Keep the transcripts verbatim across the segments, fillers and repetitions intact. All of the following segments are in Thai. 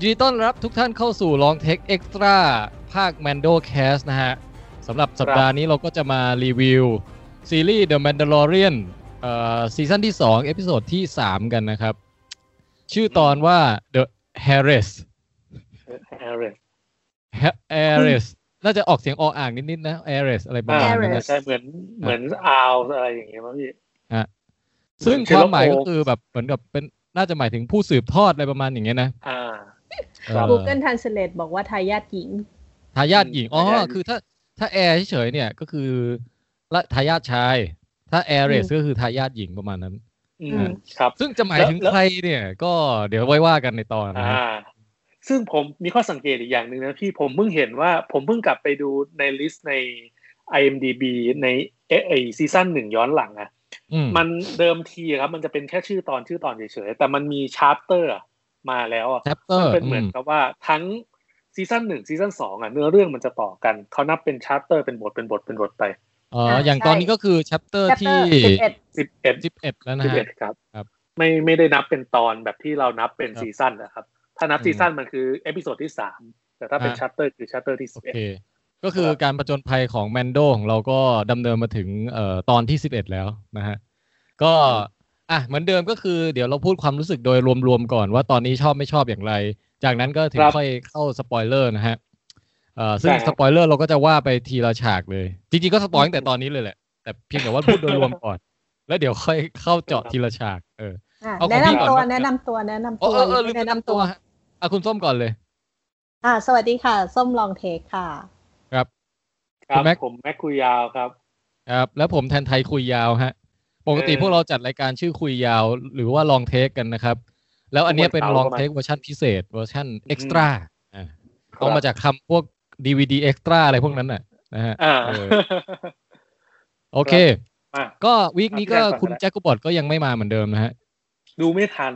ยินดีต้อนรับทุกท่านเข้าสู่ลองเทคเอ็กซ์ตร้าภาค Mando Cast นะฮะสำหรับสัปดาห์นี้เราก็จะมารีวิวซีรีส์ The Mandalorian เอ่อซีซั่นที่สองเอพิโซดที่สามกันนะครับชื่อตอนว่า The Heiress Heiress Heiress น่าจะออกเสียงออ่างนิดๆนะ Heiress อะไรประมาณนั้นใช่เหมือนเหมือนอาวอะไรอย่างเงี้ยมั้งพี่ฮะซึ่งความหมายก็คือแบบเหมือนกับเป็นน่าจะหมายถึงผู้สืบทอดอะไรประมาณอย่างเงี้ยนะอ่า Google Translate บอกว่าทายาทหญิงทายาทหญิงอ๋อคือถ้าถ้าแอร์เฉยๆเนี่ยก็คือทายาทชายถ้าแอร์เรสก็คือทายาทหญิงประมาณนั้นครับซึ่งจะหมายถึงใครเนี่ยก็เดี๋ยวไว้ว่ากันในตอนนะซึ่งผมมีข้อสังเกตอีกอย่างนึงนะพี่ผมเพิ่งเห็นว่าผมเพิ่งกลับไปดูในลิสต์ใน ไอ เอ็ม ดี บี ในไอซีซั่นหนึ่งย้อนหลังอะมันเดิมทีครับมันจะเป็นแค่ชื่อตอนชื่อตอนเฉยๆแต่มันมีชาปเตอร์มาแล้วอ่ะมันเป็นเหมือนกับว่าทั้งซีซั่นหนึ่งซีซั่นสองอ่ะเนื้อเรื่องมันจะต่อกันเขานับเป็นชาปเตอร์เป็นบทเป็นบทเป็นบทไปอ๋ออย่างตอนนี้ก็คือชาปเตอร์ที่สิบเอ็ด สิบเอ็ด สิบเอ็ดแล้วนะสิบเอ็ดครับครับไม่ไม่ได้นับเป็นตอนแบบที่เรานับเป็นซีซั่นนะครับถ้านับซีซั่นมันคือเอพิโซดที่สามแต่ถ้าเป็นชาปเตอร์คือชาปเตอร์ที่สิบเอ็ดโอเคก็คือการผจญภัยของแมนโดของเราก็ดำเนินมาถึงเอ่อตอนที่สิบเอ็ดแล้วนะฮะก็อ่ะเหมือนเดิมก็คือเดี๋ยวเราพูดความรู้สึกโดยรวมๆก่อนว่าตอนนี้ชอบไม่ชอบอย่างไรจากนั้นก็ถึงค่อยเข้าสปอยเลอร์นะฮะเอ่อซึ่งสปอยเลอร์เราก็จะว่าไปทีละฉากเลยจริงๆก็สปอยตั้งแต่ตอนนี้เลยแหละแต่เพียงแต่ว่าพูดโดยรวมก่อนแล้วเดี๋ยวค่อยเข้าเจาะทีละฉากเออแนะนำตัวแนะนำตัวแนะนำตัวแนะนำตัวอ่ะคุณส้มก่อนเลยอ่ะสวัสดีค่ะส้มลองเทคค่ะครับครับผมแม็กคุยยาวครับครับแล้วผมแทนไทยคุยยาวฮะปกติพวกเราจัดรายการชื่อคุยยาวหรือว่าลองเทคกันนะครับแล้วอันนี้เป็นลองเทคเวอร์ชันพิเศษเวอร์ชันเอ็กซ์ตร้าอ่าต้องมาจากคำพวก ดี วี ดี Extra อะไรพวกนั้นน่ะนะฮะโอเคก็วีคนี้ก็คุณแจ็คกูบอทก็ยังไม่มาเหมือนเดิมนะฮะดูไม่ทัน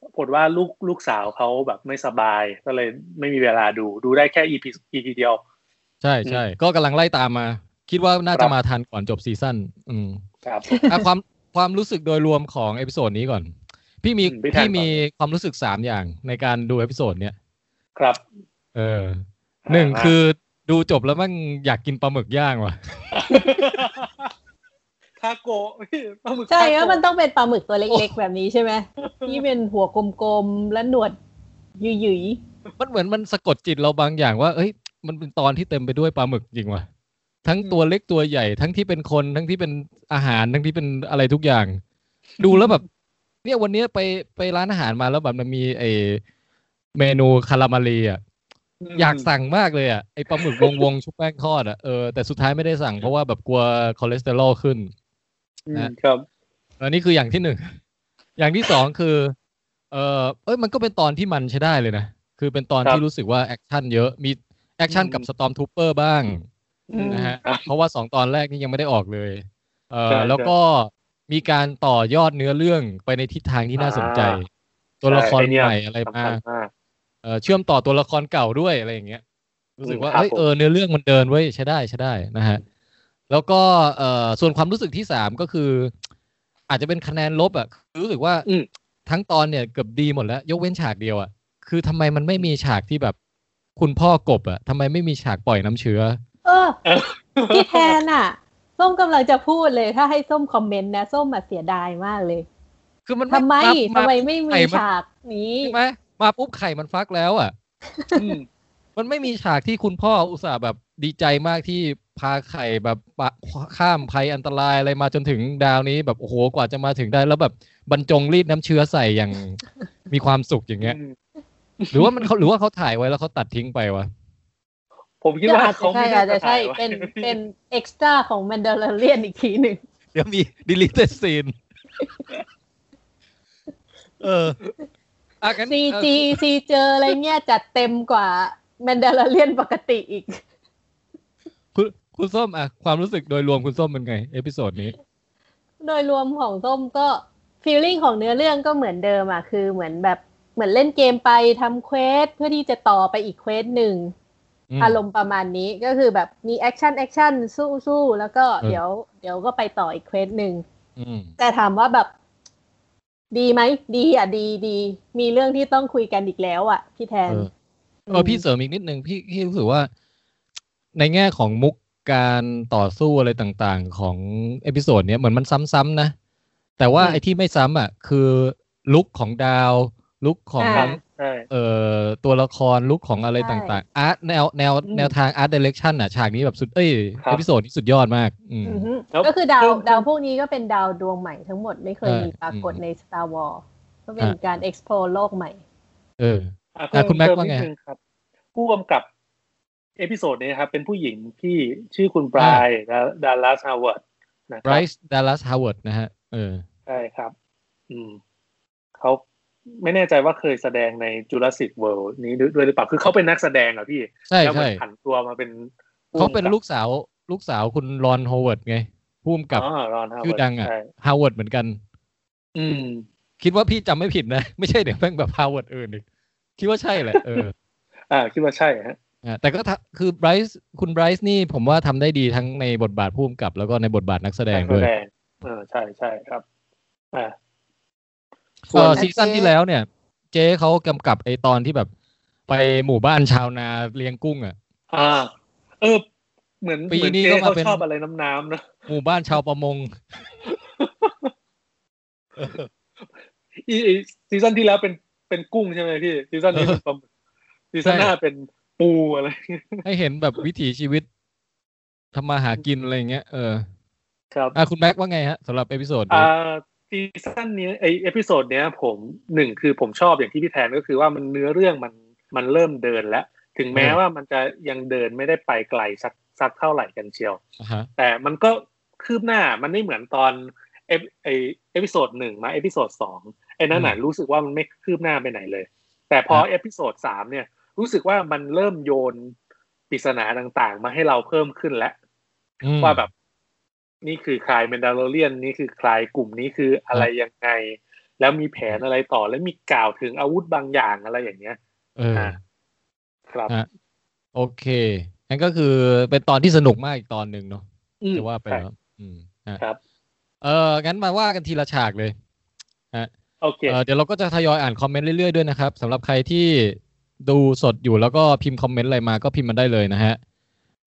ปรากฏว่าลูกลูกสาวเขาแบบไม่สบายก็เลยไม่มีเวลาดูดูได้แค่ อี พี อี พี เดียวใช่ใช่ก็กำลังไล่ตามมาคิดว่าน่าจะมาทันก่อนจบซีซั่นอืมครับความความรู้สึกโดยรวมของเอพิโซดนี้ก่อนพี่มีพี่มีความรู้สึกสามอย่างในการดูเอพิโซดเนี้ยครับเออหนึ่งคือดูจบแล้วมันอยากกินปลาหมึกย่างว่ะทาโกะปลาหมึกใช่แล้วมันต้องเป็นปลาหมึกตัวเล็กๆแบบนี้ใช่ไหมที่เป็นหัวกลมๆและหนวดยุยๆมันเหมือนมันสะกดจิตเราบางอย่างว่าเอ้ยมันเป็นตอนที่เต็มไปด้วยปลาหมึกจริงว่ะทั้งตัวเล็กตัวใหญ่ทั้งที่เป็นคนทั้งที่เป็นอาหารทั้งที่เป็นอะไรทุกอย่างดูแล้วแบบเนี่ยวันนี้ไปไปร้านอาหารมาแล้วแบบมันมีไอเมนูคาราเมลีอ่ะอยากสั่งมากเลยอ่ะไอปลาหมึกวงๆชุบแป้งทอดอ่ะเออแต่สุดท้ายไม่ได้สั่งเพราะว่าแบบกลัวคอเลสเตอรอลขึ้นนะครับอันนี้คืออย่างที่หนึ่งอย่างที่สองคือเออเอ้ยมันก็เป็นตอนที่มันใช้ได้เลยนะคือเป็นตอนที่รู้สึกว่าแอคชั่นเยอะมีแอคชั่นกับ Stormtrooper บ้างนะฮะเพราะว่าสองตอนแรกนี่ยังไม่ได้ออกเลยเอ่อแล้วก็มีการต่อยอดเนื้อเรื่องไปในทิศทางที่น่าสนใจตัวละครใหม่อะไรมาเอ่อเชื่อมต่อตัวละครเก่าด้วยอะไรอย่างเงี้ยรู้สึกว่าเอ้ยเออเนื้อเรื่องมันเดินไว้ใช้ได้ใช้ได้นะฮะแล้วก็เอ่อส่วนความรู้สึกที่สามก็คืออาจจะเป็นคะแนนลบอ่ะรู้สึกว่าทั้งตอนเนี่ยเกือบดีหมดแล้วยกเว้นฉากเดียวอ่ะคือทำไมมันไม่มีฉากที่แบบคุณพ่อกบอะทำไมไม่มีฉากปล่อยน้ำเชื้อเออพี่แทนอะส้มกำลังจะพูดเลยถ้าให้ส้มคอมเมนต์นะส้มอะเสียดายมากเลยคือมันทำไมทำไมไม่มีฉากนี้ใช่ไหมมาปุ๊บไข่มันฟักแล้วอะ มันไม่มีฉากที่คุณพ่ออุตส่าห์แบบดีใจมากที่พาไข่แบบข้ามภัยอันตรายอะไรมาจนถึงดาวนี้แบบโอ้โหกว่าจะมาถึงได้แล้วแบบบรรจงรีดน้ำเชื้อใส่อย่าง มีความสุขอย่างเงี้ยหรือว่ามันหรือว่าเขาถ่ายไว้แล้วเขาตัดทิ้งไปวะผมคิดว่าเขาไม่น่าจะใช่เป็นเป็นเอ็กซ์ตร้าของ Mandalorian อีกทีหนึ่งเดี๋ยวมี deleted scene เออ ซี จี ซีเจออะไรเงี้ยจัดเต็มกว่า Mandalorian ปกติอีกคุณคุณส้มอะความรู้สึกโดยรวมคุณส้มเป็นไงเอพิโซดนี้โดยรวมของส้มก็ฟีลลิ่งของเนื้อเรื่องก็เหมือนเดิมอะคือเหมือนแบบเหมือนเล่นเกมไปทำเควสเพื่อที่จะต่อไปอีกเควสหนึ่งอารมณ์ประมาณนี้ก็คือแบบมีแอคชั่นแอคชั่นสู้ๆแล้วก็เดี๋ยวเดี๋ยวก็ไปต่ออีกเควสหนึ่งแต่ถามว่าแบบ ดีไหมดีอ่ะดีดีมีเรื่องที่ต้องคุยกันอีกแล้วอ่ะพี่แทนเออพี่เสริมอีกนิดนึงพี่พี่รู้สึกว่าในแง่ของมุกการต่อสู้อะไรต่างๆของเอพิโซดเนี้ยเหมือนมันซ้ำๆนะแต่ว่าไอ้ที่ไม่ซ้ำอ่ะคือลุคของดาวลุคของเอ่อตัวละครลุคของอะไรต่างๆอาร์ตแนวแนวแนวทางอาร์ตไดเรคชั่นอ่ะฉากนี้แบบสุดเอ้ยเอพิโซดนี้สุดยอดมากอืมก็คือดาวดาวพวกนี้ก็เป็นดาวดวงใหม่ทั้งหมดไม่เคยมีปรากฏใน Star Wars ก็เป็นการ explore โลกใหม่เอออ่ะคุณแม็กว่าไงครับผู้กำกับเอพิโซดนี้ครับเป็นผู้หญิงที่ชื่อคุณไบรท์ดัลลัสฮาวเวิร์ดนะครับไบรท์ดัลลัสฮาวเวิร์ดนะฮะเออใช่ครับอืมเขาไม่แน่ใจว่าเคยแสดงใน Jurassic World นี้ด้วยหรือเปล่าคือเขาเป็นนักแสดงเหรอพี่แล้วมันผันตัวมาเป็นเขาเป็นลูกสาวลูกสาวคุณรอนฮาวเวิร์ดไงผู้กำกับชื่อดังอ่ะฮาวเวิร์ดเหมือนกันอืมคิดว่าพี่จำไม่ผิดนะไม่ใช่เดี๋ยวแม่งแบบฮาวเวิร์ดอื่นอีกคิดว่าใช่แหละเอออ่าคิดว่าใช่ฮะแต่ก็คือไบรซ์คุณไบรซ์นี่ผมว่าทำได้ดีทั้งในบทบาทผู้กำกับแล้วก็ในบทบาทนักแสดงด้วยเออใช่ใช่ครับอ่าส่วนซีซั่นที่แล้วเนี่ยเจ๊เขากำกับไอตอนที่แบบไปหมู่บ้านชาวนาเลี้ยงกุ้งอ่ะอ่าเออเหมือนปีนี้ก็มาเป็นชอบอะไรน้ำๆนะหมู่บ้านชาวประมงอีซีซั่นที่แล้วเป็นเป็นกุ้งใช่ไหมพี่ซีซั่นนี้เป็นปลาหมึกซีซั่นหน้าเป็นปูอะไรให้เห็นแบบวิถีชีวิตทำมาหากินอะไรเงี้ยเออครับอ่ะคุณแม็กว่าไงฮะสำหรับเอพิโซดอ่าซีซั่นนี้ไอเอพิโซดเนี้ยผมหนึ่งคือผมชอบอย่างที่พี่แทนก็คือว่ามันเนื้อเรื่องมันมันเริ่มเดินแล้วถึงแม้ว่ามันจะยังเดินไม่ได้ไปไกลสักสักเท่าไหร่กันเชียว uh-huh. แต่มันก็คืบหน้ามันไม่เหมือนตอนเอไอเอพิโซดหนึ่งมาเอพิโซดสองไอ้นั่นน่ะรู้สึกว่ามันไม่คืบหน้าไปไหนเลยแต่พอเอพิโซดสามเนี่ยรู้สึกว่ามันเริ่มโยนปริศนาต่างๆมาให้เราเพิ่มขึ้นแล้วว่าแบบนี่คือใครแมนดาโลเรียนนี่คือใครกลุ่มนี้คืออะไรยังไงแล้วมีแผนอะไรต่อแล้วมีกล่าวถึงอาวุธบางอย่างอะไรอย่างเงี้ยเออครับโอเคงั้นก็คือเป็นตอนที่สนุกมากอีกตอนนึงเนาะจะว่าไปแล้วอืมครับเอองั้นมาว่ากันทีละฉากเลยฮะโอเคเดี๋ยวเราก็จะทยอยอ่านคอมเมนต์เรื่อยๆด้วยนะครับสำหรับใครที่ดูสดอยู่แล้วก็พิมพ์คอมเมนต์อะไรมาก็พิมพ์มันได้เลยนะฮะ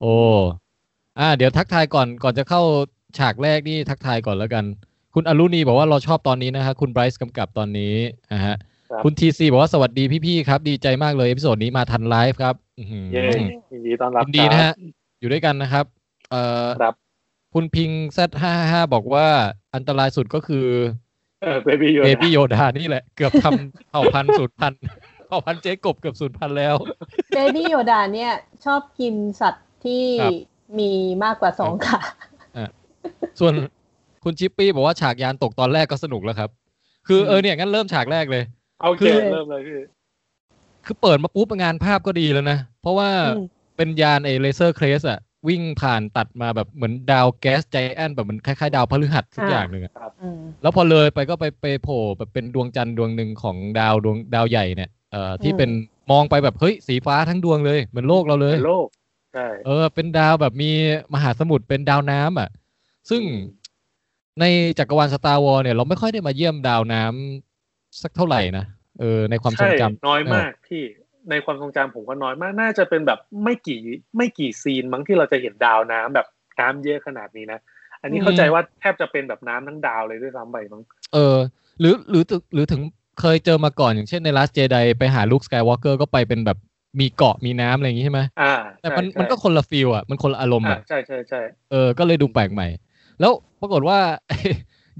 โอ้อ่าเดี๋ยวทักทายก่อนก่อนจะเข้าฉากแรกนี่ทักทายก่อนแล้วกันคุณอรุณีบอกว่าเราชอบตอนนี้นะฮะคุณไบรซ์กำกับตอนนี้นะฮะคุณทีซีบอกว่าสวัสดีพี่ๆครับดีใจมากเลยเอพิโซดนี้มาทันไลฟ์ครับเย้ยินดีต้อนรับดีนะฮะอยู่ด้วยกันนะครับเอ่อคุณพิง แซด ห้าห้าห้า บอกว่าอันตรายสุดก็คือเออเบบี้โยดาเบบี้โยดานี่แหละเกือบทำเผ่าพันธุ์สูตรพันธุ์เผ่าพันธุ์เจ๊กบเกือบสูตรพันธุ์แล้วเบบี้โยดาเนี่ยชอบกินสัตว์ที่มีมากกว่าสองขาส่วนคุณชิปปี้บอกว่าฉากยานตกตอนแรกก็สนุกแล้วครับคือเออเนี่ยงั้นเริ่มฉากแรกเลยเอาเกมเริ่มเลยพี่คือเปิดมาปุ๊บงานภาพก็ดีแล้วนะเพราะว่าเป็นยานไอ้เลเซอร์เครสอะวิ่งผ่านตัดมาแบบเหมือนดาวแก๊สไจแอนท์แบบเหมือนคล้ายๆดาวพฤหัสทุกอย่างเลยครับแล้วพอเลยไปก็ไปไปโผล่แบบเป็นดวงจันทร์ดวงนึงของดาวดวงดาวใหญ่เนี่ยเอ่อที่เป็นมองไปแบบเฮ้ยสีฟ้าทั้งดวงเลยเหมือนโลกเราเลยโลกใช่เออเป็นดาวแบบมีมหาสมุทรเป็นดาวน้ำอะซึ่งในจักรวาล Star Wars เนี่ยเราไม่ค่อยได้มาเยี่ยมดาวน้ำสักเท่าไหร่นะเออในความทรงจำน้อยมากที่ในความทรงจำผมก็น้อยมากน่าจะเป็นแบบไม่กี่ไม่กี่ซีนมั้งที่เราจะเห็นดาวน้ำแบบน้ำเยอะขนาดนี้นะอันนี้เข้าใจว่าแทบจะเป็นแบบน้ำทั้งดาวเลยด้วยซ้ำไปมั้งเออหรือหรือถึงหรือถึงเคยเจอมาก่อนอย่างเช่นใน Last Jedi ไปหา Luke Skywalker ก็ไปเป็นแบบมีเกาะมีน้ำอะไรอย่างงี้ใช่ไหมอ่าแต่มันมันก็คนละฟีลอ่ะมันคนละอารมณ์อ่ะใช่ใช่ใช่เออก็เลยดูแปลกใหม่แล้วปรากฏว่า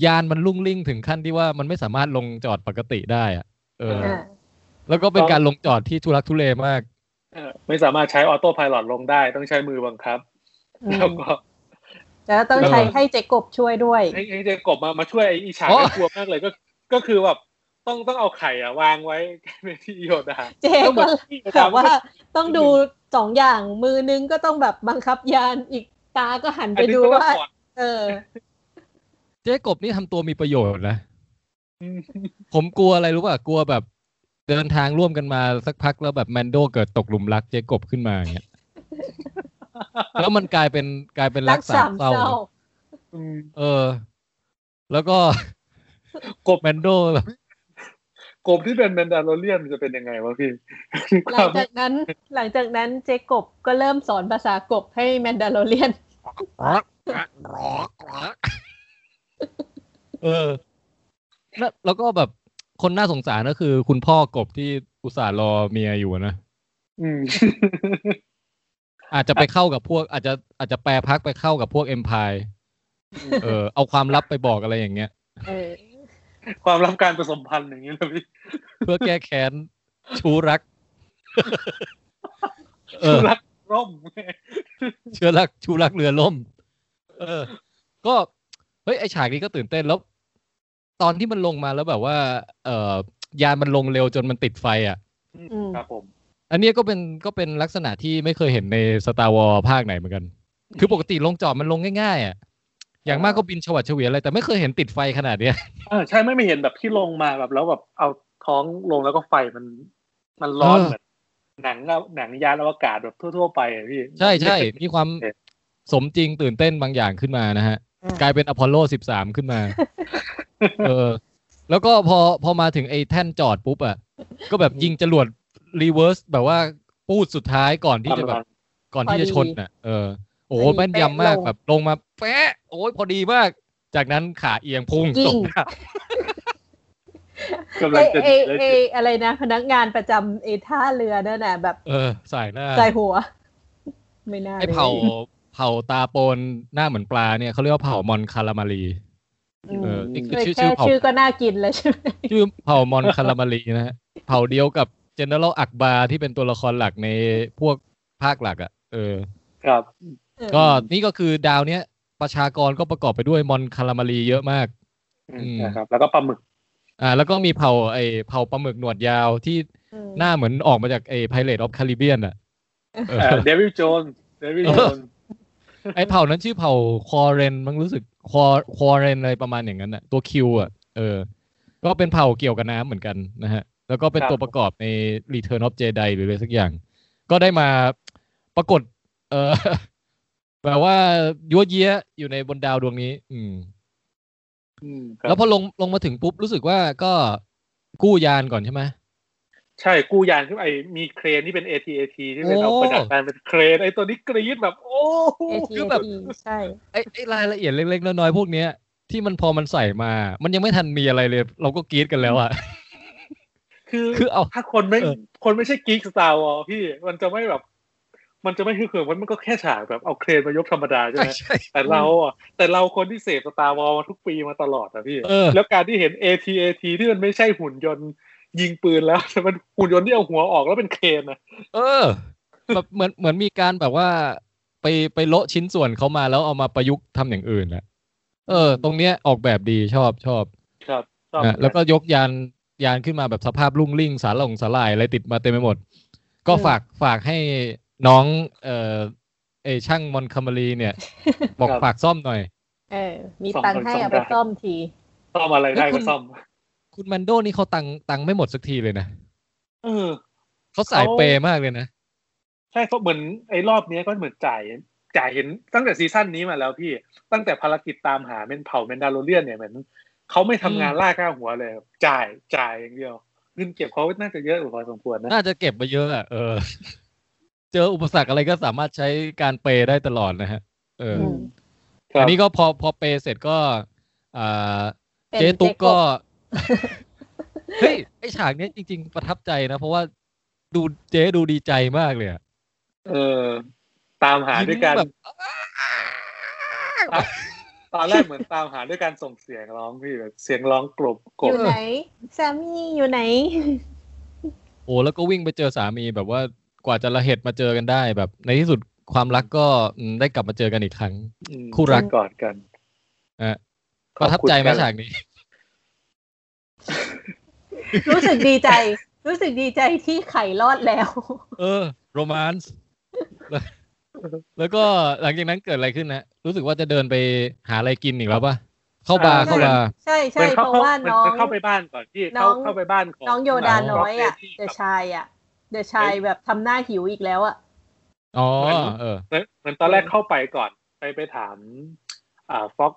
ยานมันลุ่งลิ่งถึงขั้นที่ว่ามันไม่สามารถลงจอดปกติได้อ่ะเออแล้วก็เป็นการลงจอดที่ทุลักทุเลมากเออไม่สามารถใช้ออโต้ไพลอตลงได้ต้องใช้มือบังคับแล้วก็แล้วต้องใช้ให้เจกบช่วยด้วยให้เจกบมามาช่วยไอ้อีฉากกลัวมากเลยก็ก็คือแบบต้องต้องเอาไข่อ่ะวางไว้ในที่โยดาเจก็ถามว่าต้องดูสองอย่างมือนึงก็ต้องแบบบังคับยานอีกตาก็หันไปดูว่าเออเจ๊กบนี่ทำตัวมีประโยชน์นะ ผมกลัวอะไรรู้ป่ะกลัวแบบเดินทางร่วมกันมาสักพักแล้วแบบแมนโดเกิดตกหลุมรักเจ๊กบขึ้นมาอย่างเงี้ย แล้วมันกลายเป็นกลายเป็นรักสามเศร้าเออแล้วก็ กบแมนโดแบบกบที่เป็นแมนดาโลเรียนมันจะเป็นยังไงวะพี่หลังจากนั้นหลังจากนั้นเจกบก็เริ่มสอนภาษากบให้แมนดาโลเรียนเออแล้วก็แบบคนน่าสงสารก็คือคุณพ่อกบที่อุตส่าห์รอเมียอยู่นะอืมอาจจะไปเข้ากับพวกอาจจะอาจจะแปรพักไปเข้ากับพวก Empire เออเอาความลับไปบอกอะไรอย่างเงี้ยเออความลับการผสมพันธุ์อย่างงี้นะพี่เพื่อแก้แค้นชูรักชูรักร่มเชื้อรักชูรักเรือล่มเออก็เฮ้ยไอฉากนี้ก็ตื่นเต้นแล้วตอนที่มันลงมาแล้วแบบว่าเอ่อยานมันลงเร็วจนมันติดไฟอ่ะครับผมอันนี้ก็เป็นก็เป็นลักษณะที่ไม่เคยเห็นใน Star Wars ภาคไหนเหมือนกันคือปกติลงจอดมันลงง่ายๆอ่ะอย่างมากก็บินฉวัดเฉวียนอะไรแต่ไม่เคยเห็นติดไฟขนาดเนี้ยเออใช่ไม่ไม่เห็นแบบที่ลงมาแบบแล้วแบบเอาท้องลงแล้วก็ไฟมันมันร้อนเหมือนหนังหนังยานอวกาศแบบทั่วๆไปอ่ะพี่ใช่ๆมีความสมจริงตื่นเต้นบางอย่างขึ้นมานะฮะกลายเป็นอพอลโลสิบสามขึ้นมาเออแล้วก็พอพอมาถึงไอ้แท่นจอดปุ๊บอ่ะก็แบบยิงจรวดรีเวิร์สแบบว่าพูดสุดท้ายก่อนที่จะแบบก่อนที่จะชนน่ะเออโอ้โหแม่นยำมากแบบลงมาแปะโอ้ยพอดีมากจากนั้นขาเอียงพุ่งตกน้ำกำลังจะเออะไรนะพนักงานประจำเอท่าเรือนั่นน่ะแบบเออใส่หน้าใส่หัวไม่น่าไอ้เผาเผาตาโปนหน้าเหมือนปลาเนี่ยเขาเรียกว่าเผามอนคารามารีเออนี่คือชื่อชื่อเผาชื่อก็น่ากินเลยใช่มั้ยชื่อเผามอนคารามารีนะฮะเผาเดียวกับเจเนอเรลอักบาที่เป็นตัวละครหลักในพวกภาคหลักอ่ะเออครับก็นี่ก็คือดาวเนี้ยประชากรก็ประกอบไปด้วยมอนคารามารีเยอะมากนะครับแล้วก็ปลาหมึกอ่าแล้วก็มีเผ่าไอเผ่าปลาหมึกหนวดยาวที่หน้าเหมือนออกมาจากไอ Pirates of Caribbean อ่ะเออ Devil Jones Devil Jones ไอเผ่านั้นชื่อเผ่าคอเรนมันรู้สึกคอคอเรนอะไรประมาณอย่างนั้นน่ะตัว Q อ่ะเออก็เป็นเผ่าเกี่ยวกับน้ำเหมือนกันนะฮะแล้วก็เป็นตัวประกอบใน Return of Jedi หรืออะไรสักอย่างก็ได้มาปรากฏเออแปลว่ายั่วเยี้ยอยู่ในบนดาวดวงนี้อืมอืมแล้วพอลงลงมาถึงปุ๊บรู้สึกว่าก็กู้ยานก่อนใช่ไหมใช่กู้ยานคือไอ้มีเครนที่เป็น เอ ที เอ ที ที่เป็นเอากระดาษทรายเป็นเครนไอ้ตัวนี้กรี๊ดแบบโอ้คือแบบใช่ไอ้ไอ้รายละเอียดเล็กๆน้อยๆพวกเนี้ยที่มันพอมันใส่มามันยังไม่ทันมีอะไรเลยเราก็กรี๊ดกันแล้วอ่ะคือถ้าคนไม่คนไม่ใช่กีคสตาร์วอร์พี่มันจะไม่แบบมันจะไม่คือเขื่อนมันก็แค่ฉากแบบเอาเครนมายกธรรมดาใช่ไหมแต่เราอ่ะแต่เราคนที่เสพ Star Wars มาทุกปีมาตลอดอ่ะพี่แล้วการที่เห็น เอ ที เอ ที ที่มันไม่ใช่หุ่นยนต์ยิงปืนแล้วแต่มันหุ่นยนต์ที่เอาหัวออกแล้วเป็นเครนนะเออแบบเหมือนเหมือนมีการแบบว่าไปไปเลาะชิ้นส่วนเขามาแล้วเอามาประยุกต์ทำอย่างอื่นแหละเออตรงเนี้ยออกแบบดีชอบชอบครับแล้วก็ยกยานยานขึ้นมาแบบสภาพรุ่งริ่งสารหลงสารลายอะไรติดมาเต็มไปหมดก็ฝากฝากให้น้องเอ่อไอ้ช่างมอนคามารีเนี่ยบอกฝากซ่อมหน่อยเออมีตังค์ให้เอาไปซ่อมทีซ่อมอะไรได้ก็ซ่อมคุณแมนโดนี่เขาตังค์ตังค์ไม่หมดสักทีเลยนะเออเขาสายเปย์มากเลยนะใช่เขาเหมือนไอ้รอบนี้ก็เหมือนจ่ายจ่ายเห็นตั้งแต่ซีซั่นนี้มาแล้วพี่ตั้งแต่ภารกิจตามหาเมนเผ่าแมนดาโลเรียนเนี่ยเหมือนเขาไม่ทำงานล่าข้าวหัวเลยจ่ายจ่ายอย่างเดียวเงินเก็บเขาน่าจะเยอะพอสมควรนะน่าจะเก็บมาเยอะอ่ะเออเจออุปสรรคอะไรก็สามารถใช้การเปย์ได้ตลอดนะฮะเอออันนี้ก็พอพอเปย์เสร็จก็อ่าเจ๊ตุ๊กก็เฮ้ยไอฉากนี้จริงๆประทับใจนะเพราะว่าดูเจ๊ดูดีใจมากเลยอ่ะเออตามหาด้วยกันตอนแรกเหมือนตามหาด้วยการส่งเสียงร้องพี่แบบเสียงร้องกลบกลบอยู่ไหนสามีอยู่ไหนโอ้แล้วก็วิ่งไปเจอสามีแบบว่ากว่าจะละเหตุมาเจอกันได้แบบในที่สุดความรักก็ได้กลับมาเจอกันอีกครั้งคู่รักกอดกันอ่ะประทับใจไหมฉากนี้รู้สึกดีใจรู้สึกดีใจที่ไข่รอดแล้วเออโรแมนซ์แล้วก็หลังจากนั้นเกิดอะไรขึ้นนะรู้สึกว่าจะเดินไปหาอะไรกินอีกแล้วป่ะเข้าบาร์เข้าบาร์ใช่ใช่เพราะว่าน้องเข้าไปบ้านก่อนที่เข้าเข้าไปบ้านของน้องโยดาน้อยอ่ะเดชายอ่ะเดชายแบบทำหน้าหิวอีกแล้วอ่ะอ๋อเออเหมือนตอนแรกเข้าไปก่อนไปไปถามอ่าฟ็อก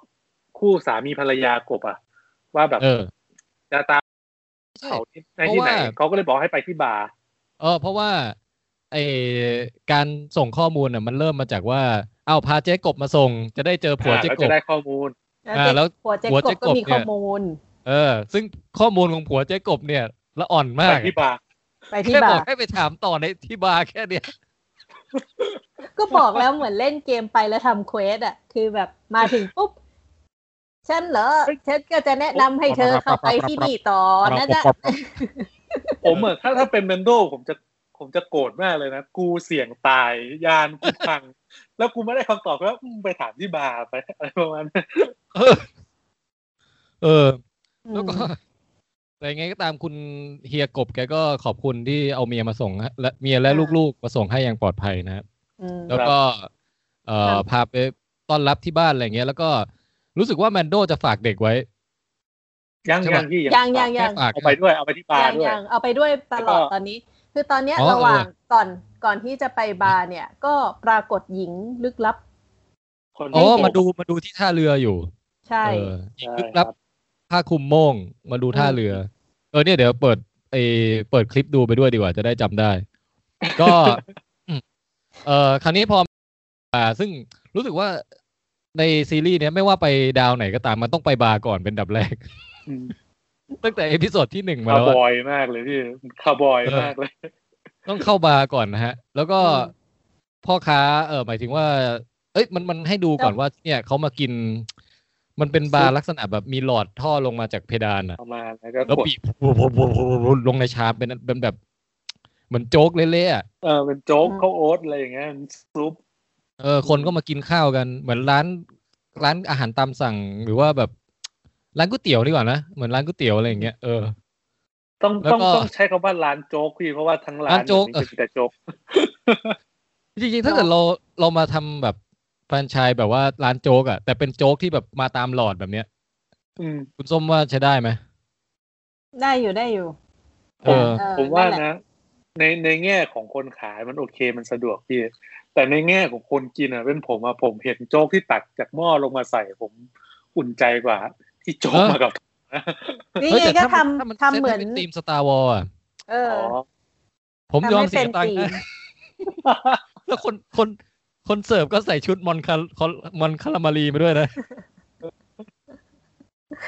คู่สามีภรรยากบอ่ะว่าแบบ จะตามเขาในที่ไหนเขาก็เลยบอกให้ไปที่บาร์เออเพราะว่าไอการส่งข้อมูลอ่ะมันเริ่มมาจากว่าเอาพาเจ๊กบมาส่งจะได้เจอผัวเจ๊กบจะได้ข้อมูลอ่าแล้วผัวเจ๊กบมีข้อมูลเออซึ่งข้อมูลของผัวเจ๊กบเนี่ยละอ่อนมากไปที่บาร์ไปที่บาร์บอกให้ไปถามต่อในที่บาร์แค่เนี้ยก็บอกแล้วเหมือนเล่นเกมไปแล้วทำเควสอ่ะคือแบบมาถึงปุ๊บฉันเหรอฉันก็จะแนะนำให้เธอเข้าไปที่นี่ต่อนะจ๊ะผมเหมือนถ้าถ้าเป็นเมนโดผมจะผมจะโกรธมากเลยนะกูเสี่ยงตายยานกูพังแล้วกูไม่ได้คำตอบแล้วไปถามที่บาร์ไปอะไรประมาณนั้นเออเออแล้วก็แต่ไงก็ตามคุณเฮียกบแกก็ขอบคุณที่เอาเมียมาส่งและเมียและลูกๆมาส่งให้อย่างปลอดภัยนะครับแล้วก็เอ่อพาไปต้อนรับที่บ้านอะไรเงี้ยแล้วก็รู้สึกว่าแมนโดจะฝากเด็กไว้ยังยังพี่ยังยังยังเอาไปด้วยเอาไปที่บาร์ด้วยยังเอาไปด้วยตลอดตอนนี้คือตอนนี้ระหว่างก่อนก่อนที่จะไปบาร์เนี่ยก็ปรากฏหญิงลึกลับอ๋อมาดูมาดูที่ท่าเรืออยู่ใช่หญิงลึกลับผ้าคลุมโม่งมาดูท่าเรือเออเนี่ยเดี๋ยวเปิดไอเปิดคลิปดูไปด้วยดีกว่าจะได้จำได้ก็เอ่อคราวนี้พออ่าซึ่งรู้สึกว่าในซีรีส์เนี้ยไม่ว่าไปดาวไหนก็ตามมันต้องไปบาร์ก่อนเป็นดับแรกตั้งแต่เอพิโซดที่หนึ่งมาแล้วคาวบอยมากเลยพี่คาวบอยมากเลยต้องเข้าบาร์ก่อนนะฮะแล้วก็พ่อค้าเออหมายถึงว่าเอ้ยมันมันให้ดูก่อนว่าเนี่ยเขามากินมันเป็นบาร์ลักษณะแบบมีหลอดท่อลงมาจากเพดานอ่ะแล้วบีบลงในชามเป็นแบบเหมือนโจ๊กเละๆเออเป็นโจ๊กข้าวโอ๊ตอะไรอย่างเงี้ยซุปเออคนก็มากินข้าวกันเหมือนร้านร้านอาหารตามสั่งหรือว่าแบบร้านก๋วยเตี๋ยวดีกว่านะเหมือนร้านก๋วยเตี๋ยวอะไรอย่างเงี้ยเออต้องต้องต้องใช้คำว่าร้านโจ๊กพี่เพราะว่าทั้งร้านมันมีแต่โจ๊กจริงๆถ้าเกิดเราเรามาทำแบบแฟรนไชส์แบบว่าร้านโจ๊กอ่ะแต่เป็นโจ๊กที่แบบมาตามหลอดแบบเนี้ยคุณส้มว่าใช้ได้ไหมได้อยู่ได้อยู่เออผมว่านะในในแง่ของคนขายมันโอเคมันสะดวกพี่แต่ในแง่ของคนกินอ่ะเป็นผมอะผมเห็นโจ๊กที่ตักจากหม้อลงมาใส่ผมอุ่นใจกว่าที่โจ๊กมากับนี่ไงก็ทำทำเหมือนทีม Star Wars อ่ะเออผมยอมเสียตังค์แล้วคนคนคนเสิร์ฟก็ใส่ชุดมอนคามอนคารามารีมาด้วยนะ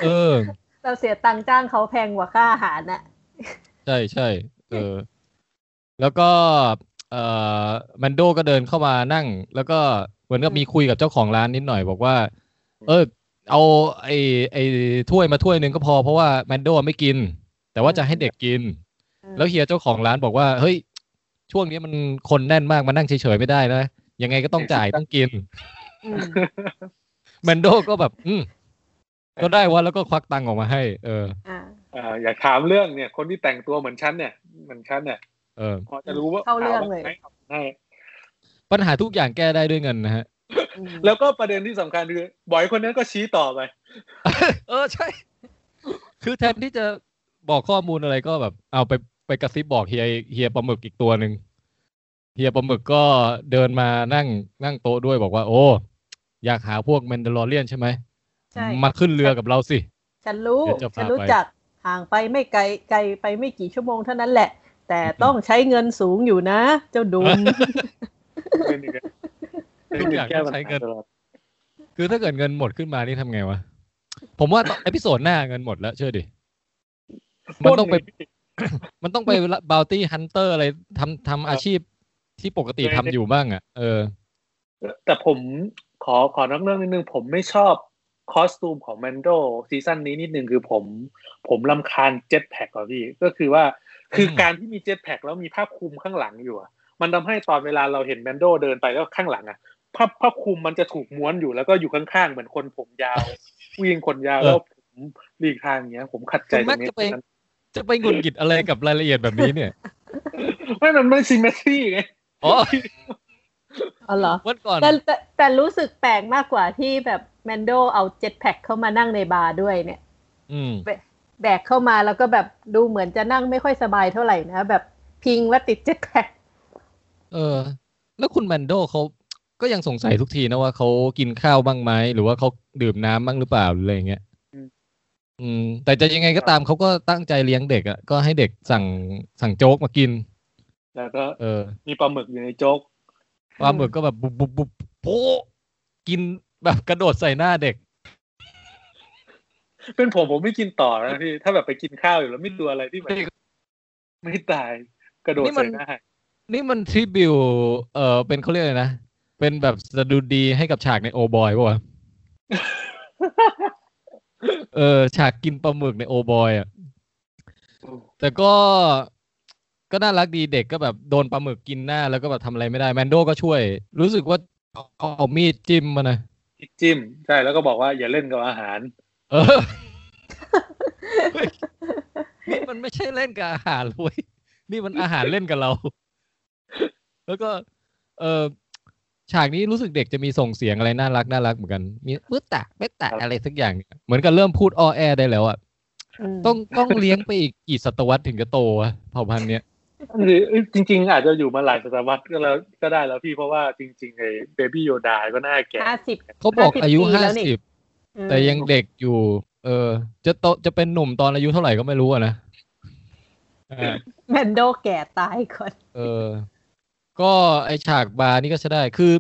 เออเราเสียตังค์จ้างเขาแพงกว่าค่าอาหารน่ะใช่ใช่เออแล้วก็เอ่อมันโดก็เดินเข้ามานั่งแล้วก็เหมือนกับมีคุยกับเจ้าของร้านนิดหน่อยบอกว่าเออเอาไอ้ไอ้ถ้วยมาถ้วยนึงก็พอเพราะว่าแมนโดไม่กินแต่ว่าจะให้เด็กกินแล้วเฮียเจ้าของร้านบอกว่าเฮ้ยช่วงนี้มันคนแน่นมากมานั่งเฉยๆไม่ได้นะยังไงก็ต้องจ่ายต้องกินแมนโดก็แบบอืมก็ได้วะแล้วก็ควักตังค์ออกมาให้เอออ่าอยากถามเรื่องเนี่ยคนที่แต่งตัวเหมือนฉันเนี่ยเหมือนฉันเนี่ยเออพอจะรู้ว่าเข้าเรื่องเลยปัญหาทุกอย่างแก้ได้ด้วยเงินนะฮะแล้วก็ประเด็นที่สำคัญคือบอยคนนั้นก็ชี้ต่อไปเออใช่คือแทนที่จะบอกข้อมูลอะไรก็แบบเอาไปไปกระซิบบอกเฮียเฮียปลาหมึกอีกตัวหนึ่งเฮียปลาหมึกก็เดินมานั่งนั่งโต๊ะด้วยบอกว่าโอ้อยากหาพวกแมนดาลอเรียนใช่ไหมใช่มาขึ้นเรือกับเราสิฉันรู้ฉันรู้จักห่างไปไม่ไกลไกลไปไม่กี่ชั่วโมงเท่านั้นแหละแต่ต้องใช้เงินสูงอยู่นะเจ้าดุมทุกอย่างต้องใช้เงินคือถ้าเกิดเงินหมดขึ้นมานี่ทำไงวะผมว่าเอพิโซดหน้าเงินหมดแล้วเชื่อดิมันต้องไปมันต้องไปบาวตี้ฮันเตอร์อะไรทำทำอาชีพที่ปกติทำอยู่บ้างอ่ะเออแต่ผมขอขอนักเรื่องนิดนึงผมไม่ชอบคอสตูมของแมนโดซีซั่นนี้นิดนึงคือผมผมรำคาญเจ็ตแพ็กกว่าพี่ก็คือว่าคือการที่มีเจ็ตแพ็กแล้วมีภาพคลุมข้างหลังอยู่มันทำให้ตอนเวลาเราเห็นแมนโดเดินไปแล้วข้างหลังอ่ะภาพภาพคลุมมันจะถูกม้วนอยู่แล้วก็อยู่ข้างๆเหมือนคนผมยาวผู้หญิงคนยาวแล้วผมหลีกทางอย่างเงี้ยผมขัดใจตรงนี้จะไปจะไปหงุดหงิดอะไรกับรายละเอียดแบบนี้เนี่ยไม่มันไม่ซิมเมตรีไงอ๋ออ๋อเหรอแต่แต่แต่รู้สึกแปลกมากกว่าที่แบบแมนโดเอาเจ็ตแพ็คเข้ามานั่งในบาร์ด้วยเนี่ยอืมแบกเข้ามาแล้วก็แบบดูเหมือนจะนั่งไม่ค่อยสบายเท่าไหร่นะแบบพิงว่าติดเจ็ตแพ็คเออแล้วคุณแมนโดเขาก็ยังสงสัยทุกทีนะว่าเขากินข้าวบ้างไหมหรือว่าเขาดื่มน้ำบ้างหรือเปล่าหรืออะไรเงี้ย อืมแต่จะยังไงก็ตามเขาก็ตั้งใจเลี้ยงเด็กอ่ะก็ให้เด็กสั่งสั่งโจ๊กมากินแล้วก็เออมีปลาหมึกอยู่ในโจ๊กปลาหมึกก็แบบบุบบุบบุบโผกินแบบกระโดดใส่หน้าเด็กเป็นผมผมไม่กินต่อนะพี่ถ้าแบบไปกินข้าวอยู่แล้วไม่ดูอะไรที่แบบไม่ตายกระโดดใส่หน้านี่มันทริบิวเออเป็นเขาเรียกอะไรนะเป็นแบบสะดุดดีให้กับฉากในโอบอยป่ะวะเออฉากกินปลาหมึกในโอบอยอ่ะแต่ก็ก็น่ารักดีเด็กก็แบบโดนปลาหมึกกินหน้าแล้วก็แบบทำอะไรไม่ได้แมนโดก็ช่วยรู้สึกว่าเอามีดจิ้มมานะจิ้มใช่แล้วก็บอกว่าอย่าเล่นกับอาหารเออ นี่มันไม่ใช่เล่นกับอาหารเลยนี่มันอาหารเล่นกับเราแล้วก็เออฉากนี้รู้สึกเด็กจะมีส่งเสียงอะไรน่ารักน่ารักเหมือนกันมีปึ๊ดตะปึ๊ดตะอะไรสักอย่างเหมือนกับเริ่มพูดออแอได้แล้วอ่ะต้องต้องเลี้ยงไปอีกกี่ศตวรรษถึงจะโตอ่ะเผ่าพันธุ์เนี้ยจริงๆอาจจะอยู่มาหลายศตวรรษก็แล้วก็ได้แล้วพี่เพราะว่าจริงๆไอ้เบบี้โยดาก็น่าแก่ห้าสิบเขาบอกอายุห้าสิบแต่ยังเด็กอยู่เออจะโตจะเป็นหนุ่มตอนอายุเท่าไหร่ก็ไม่รู้อ่ะนะแมนโดแก่ตายก่อนเออก็ไอฉากบาร์นี่ก็ใช้ได้คือ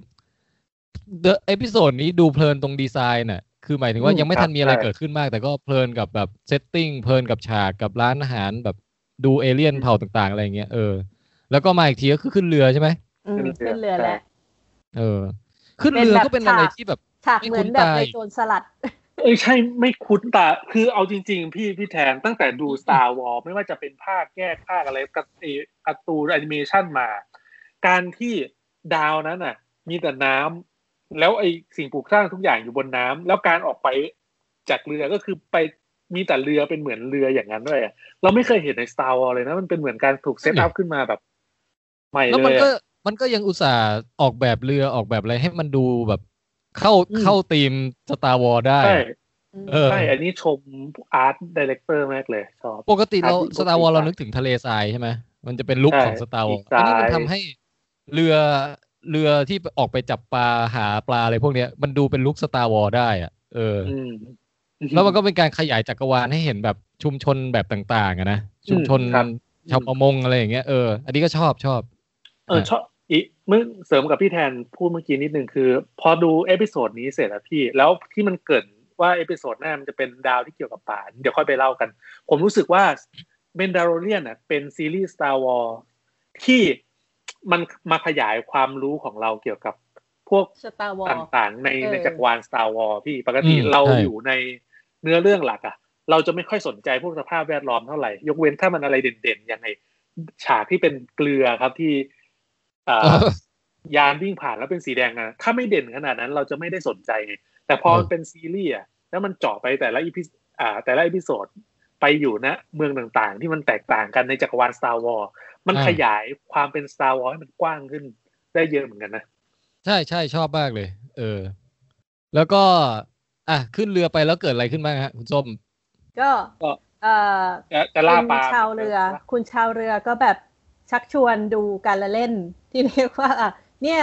เอพิโซดนี้ดูเพลินตรงดีไซน์น่ะคือหมายถึงว่ายังไม่ทันมีอะไรเกิดขึ้นมากแต่ก็เพลินกับแบบเซตติ้งเพลินกับฉากกับร้านอาหารแบบดูเอเลี่ยนเผ่าต่างๆอะไรอย่างเงี้ยเออแล้วก็มาอีกทีก็คือขึ้นเรือใช่ไหมขึ้นเรือแหละเออขึ้นเรือก็เป็นอะไรที่แบบฉากเหมือนแบบในโจรสลัดเออใช่ไม่คุ้นตาคือเอาจริงๆพี่พี่แทนตั้งแต่ดู Star Wars ไม่ว่าจะเป็นภาคแยกภาคอะไรกับไอ้การ์ตูนแอนิเมชั่นมาการที่ดาวนั้นน่ะมีแต่น้ำแล้วไอ้สิ่งปลูกสร้างทุกอย่างอยู่บนน้ำแล้วการออกไปจากเรือก็คือไปมีแต่เรือเป็นเหมือนเรืออย่างนั้นด้วยเราไม่เคยเห็นใน Star Wars เลยนะมันเป็นเหมือนการถูกเซตอัพขึ้นมาแบบใหม่เลยแล้วมันก็มันก็ยังอุตส่าห์ออกแบบเรือออกแบบอะไรให้มันดูแบบเข้าเข้าธีม Star Wars ได้ใช่เออใช่อันนี้ชมอาร์ตไดเรคเตอร์มากเลยชอบปกติเรา Star Wars เรานึกถึงทะเลทรายใช่มั้ยมันจะเป็นลุคของ Star Wars อันนี้มันทำให้เรือเรือที่ออกไปจับปลาหาปลาอะไรพวกเนี้ยมันดูเป็นลุค Star Wars ได้อ่ะเออแล้วมันก็เป็นการขยายจักรวาลให้เห็นแบบชุมชนแบบต่างๆอ่ะนะชุมชนชาวประมงอะไรอย่างเงี้ยเอออันนี้ก็ชอบชอบเออชอบอีเมื่อเสริมกับพี่แทนพูดเมื่อกี้นิดนึงคือพอดูเอพิโซดนี้เสร็จแล้วพี่แล้วที่มันเกิดว่าเอพิโซดหน้ามันจะเป็นดาวที่เกี่ยวกับป่าเดี๋ยวค่อยไปเล่ากันผมรู้สึกว่า Mandalorian น่ะเป็นซีรีส์ Star Wars ที่มันมาขยายความรู้ของเราเกี่ยวกับพวกต่างๆในในจักรวาล Star Wars พี่ปกติเราอยู่ในเนื้อเรื่องหลักอะเราจะไม่ค่อยสนใจพวกสภาพแวดล้อมเท่าไหร่ยกเว้นถ้ามันอะไรเด่นๆอย่างไอ้ฉากที่เป็นเกลือครับที่ยานวิ่งผ่านแล้วเป็นสีแดงอะถ้าไม่เด่นขนาดนั้นเราจะไม่ได้สนใจแต่พอมันเป็นซีรีส์อะแล้วมันเจาะไปแต่ละอีพีอ่าแต่ละอีพิโซดไปอยู่นะเมืองต่างๆที่มันแตกต่างกันในจักรวาล Star Wars มันขยายความเป็น Star Wars ให้มันกว้างขึ้นได้เยอะเหมือนกันนะใช่ๆชอบมากเลยเออแล้วก็อ่ะขึ้นเรือไปแล้วเกิดอะไรขึ้นบ้างฮะคุณส้มก็เอ่อจะล่าปลาชาวเรือคุณชาวเรือก็แบบชักชวนดูการละเล่นที่เรียกว่าเนี่ย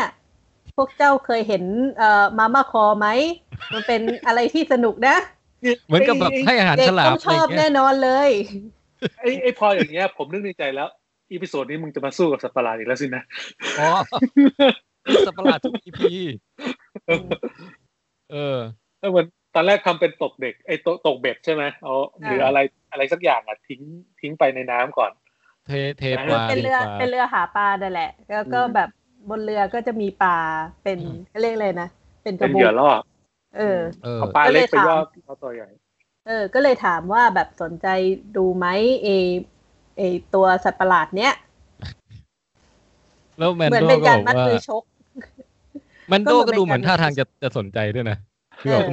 พวกเจ้าเคยเห็นเอ่อมาม่าคอไหมมันเป็นอะไรที่สนุกนะเหมือนกับแบบให้อาหารฉลามชอบแน่นอนเลยไอ้ไอ้พออย่างเงี้ยผมนึกในใจแล้วอีพิโซดนี้มึงจะมาสู้กับสัตว์ประหลาดอีกแล้วสินะอ๋อสัตว์ประหลาดทุก อี พี เออเออเหมือนตอนแรกทำเป็นตกเด็กไอ้ตกตกเบ็ดใช่ไหมเอาหรืออะไรอะไรสักอย่างอ่ะทิ้งทิ้งไปในน้ำก่อนเทเทปลาเป็นเรือเป็นเรือหาปลานั่นแหละแล้วก็แบบบนเรือก็จะมีปลาเป็นเรียกเลยนะเป็นกระบอกเป็นเหยื่อล่อเออเอาปลาเล็กไปย่อเอาตัวใหญ่เออก็เลยถามว่าแบบสนใจดูไหมเอเอตัวสัตว์ประหลาดเนี้ยแล้วแมนโดก็บอกว่าแมนโดก็ดูเหมือนท่าทางจะจะสนใจด้วยนะคือแบบ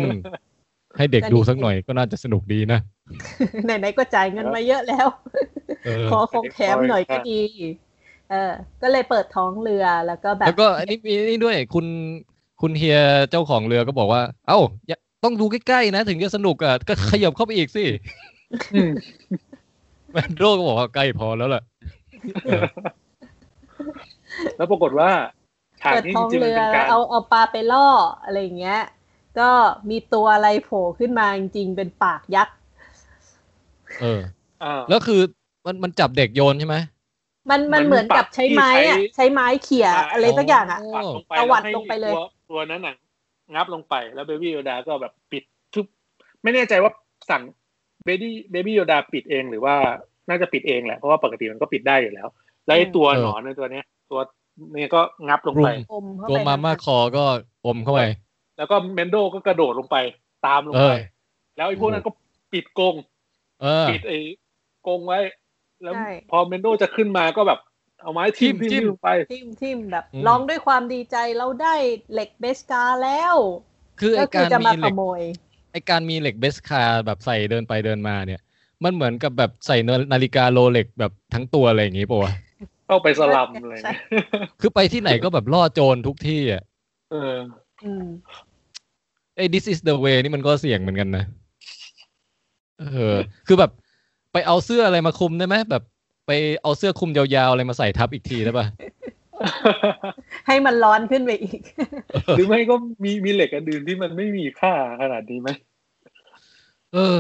ให้เด็กดูสักหน่อยก็น่าจะสนุกดีนะไหนๆก็จ่ายเงินมาเยอะแล้วขอของแถมหน่อยก็ดีเออก็เลยเปิดท้องเรือแล้วก็แบบแล้วก็อันนี้มีนี่ด้วยคุณคุณเฮียเจ้าของเรือก็บอกว่าเอ้าต้องดูใกล้ๆนะถึงจะสนุกอ่ะก็ขยับเข้าไปอีกสิแมนโดก็บอกว่าใกล้พอแล้วล่ะแล้วปรากฏว่าเปิดท้องเรือเอาเอาปลาไปล่ออะไรอย่างเงี้ยก็มีตัวอะไรโผล่ขึ้นมาจริงๆเป็นปากยักษ์ เออแล้วคือมันมันจับเด็กโยนใช่ไหมมันมันเหมือนกับใช้ไม้อ่ะใช้ไม้เขี่ยอะไรสักอย่างอ่ะตวัดลงไปเลยตัวนั้นน่ะงับลงไปแล้วเบบี้โยดาก็แบบปิดทึบไม่แน่ใจว่าสั่งเบบี้เบบี้โยดาปิดเองหรือว่าน่าจะปิดเองแหละเพราะว่าปกติมันก็ปิดได้อยู่แล้วแล้วไอ้ตัวหนอนในตัวเนี้ยตัวนี่ก็งับลงไปตัวมาม่าคอก็อมเข้าไปแล้วก็เมนโดก็กระโดดลงไปตามลงไปแล้วไอ้พวกนั้นก็ปิดกรงปิดไอ้กรงไว้แล้วพอเมนโดจะขึ้นมาก็แบบเอาไม้ทิ่มทิ่มลงไปทิ่มทิ่มแบบร้องด้วยความดีใจเราได้เหล็กเบสคาแล้วคือไอ้การมีเหล็กไอ้การมีเหล็กเบสคาแบบใส่เดินไปเดินมาเนี่ยมันเหมือนกับแบบใส่นาฬิกาโรเล็กแบบทั้งตัวอะไรอย่างงี้ป่ะวะเข้าไปสลัมอะไรคือไปที่ไหนก็แบบล่อโจรทุกที่อ่ะเออไอ้ this is the way นี่มันก็เสี่ยงเหมือนกันนะเออคือแบบไปเอาเสื้ออะไรมาคลุมได้ไหมแบบไปเอาเสื้อคลุมยาวๆอะไรมาใส่ทับอีกทีได้ป่ะให้มันร้อนขึ้นไปอีกหรือไม่ก็มีมีเหล็กอันอื่นที่มันไม่มีค่าขนาดนี้ไหมเออ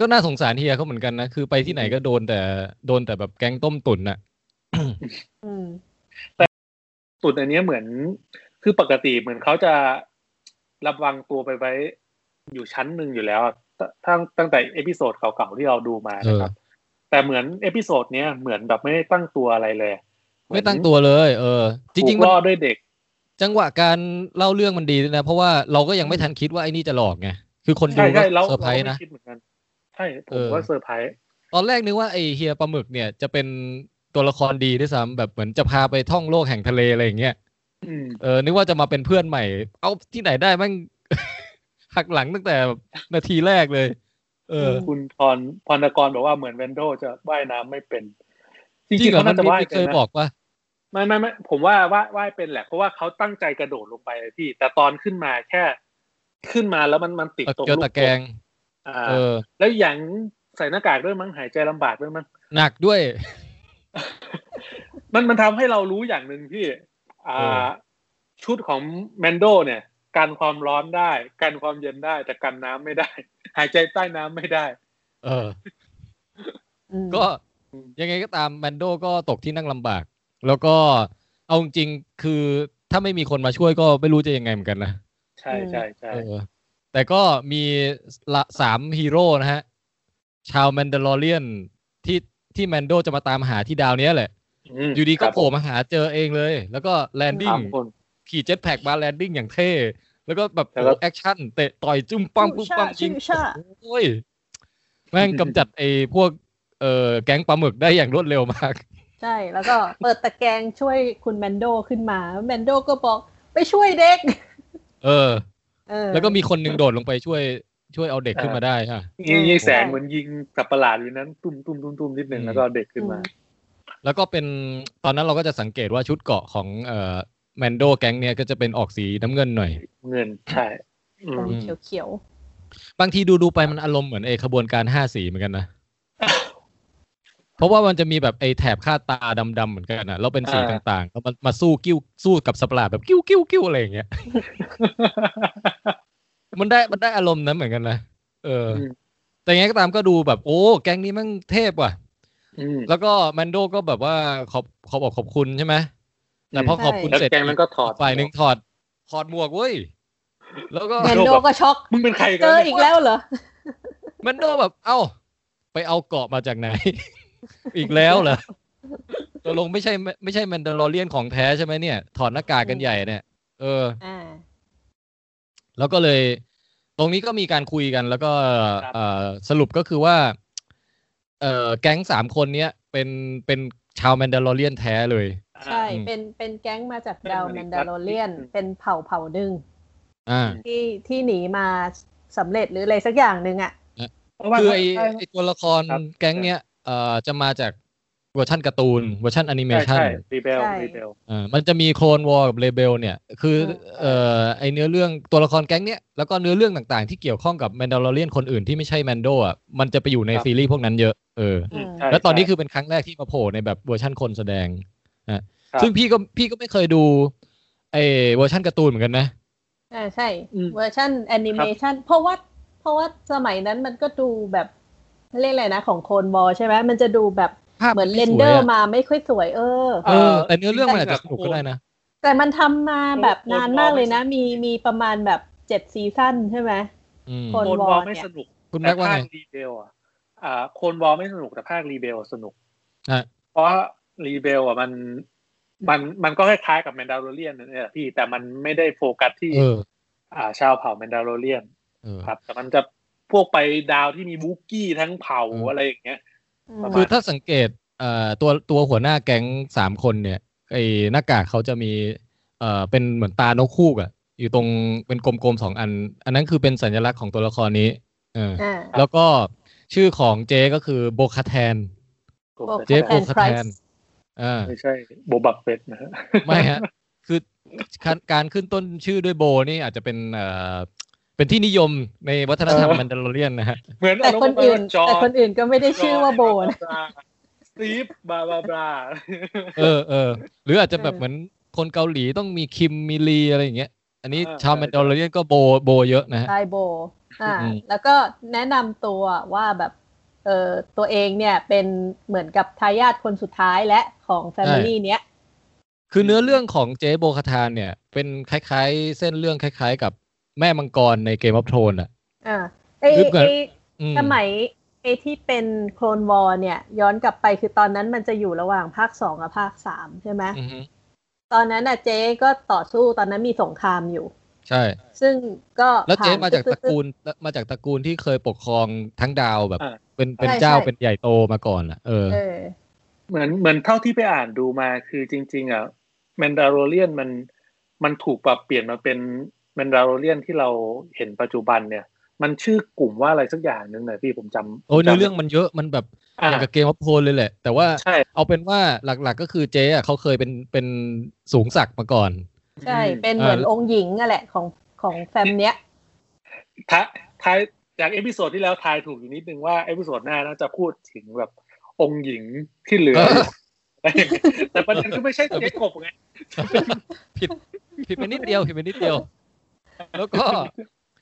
ก็น่าสงสารเฮียเขาเหมือนกันนะคือไปที่ไหนก็โดนแต่โดนแต่แบบแก๊งต้มตุ๋นน่ะแต่ตุ๋นอันนี้เหมือนคือปกติเหมือนเขาจะระวังตัวไปไว้อยู่ชั้นหนึ่งอยู่แล้วทั้งตั้งแต่เอพิโซดเก่าๆที่เราดูมานะครับแต่เหมือนเอพิโซดเนี้ยเหมือนแบบไม่ได้ตั้งตัวอะไรเลยไม่ตั้งตัวเลยเออจริงๆมันล่อด้วยเด็กจังหวะการเล่าเรื่องมันดีด้วยนะเพราะว่าเราก็ยังไม่ทันคิดว่าไอ้นี่จะหลอกไงคือคนดูก็เซอร์ไพรส์นะใช่ผมก็เซอร์ไพรส์ตอนแรกนึกว่าไอ้เฮียปลาหมึกเนี่ยจะเป็นตัวละครดีด้วยซ้ำแบบเหมือนจะพาไปท่องโลกแห่งทะเลอะไรอย่างเงี้ยเออนึกว่าจะมาเป็นเพื่อนใหม่เอาที่ไหนได้แม่งหักหลังตั้งแต่นาทีแรกเลยเออคุณพรพรกรบอกว่าเหมือนเวนโดจะว่ายน้ำไม่เป็นจริงๆเขาน่าจะว่ายเป็นนะไม่ไม่ไม่ผมว่าว่าว่ายเป็นแหละเพราะว่าเขาตั้งใจกระโดดลงไปเลยพี่แต่ตอนขึ้นมาแค่ขึ้นมาแล้วมันมันติดตรงลูกตะแกรงอ่าแล้วอย่างใส่หน้ากากด้วยมั้งหายใจลำบากด้วยมั้งหนักด้วยมันมันทำให้เรารู้อย่างนึงพี่อ่าชุดของเมนโดเนี่ยกันความร้อนได้กันความเย็นได้แต่กันน้ำไม่ได้หายใจใต้น้ำไม่ได้เออก็ยังไงก็ตามแมนโดก็ตกที่นั่งลำบากแล้วก็เอาจริงคือถ้าไม่มีคนมาช่วยก็ไม่รู้จะยังไงเหมือนกันนะใช่ใช่ใช่แต่ก็มีสามฮีโร่นะฮะชาวแมนดาลอเรียนที่ที่แมนโดจะมาตามหาที่ดาวนี้แหละอยู่ดีก็โผล่มาหาเจอเองเลยแล้วก็แลนดิ้งขี่เจ็ตแพ็กมาแลนดิ้งอย่างเท่แล้วก็แบบโอ้แอคชั่นเตะต่อยจุ้มปั้มปุ๊บปั้มยิงโอ้ยแม่งกำจัดไอ้พวกเอ่อแก๊งปลาหมึกได้อย่างรวดเร็วมากใช่แล้วก็เปิดตะแกรงช่วยคุณแมนโดขึ้นมาแมนโดก็บอกไปช่วยเด็กเออเออแล้วก็มีคนหนึ่งโดดลงไปช่วยช่วยเอาเด็กขึ้นมาได้ฮะยิงแสงเหมือนยิงสับประหลาดอยู่นั้นตุ้มตุ้มตุ้มตุ้มนิดหนึ่งแล้วก็เด็กขึ้นมาแล้วก็เป็นตอนนั้นเราก็จะสังเกตว่าชุดเกาะของเอ่อแมนโดแก๊งเนี่ยก็จะเป็นออกสีน้ำเงินหน่อยเงินใช่เขียวๆบางทีดูๆไปมันอารมณ์เหมือนไอ้ขบวนการห้าสีเหมือนกันนะเพราะว่ามันจะมีแบบไอ้แถบคาดตาดำๆเหมือนกันนะแล้วเป็นสีต่างๆแล้วมันมาสู้กิ้วสู้กับสัตว์ประหลาดแบบกิ้วกิ้วกิ้วอะไรอย่างเงี้ย มันได้มันได้อารมณ์นั้นเหมือนกันนะเออแต่ยังไงก็ตามก็ดูแบบโอ้แก๊งนี้มันเทพว่ะแล้วก็แมนโดก็แบบว่าขอบขอบขอบคุณใช่ไหมแต่พอขอบคุณเสร็จมันก็ถอดฝ่ายหนึ่งถอดถอดหมวกเว้ยแล้วก็แมนโดก็ช็อกมึงเป็นใครกันเจออีกแล้วเหรอแมนโดแบบเอ้าไปเอาเกาะมาจากไหนอีกแล้วเหรอตกลงไม่ใช่ไม่ใช่แมนดาลอเรียนของแท้ใช่ไหมเนี่ยถอดหน้ากากกันใหญ่เนี่ยเออแล้วก็เลยตรงนี้ก็มีการคุยกันแล้วก็สรุปก็คือว่าแก๊งสามคนเนี้ยเป็นเป็นชาวแมนดาลอเรียนแท้เลยใช่เป็นเป็นแก๊งมาจากดาวแมนดาลอเรียนเป็นเผ่าเผ่าหนึ่งที่ที่หนีมาสำเร็จหรืออะไรสักอย่างนึงอ่ะคือไอ้ตัวละครแก๊งเนี้ยเอ่อจะมาจากเวอร์ชันการ์ตูนเวอร์ชันแอนิเมชันใช่รีเบลรีเบลอ่ามันจะมีโคลนวอร์กับรีเบลเนี่ยคือเอ่อไอเนื้อเรื่องตัวละครแก๊งเนี้ยแล้วก็เนื้อเรื่องต่างๆที่เกี่ยวข้องกับแมนดาลอเรียนคนอื่นที่ไม่ใช่แมนโดอ่ะมันจะไปอยู่ในซีรีส์พวกนั้นเยอะเออแล้วตอนนี้คือเป็นครั้งแรกที่มาโผล่ในแบบเวอร์ชันคนแสดงนะซึ่งพี่ก็พี่ก็ไม่เคยดูไอเวอร์ชันการ์ตูนเหมือนกันนะอ่าใช่เวอร์ชันแอนิเมชันเพราะว่าเพราะว่าสมัยนั้นมันก็ดูแบบ เรียกอะไรนะของโคนบอลใช่ไหมมันจะดูแบบเหมือนเรนเดอร์มาไม่ค่อยสวยเออเออแต่เนื้อเรื่องมันอาจจะสนุกก็ได้นะแต่มันทำมาแบบนานมากเลยนะมีมีประมาณแบบเจ็ดซีซั่นใช่ไหมโคนบอลไม่สนุกแต่ภาครีเบลอ่ะอ่าโคนบอลไม่สนุกแต่ภาครีเบลสนุกเพราะรีเบลอ่ะมันมันมันก็คล้ายๆกับแมนดาโลเรียนนี่แหละพี่แต่มันไม่ได้โฟกัสที่อ่าชาวเผ่าแมนดาโลเรียนครับแต่มันจะพวกไปดาวที่มีบุกกี้ทั้งเผ่าอะไรอย่างเงี้ยคือถ้าสังเกตเอ่อตัวตัวหัวหน้าแก๊งสามคนเนี่ยไอ้หน้ากากเขาจะมีเอ่อเป็นเหมือนตานกคู่อ่ะอยู่ตรงเป็นกลมๆสองอันอันนั้นคือเป็นสัญลักษณ์ของตัวละครนี้เออแล้วก็ชื่อของเจก็คือโบคาแทนเจโบคาแทนอ่าไม่ใช่โบบักเฟสนะฮะไม่ฮะคือการขึ้นต้นชื่อด้วยโบนี่อาจจะเป็นเอ่อเป็นที่นิยมในวัฒนธรรมแมนดาโลเรียนนะฮะแต่คนอื่นแต่คนอื่นก็ไม่ได้ชื่อว่าโบนะซีฟบาบาบาเออเออหรืออาจจะแบบเหมือนคนเกาหลีต้องมีคิมมีลีอะไรอย่างเงี้ยอันนี้ชาวแมนดาโลเรียนก็โบโบเยอะนะฮะใช่โบอ่าแล้วก็แนะนำตัวว่าแบบเอ่อตัวเองเนี่ยเป็นเหมือนกับทายาทคนสุดท้ายและของแฟมิลี่เนี้ยคือเนื้อเรื่องของเจโบคาทานเนี่ยเป็นคล้ายๆเส้นเรื่องคล้ายๆกับแม่มังกรในเกมออฟโทนอ่ะอ่าไอ้สมัยไอ้ที่เป็นโคลนวอร์เนี่ยย้อนกลับไปคือตอนนั้นมันจะอยู่ระหว่างภาคสองกับภาคสามใช่ไหมตอนนั้นอ่ะเจ๊ก็ต่อสู้ตอนนั้นมีสงครามอยู่ใช่ซึ่งก็แล้วเจ๊มาจากตระกูลมาจากตระกูลที่เคยปกครองทั้งดาวแบบเป็นเป็นเจ้าเป็นใหญ่โตมาก่อนอ่ะเออเหมือนเหมือนเท่าที่ไปอ่านดูมาคือจริงๆอ่ะแมนดาโลเรียนมันมันถูกปรับเปลี่ยนมาเป็นแมนดาโลเรียนที่เราเห็นปัจจุบันเนี่ยมันชื่อกลุ่มว่าอะไรสักอย่างนึงน่ะพี่ผมจำโอ้ยเรื่องมันเยอะมันแบบอย่างกับเกมออฟโทนเลยแหละแต่ว่าเอาเป็นว่าหลักๆก็คือเจ๊อ่ะเขาเคยเป็นเป็นสูงศักดิ์มาก่อนใช่เป็นเหมือนองค์หญิงนั่นแหละของของแฟมเนี้ยท้าท้ายจากเอพิโซดที่แล้วทายถูกอยู่นิดนึงว่าเอพิโซดหน้าน่าจะพูดถึงแบบองค์หญิงที่เหลือแต่ประเด็นก็ไม่ใช่เจ๊กบไงผิดผิดไปนิดเดียวผิดไปนิดเดียวแล้วก็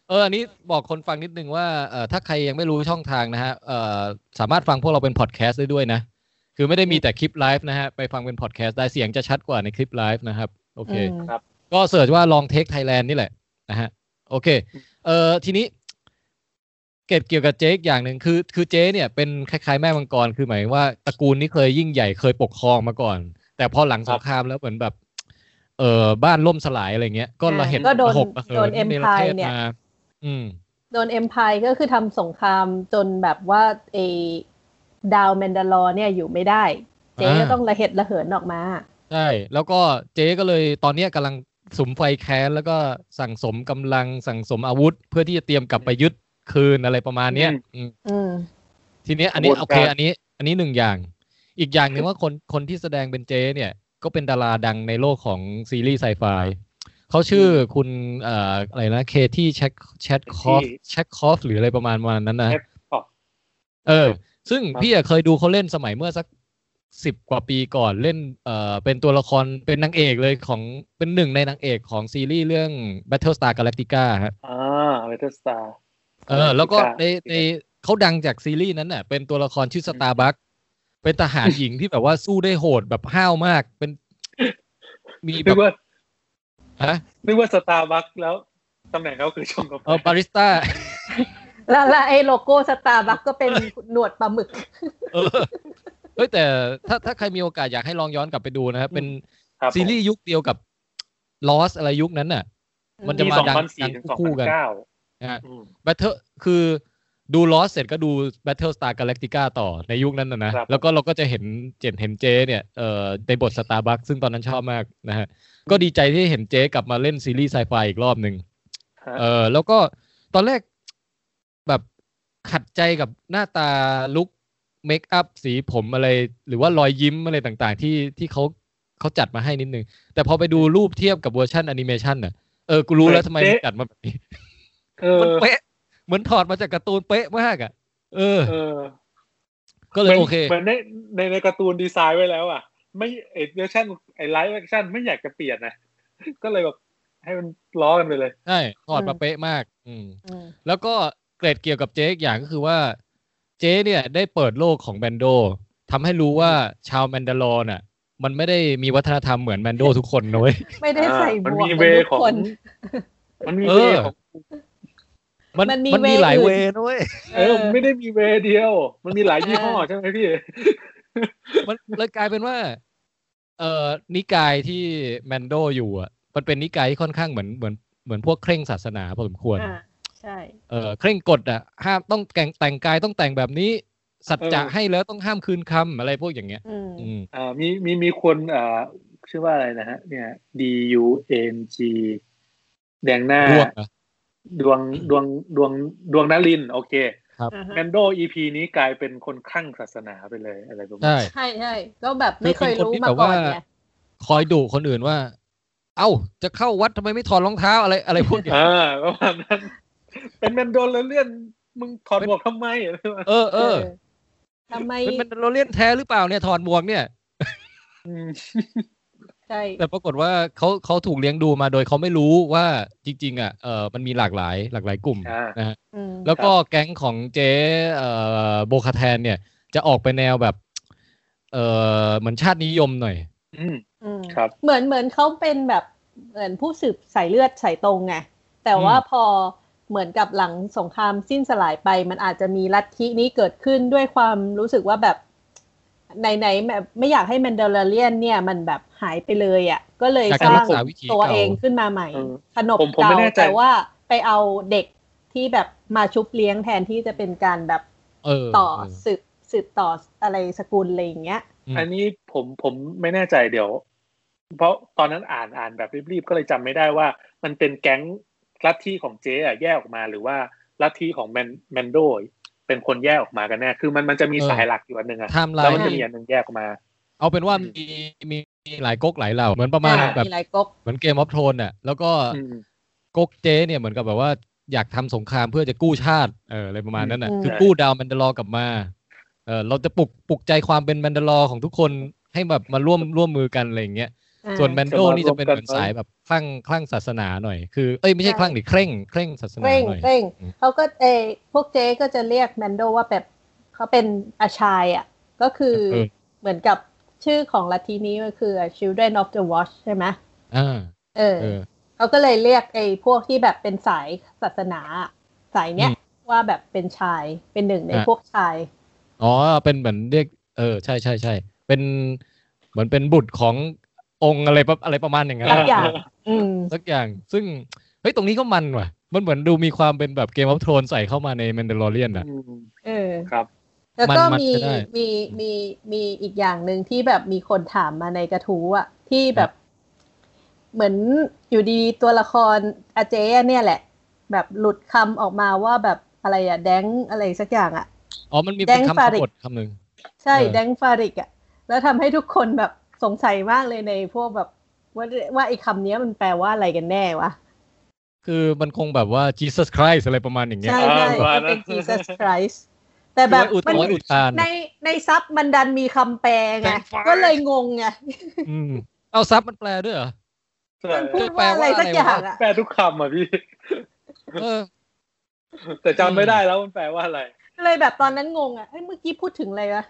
เอออันนี้บอกคนฟังนิดนึงว่าเอ่อถ้าใครยังไม่รู้ช่องทางนะฮะเอ่อสามารถฟังพวกเราเป็นพอดแคสต์ได้ด้วยนะคือไม่ได้มีแต่คลิปไลฟ์นะฮะไปฟังเป็นพอดแคสต์ได้เสียงจะชัดกว่าในคลิปไลฟ์นะครับโอเคครับก็เสิร์ชว่าลองเทคไทยแลนด์นี่แหละนะฮะโอเคเอ่อทีนี้เก็บเกี่ยวกับเจ๊อย่างนึงคือคือเจ๊เนี่ยเป็นคล้ายๆแม่มังกรคือหมายว่าตระกูลนี้เคยยิ่งใหญ่เคยปกครองมาก่อนแต่พอหลังสงครามแล้วเหมือนแบบเอ่อบ้านล่มสลายอะไรเงี้ยก็เราเห็นก็โดนโดนเอ็มไพร์เนี่ยโดนเอ็มไพร์ก็คือทำสงครามจนแบบว่าไอ้ดาวแมนดาลอเนี่ยอยู่ไม่ได้เจ๊ก็ต้องระเหตุระเหินออกมาใช่แล้วก็เจ๊ก็เลยตอนนี้กำลังสุมไฟแค้นแล้วก็สั่งสมกำลังสั่งสมอาวุธเพื่อที่จะเตรียมกลับไปยึดคืนอะไรประมาณเนี้ยทีนี้อันนี้โอเคอันนี้อันนี้หนึ่งอย่างอีกอย่างนึงว่าคนคนที่แสดงเป็นเจ๊เนี่ยก็เป็นดาราดังในโลกของซีรีส์ไซไฟเขาชื่อคุณเอ่ออะไรนะเคที่แชทแชทคอฟแชทคอฟหรืออะไรประมาณวันนั้นนะเออซึ่งพี่เคยดูเขาเล่นสมัยเมื่อสักสิบกว่าปีก่อนเล่นเอ่อเป็นตัวละครเป็นนางเอกเลยของเป็นหนึ่งในนางเอกของซีรีส์เรื่อง Battlestar Galactica ฮะอ่า Battlestar เออแล้วก็ในในเขาดังจากซีรีส์นั้นน่ะเป็นตัวละครชื่อ Starbuck เป็นทหารหญิงที่แบบว่าสู้ได้โหดแบบห้าวมากเป็นมีแบบฮะนึกว่า Starbucks แล้วตำแหน่งเขาคือชงกาแฟเออบาริสต้าแล้วแล้วไอ้โลโก้ Starbucks ก็เป็นหนวดปลาหมึกเออเฮ้ยแต่ถ้าถ้าใครมีโอกาสอยากให้ลองย้อนกลับไปดูนะครับเป็นซีรีส์ยุคเดียวกับ Lost อะไรยุคนั้นน่ะมันจะมาดังคู่กันนะฮะ Battle คือดู Lost เสร็จก็ดู Battlestar Galactica ต่อในยุคนั้นน่ะนะแล้วก็เราก็จะเห็นเจนเห็นเจเนี่ยเอ่อในบท Starbucks ซึ่งตอนนั้นชอบมากนะฮะก็ดีใจที่เห็นเจ๊กลับมาเล่นซีรีส์ไซไฟอีกรอบหนึ่งเออแล้วก็ตอนแรกแบบขัดใจกับหน้าตาลุคเมคอัพสีผมอะไรหรือว่ารอยยิ้มอะไรต่างๆที่ที่เขาเขาจัดมาให้นิดนึงแต่พอไปดูรูปเทียบกับเวอร์ชันแอนิเมชันน่ะเออกูรู้แล้วทำไมจัดมาแบบนี้มันเป๊ะเหมือนถอดมาจากการ์ตูนเป๊ะมากอ่ะเออก็เลยโอเคเหมือนในในในการ์ตูนดีไซน์ไว้แล้วอ่ะไม่เอเวอร์ชั่นไอ้ไลฟ์เวอร์ชั่นไม่อยากจะเปลี่ยนนะก็เลยแบบให้มันล้อกันไปเลยใช่ถอดมาเป๊ะมากอืมแล้วก็เกรดเกี่ยวกับเจ๊อีกอย่างก็คือว่า เจ๊เนี่ยได้เปิดโลกของแมนโดทำให้รู้ว่าชาวแมนดาลอน่ะมันไม่ได้มีวัฒนธรรมเหมือนแมนโดทุกคนนะเว้ยไม่ได้ใส่บวกทุกคนมันมีเวของมันมันมีหลายเวนะเว้ยเออไม่ได้มีเวเดียวมันมีหลายยี่ห้อใช่ไหมพี่มันเลยกลายเป็นว่าเอ่อนิกายที่แมนโดอยู่อ่ะมันเป็นนิกายที่ค่อนข้างเหมือนเหมือนเหมือนพวกเคร่งศาสนาพอสมควรใช่เออเคร่งกฎอ่ะห้ามต้องแต่งแต่งกายต้องแต่งแบบนี้สัจจะให้แล้วต้องห้ามคืนคำอะไรพวกอย่างเงี้ยอืมอ่ามีมีมีคนอ่าชื่อว่าอะไรนะฮะเนี่ย D U N G แดงหน้าดวงดวงดวงดวงนลินโอเคครับแมนโด อี พี นี้กลายเป็นคนคลั่งศาสนาไปเลยอะไรประมาณนี้ใช่ใช่ก็แบบไม่เคยรู้มาก่อนไงคอยดุคนอื่นว่าเอ้าจะเข้าวัดทำไมไม่ถอดรองเท้าอะไรอะไรพวกอย่างอ่าประมาณนั้นเป็นแมนโดแล้วเลื่อนมึงถอดหมวกทำไมเออเออทำไมเป็นแมนโดเลียนแท้หรือเปล่าเนี่ยถอดหมวกเนี่ยใช่แต่ปรากฏว่าเขาเขาถูกเลี้ยงดูมาโดยเขาไม่รู้ว่าจริงๆอ่ะเออมันมีหลากหลายหลากหลายกลุ่มนะฮะแล้วก็แก๊งของเจ๊เอ่อโบคาแทนเนี่ยจะออกไปแนวแบบเออเหมือนชาตินิยมหน่อยอืมครับเหมือนเหมือนเขาเป็นแบบเหมือนผู้สืบสายเลือดสายตรงไงแต่ว่าพอเหมือนกับหลังสงครามสิ้นสลายไปมันอาจจะมีลัทธินี้เกิดขึ้นด้วยความรู้สึกว่าแบบไหนๆแบบไม่อยากให้แมนดาลาเรียนเนี่ยมันแบบหายไปเลยอ่ะก็เลยสร้างตัวเองขึ้นมาใหม่ขนบเก่าแต่ว่าไปเอาเด็กที่แบบมาชุบเลี้ยงแทนที่จะเป็นการแบบต่อสืบสืบต่ออะไรสกุลอะไรอย่างเงี้ยอันนี้ผมผมไม่แน่ใจเดี๋ยวเพราะตอนนั้นอ่านอ่านแบบรีบๆก็เลยจำไม่ได้ว่ามันเป็นแก๊งลัทธิของเจ๊อ่ะแยกออกมาหรือว่าลัทธิของแมนแมนโดเป็นคนแยกออกมากันแน่คือมันมันจะมีสายหลักอยู่อันนึงอ่ะแล้วมันจะมีอันนึงแยกออกมาเอาเป็นว่ามีมีหลายก๊กหลายเหล่าเหมือนประมาณแบบเหมือนเกมออฟโทนน่ะแล้วก็ก๊กเจ๊เนี่ยเหมือนกับแบบว่าอยากทำสงครามเพื่อจะกู้ชาติเอออะไรประมาณนั้นน่ะคือกู้ดาวแมนดาลอกลับมาเออเราจะปลุกปลุกใจความเป็นแมนดาลอของทุกคนให้แบบมาร่วมร่วมมือกันอะไรอย่างเงี้ยส่วนแมนโดนี่จะเป็นเหมือนสายแบบคลั่งคลั่งศาสนาหน่อยคือเอ้ยไม่ใช่คลั่งดิเคร่งเคร่งศาสนาหน่อยเคร่งเขาก็เอพวกเจ๊ก็จะเรียกแมนโดว่าแบบเขาเป็นอาชายอ่ะก็คือเหมือนกับชื่อของลัทธินี้ก็คือ Children of the Watch ใช่ไหมอ่าเออเขาก็เลยเรียกไอ้พวกที่แบบเป็นสายศาสนาสายเนี้ยว่าแบบเป็นชายเป็นหนึ่งในพวกชายอ๋อเป็นเหมือนเรียกเออใช่ใช่ใช่เป็นเหมือนเป็นบุตรขององค์อะไรแบบอะไรประมาณอย่างเงี้ยสักอย่างอืมสักอย่างซึ่งเฮ้ยตรงนี้ก็มันว่ะมันเหมือนดูมีความเป็นแบบเกมออฟโทนใส่เข้ามาในแมนดาลอเรียนอ่ะเออครับแล้วก็มีมีมีมีอีกอย่างหนึ่งที่แบบมีคนถามมาในกระทู้อ่ะที่แบบเหมือนอยู่ดีตัวละครอาเจ๊เนี่ยแหละแบบหลุดคำออกมาว่าแบบอะไรอ่ะแดงอะไรสักอย่างอ่ะอ๋อมันมีเป็นคำสะกดคำหนึ่งใช่แดงฟาริกอ่ะแล้วทำให้ทุกคนแบบสงสัยมากเลยในพวกแบบว่าว่าไอ้คำนี้มันแปลว่าอะไรกันแน่วะคือมันคงแบบว่า Jesus Christ อะไรประมาณอย่างเงี้ยใช่ใช่เป็น Jesus Christ แต่แบบมันในในซับมันดันมีคำแปลไงก็เลยงงไงอืมเอาซับมันแปลด้วยเหรอมันพูดว่าอะไรสักอย่างอะแปลทุกคำอ่ะพี่เออแต่จำไม่ได้แล้วมันแปลว่าอะไรเลยแบบตอนนั้นงงอ่ะเฮ้ยเมื่อกี้พูดถึงอะไรวะ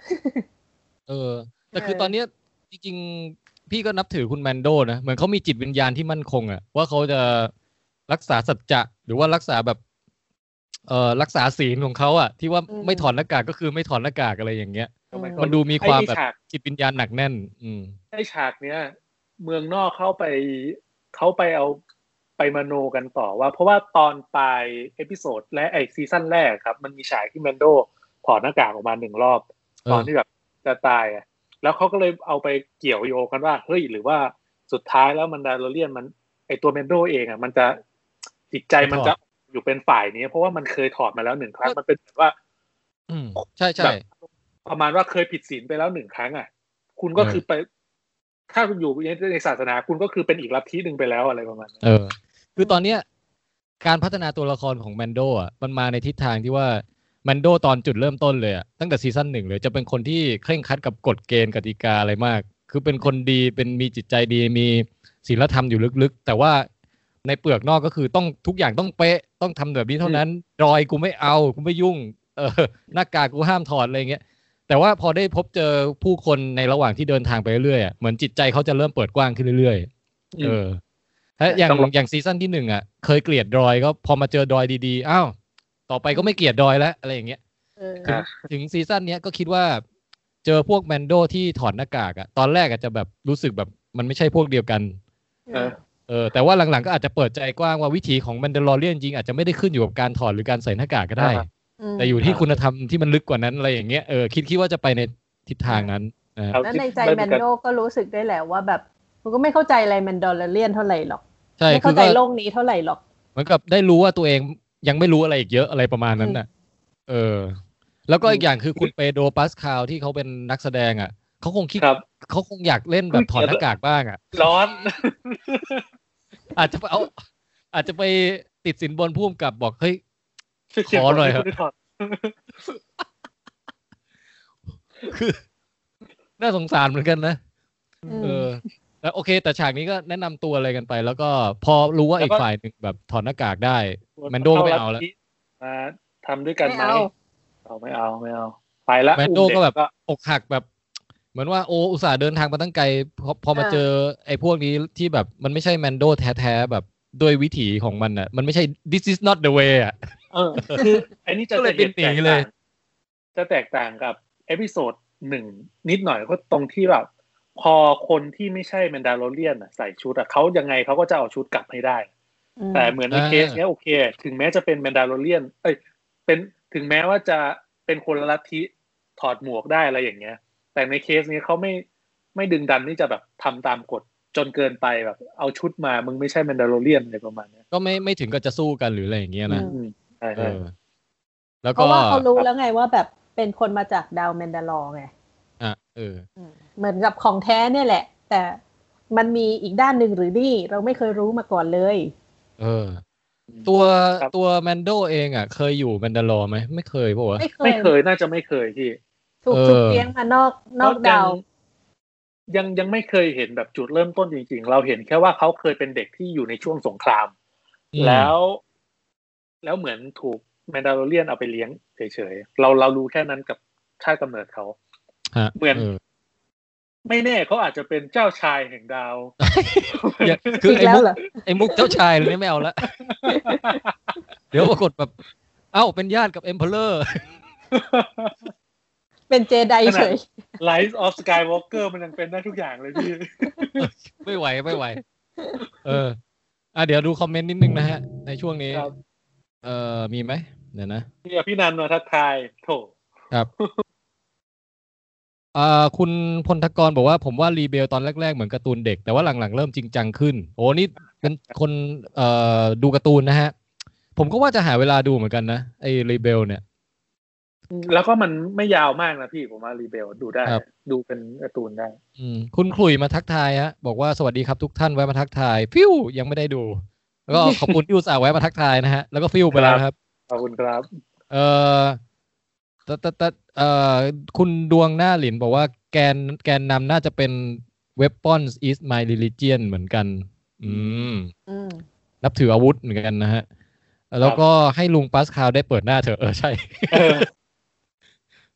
เออแต่คือตอนนี้จริงๆพี่ก็นับถือคุณแมนโดนะเหมือนเขามีจิตวิญญาณที่มั่นคงอะว่าเขาจะรักษาสัจจะหรือว่ารักษาแบบเอ่อรักษาศีลของเขาอะที่ว่าไม่ถอดหน้ากากก็คือไม่ถอดหน้ากากอะไรอย่างเงี้ยมันดูมีความแบบจิตวิญญาณหนักแน่นอืมไอ้ฉากเนี้ยเมืองนอกเข้าไปเขาไปเอาไปมโนกันต่อว่าเพราะว่าตอนปลายเอพิโซดและไอ้ซีซั่นแรกครับมันมีฉากที่แมนโดถอดหน้ากากออกมาหนึ่งรอบตอนที่แบบจะตายอะแล้วเขาก็เลยเอาไปเกี่ยวโยงกันว่าเฮ้ยหรือว่าสุดท้ายแล้วมันดาลอเรียนมันไอตัวแมนโดเองอ่ะมันจะจิตใจมันจะอยู่เป็นฝ่ายนี้เพราะว่ามันเคยถอดมาแล้วหนึ่งครั้งมันเป็นแบบว่าอืมใช่ใช่ประมาณว่าเคยผิดศีลไปแล้วหนึ่งครั้งอ่ะคุณก็คือไปถ้าคุณอยู่ในศาสนาคุณก็คือเป็นอีกลัทธิหนึ่งไปแล้วอะไรประมาณนี้เออคือตอนเนี้ยการพัฒนาตัวละครของแมนโดอ่ะมันมาในทิศทางที่ว่าแมนโดตอนจุดเริ่มต้นเลยอ่ะตั้งแต่ซีซั่นหนึ่งเลยจะเป็นคนที่เคร่งครัดกับกฎเกณฑ์กติกาอะไรมากคือเป็นคนดีเป็นมีจิตใจดีมีศีลธรรมอยู่ลึกๆแต่ว่าในเปลือกนอกก็คือต้องทุกอย่างต้องเป๊ะต้องทำแบบนี้เท่านั้นรอยกูไม่เอากูไม่ยุ่ง เออหน้ากากกูห้ามถอดอะไรเงี้ยแต่ว่าพอได้พบเจอผู้คนในระหว่างที่เดินทางไปเรื่อยๆเหมือนจิตใจเขาจะเริ่มเปิดกว้างขึ้นเรื่อยๆเออถ้าอย่างอย่างซีซั่นที่หนึ่งอ่ะเคยเกลียดดรอยก็พอมาเจอดรอยดีๆอ้าวต่อไปก็ไม่เกลียดดรอยแล้วอะไรอย่างเงี้ยถึงซีซั่นเนี้ยก็คิดว่าเจอพวกแมนโดที่ถอดหน้ากากอ่ะตอนแรกอาจจะแบบรู้สึกแบบมันไม่ใช่พวกเดียวกันเออแต่ว่าหลังๆก็อาจจะเปิดใจกว้างว่าวิถีของแมนดาลอเรียนจริงอาจจะไม่ได้ขึ้นอยู่กับการถอดหรือการใส่หน้ากากก็ได้แต่อยู่ที่คุณธรรมที่มันลึกกว่านั้นอะไรอย่างเงี้ยเออคิดคิดว่าจะไปในทิศทางนั้นนะแล้วในใจแมนโดก็รู้สึกได้แหละว่าแบบมันก็ไม่เข้าใจอะไรแมนดาลอเรียนเท่าไหร่หรอกไม่เข้าใจโลกนี้เท่าไหร่หรอกเหมือนกับได้รู้ว่าตัวเองยังไม่รู้อะไรอีกเยอะอะไรประมาณนั้นน่ะเออแล้วก็อีกอย่างคือคุณเปโดร ปาสคาลที่เขาเป็นนักแสดงอ่ะเขาคงคิดเขาคงอยากเล่นแบบถอดหน้ากากบ้างอ่ะร้อนอาจจะเอาอาจจะไปติดสินบนพุ่มกับบอกเฮ้ยขอหน่อยครับคือน่าสงสารเหมือนกันนะเออแล้วโอเคแต่ฉากนี้ก็แนะนำตัวอะไรกันไปแล้วก็พอรู้ว่าอีกฝ่ายหนึ่งแบบถอดหน้ากากได้แมนโดก็ไม่เอาแล้วมาทำด้วยกันไหมเอาไม่เอาไม่เอาไปละแมนโดก็แบบอกหักแบบเหมือนว่าโออุตส่าห์เดินทางมาตั้งไกลพอมาเจอไอ้พวกนี้ที่แบบมันไม่ใช่แมนโดแท้ๆแบบโดยวิถีของมันอ่ะมันไม่ใช่ this is not the way อ่ะเออคือไอ้นี่จะจะแตกเลยจะแตกต่างกับเอพิโซดหนึ่งนิดหน่อยก็ตรงที่แบบพอคนที่ไม่ใช่แมนดาโลเรียนน่ะใส่ชุดอ่ะเค้ายังไงเค้าก็จะเอาชุดกลับให้ได้แต่เหมือนในเคสเนี้ยโอเคถึงแม้จะเป็นแมนดาโลเรียนเอ้ยเป็นถึงแม้ว่าจะเป็นคนละลัทธิถอดหมวกได้อะไรอย่างเงี้ยแต่ในเคสนี้เขาไม่ไม่ดึงดันที่จะแบบทำตามกฎจนเกินไปแบบเอาชุดมามึงไม่ใช่แมนดาโลเรียนอะไรประมาณนี้ก็ไม่ไม่ถึงกับจะสู้กันหรืออะไรอย่างเงี้ยนะใช่แล้วก็เพราะว่าเขารู้แล้วไงว่าแบบเป็นคนมาจากดาวแมนดาลอไงอ่ะเออเหมือนกับของแท้เนี่ยแหละแต่มันมีอีกด้านหนึ่งหรือนี่เราไม่เคยรู้มาก่อนเลยเออตัวตัวแมนโดเองอ่ะเคยอยู่แมนดาลอไหมไม่เคยป่ะวะไม่เคยน่าจะไม่เคยที่ถูกจุดเลี้ยงมานอกนอกดาวยังยังไม่เคยเห็นแบบจุดเริ่มต้นจริงๆเราเห็นแค่ว่าเขาเคยเป็นเด็กที่อยู่ในช่วงสงครามแล้วแล้วเหมือนถูกแมนดาโลเรียนเอาไปเลี้ยงเฉยๆเราเรารู้แค่นั้นกับชาติกำเนิดเขาเหมือนไม่แน่เขาอาจจะเป็นเจ้าชายแห่งดาวคือไอ้มุกไอ้มุกเจ้าชายเลยไม่เอาละเดี๋ยวปรากฏแบบเอ้าเป็นญาติกับเอ็มเพลเลอร์เป็นเจไดเฉย Rise of Skywalker มันยังเป็นได้ทุกอย่างเลยพี่ไม่ไหวไม่ไหวเอออ่ะเดี๋ยวดูคอมเมนต์นิดนึงนะฮะในช่วงนี้เอ่อมีไหมเดี๋ยวนะพี่พี่นันมาทักทายโถครับอ่าคุณพลทกรบอกว่าผมว่ารีเบลตอนแรกๆเหมือนการ์ตูนเด็กแต่ว่าหลังๆเริ่มจริงจังขึ้นโอ้นี่เป็นคนเอ่อดูการ์ตูนนะฮะผมก็ว่าจะหาเวลาดูเหมือนกันนะไอ้รีเบลเนี่ยแล้วก็มันไม่ยาวมากนะพี่ผมว่ารีเบลดูได้ดูเป็นการ์ตูนได้คุณขลุ่ยมาทักทายฮะบอกว่าสวัสดีครับทุกท่านแวะมาทักทายฟิวยังไม่ได้ดูแล้วก็ขอบคุณที่อุตส่าห์แวะมาทักทายนะฮะแล้วก็ฟิวไปแล้วครับขอบคุณครับเอ่อตะตะตะเอ่อคุณดวงหน้าหลินบอกว่าแกนแกนนำน่าจะเป็น Weapons is my religion เหมือนกันอืมนับถืออาวุธเหมือนกันนะฮะแล้วก็ให้ลุงปาสคาลได้เปิดหน้าเถอะเออใช่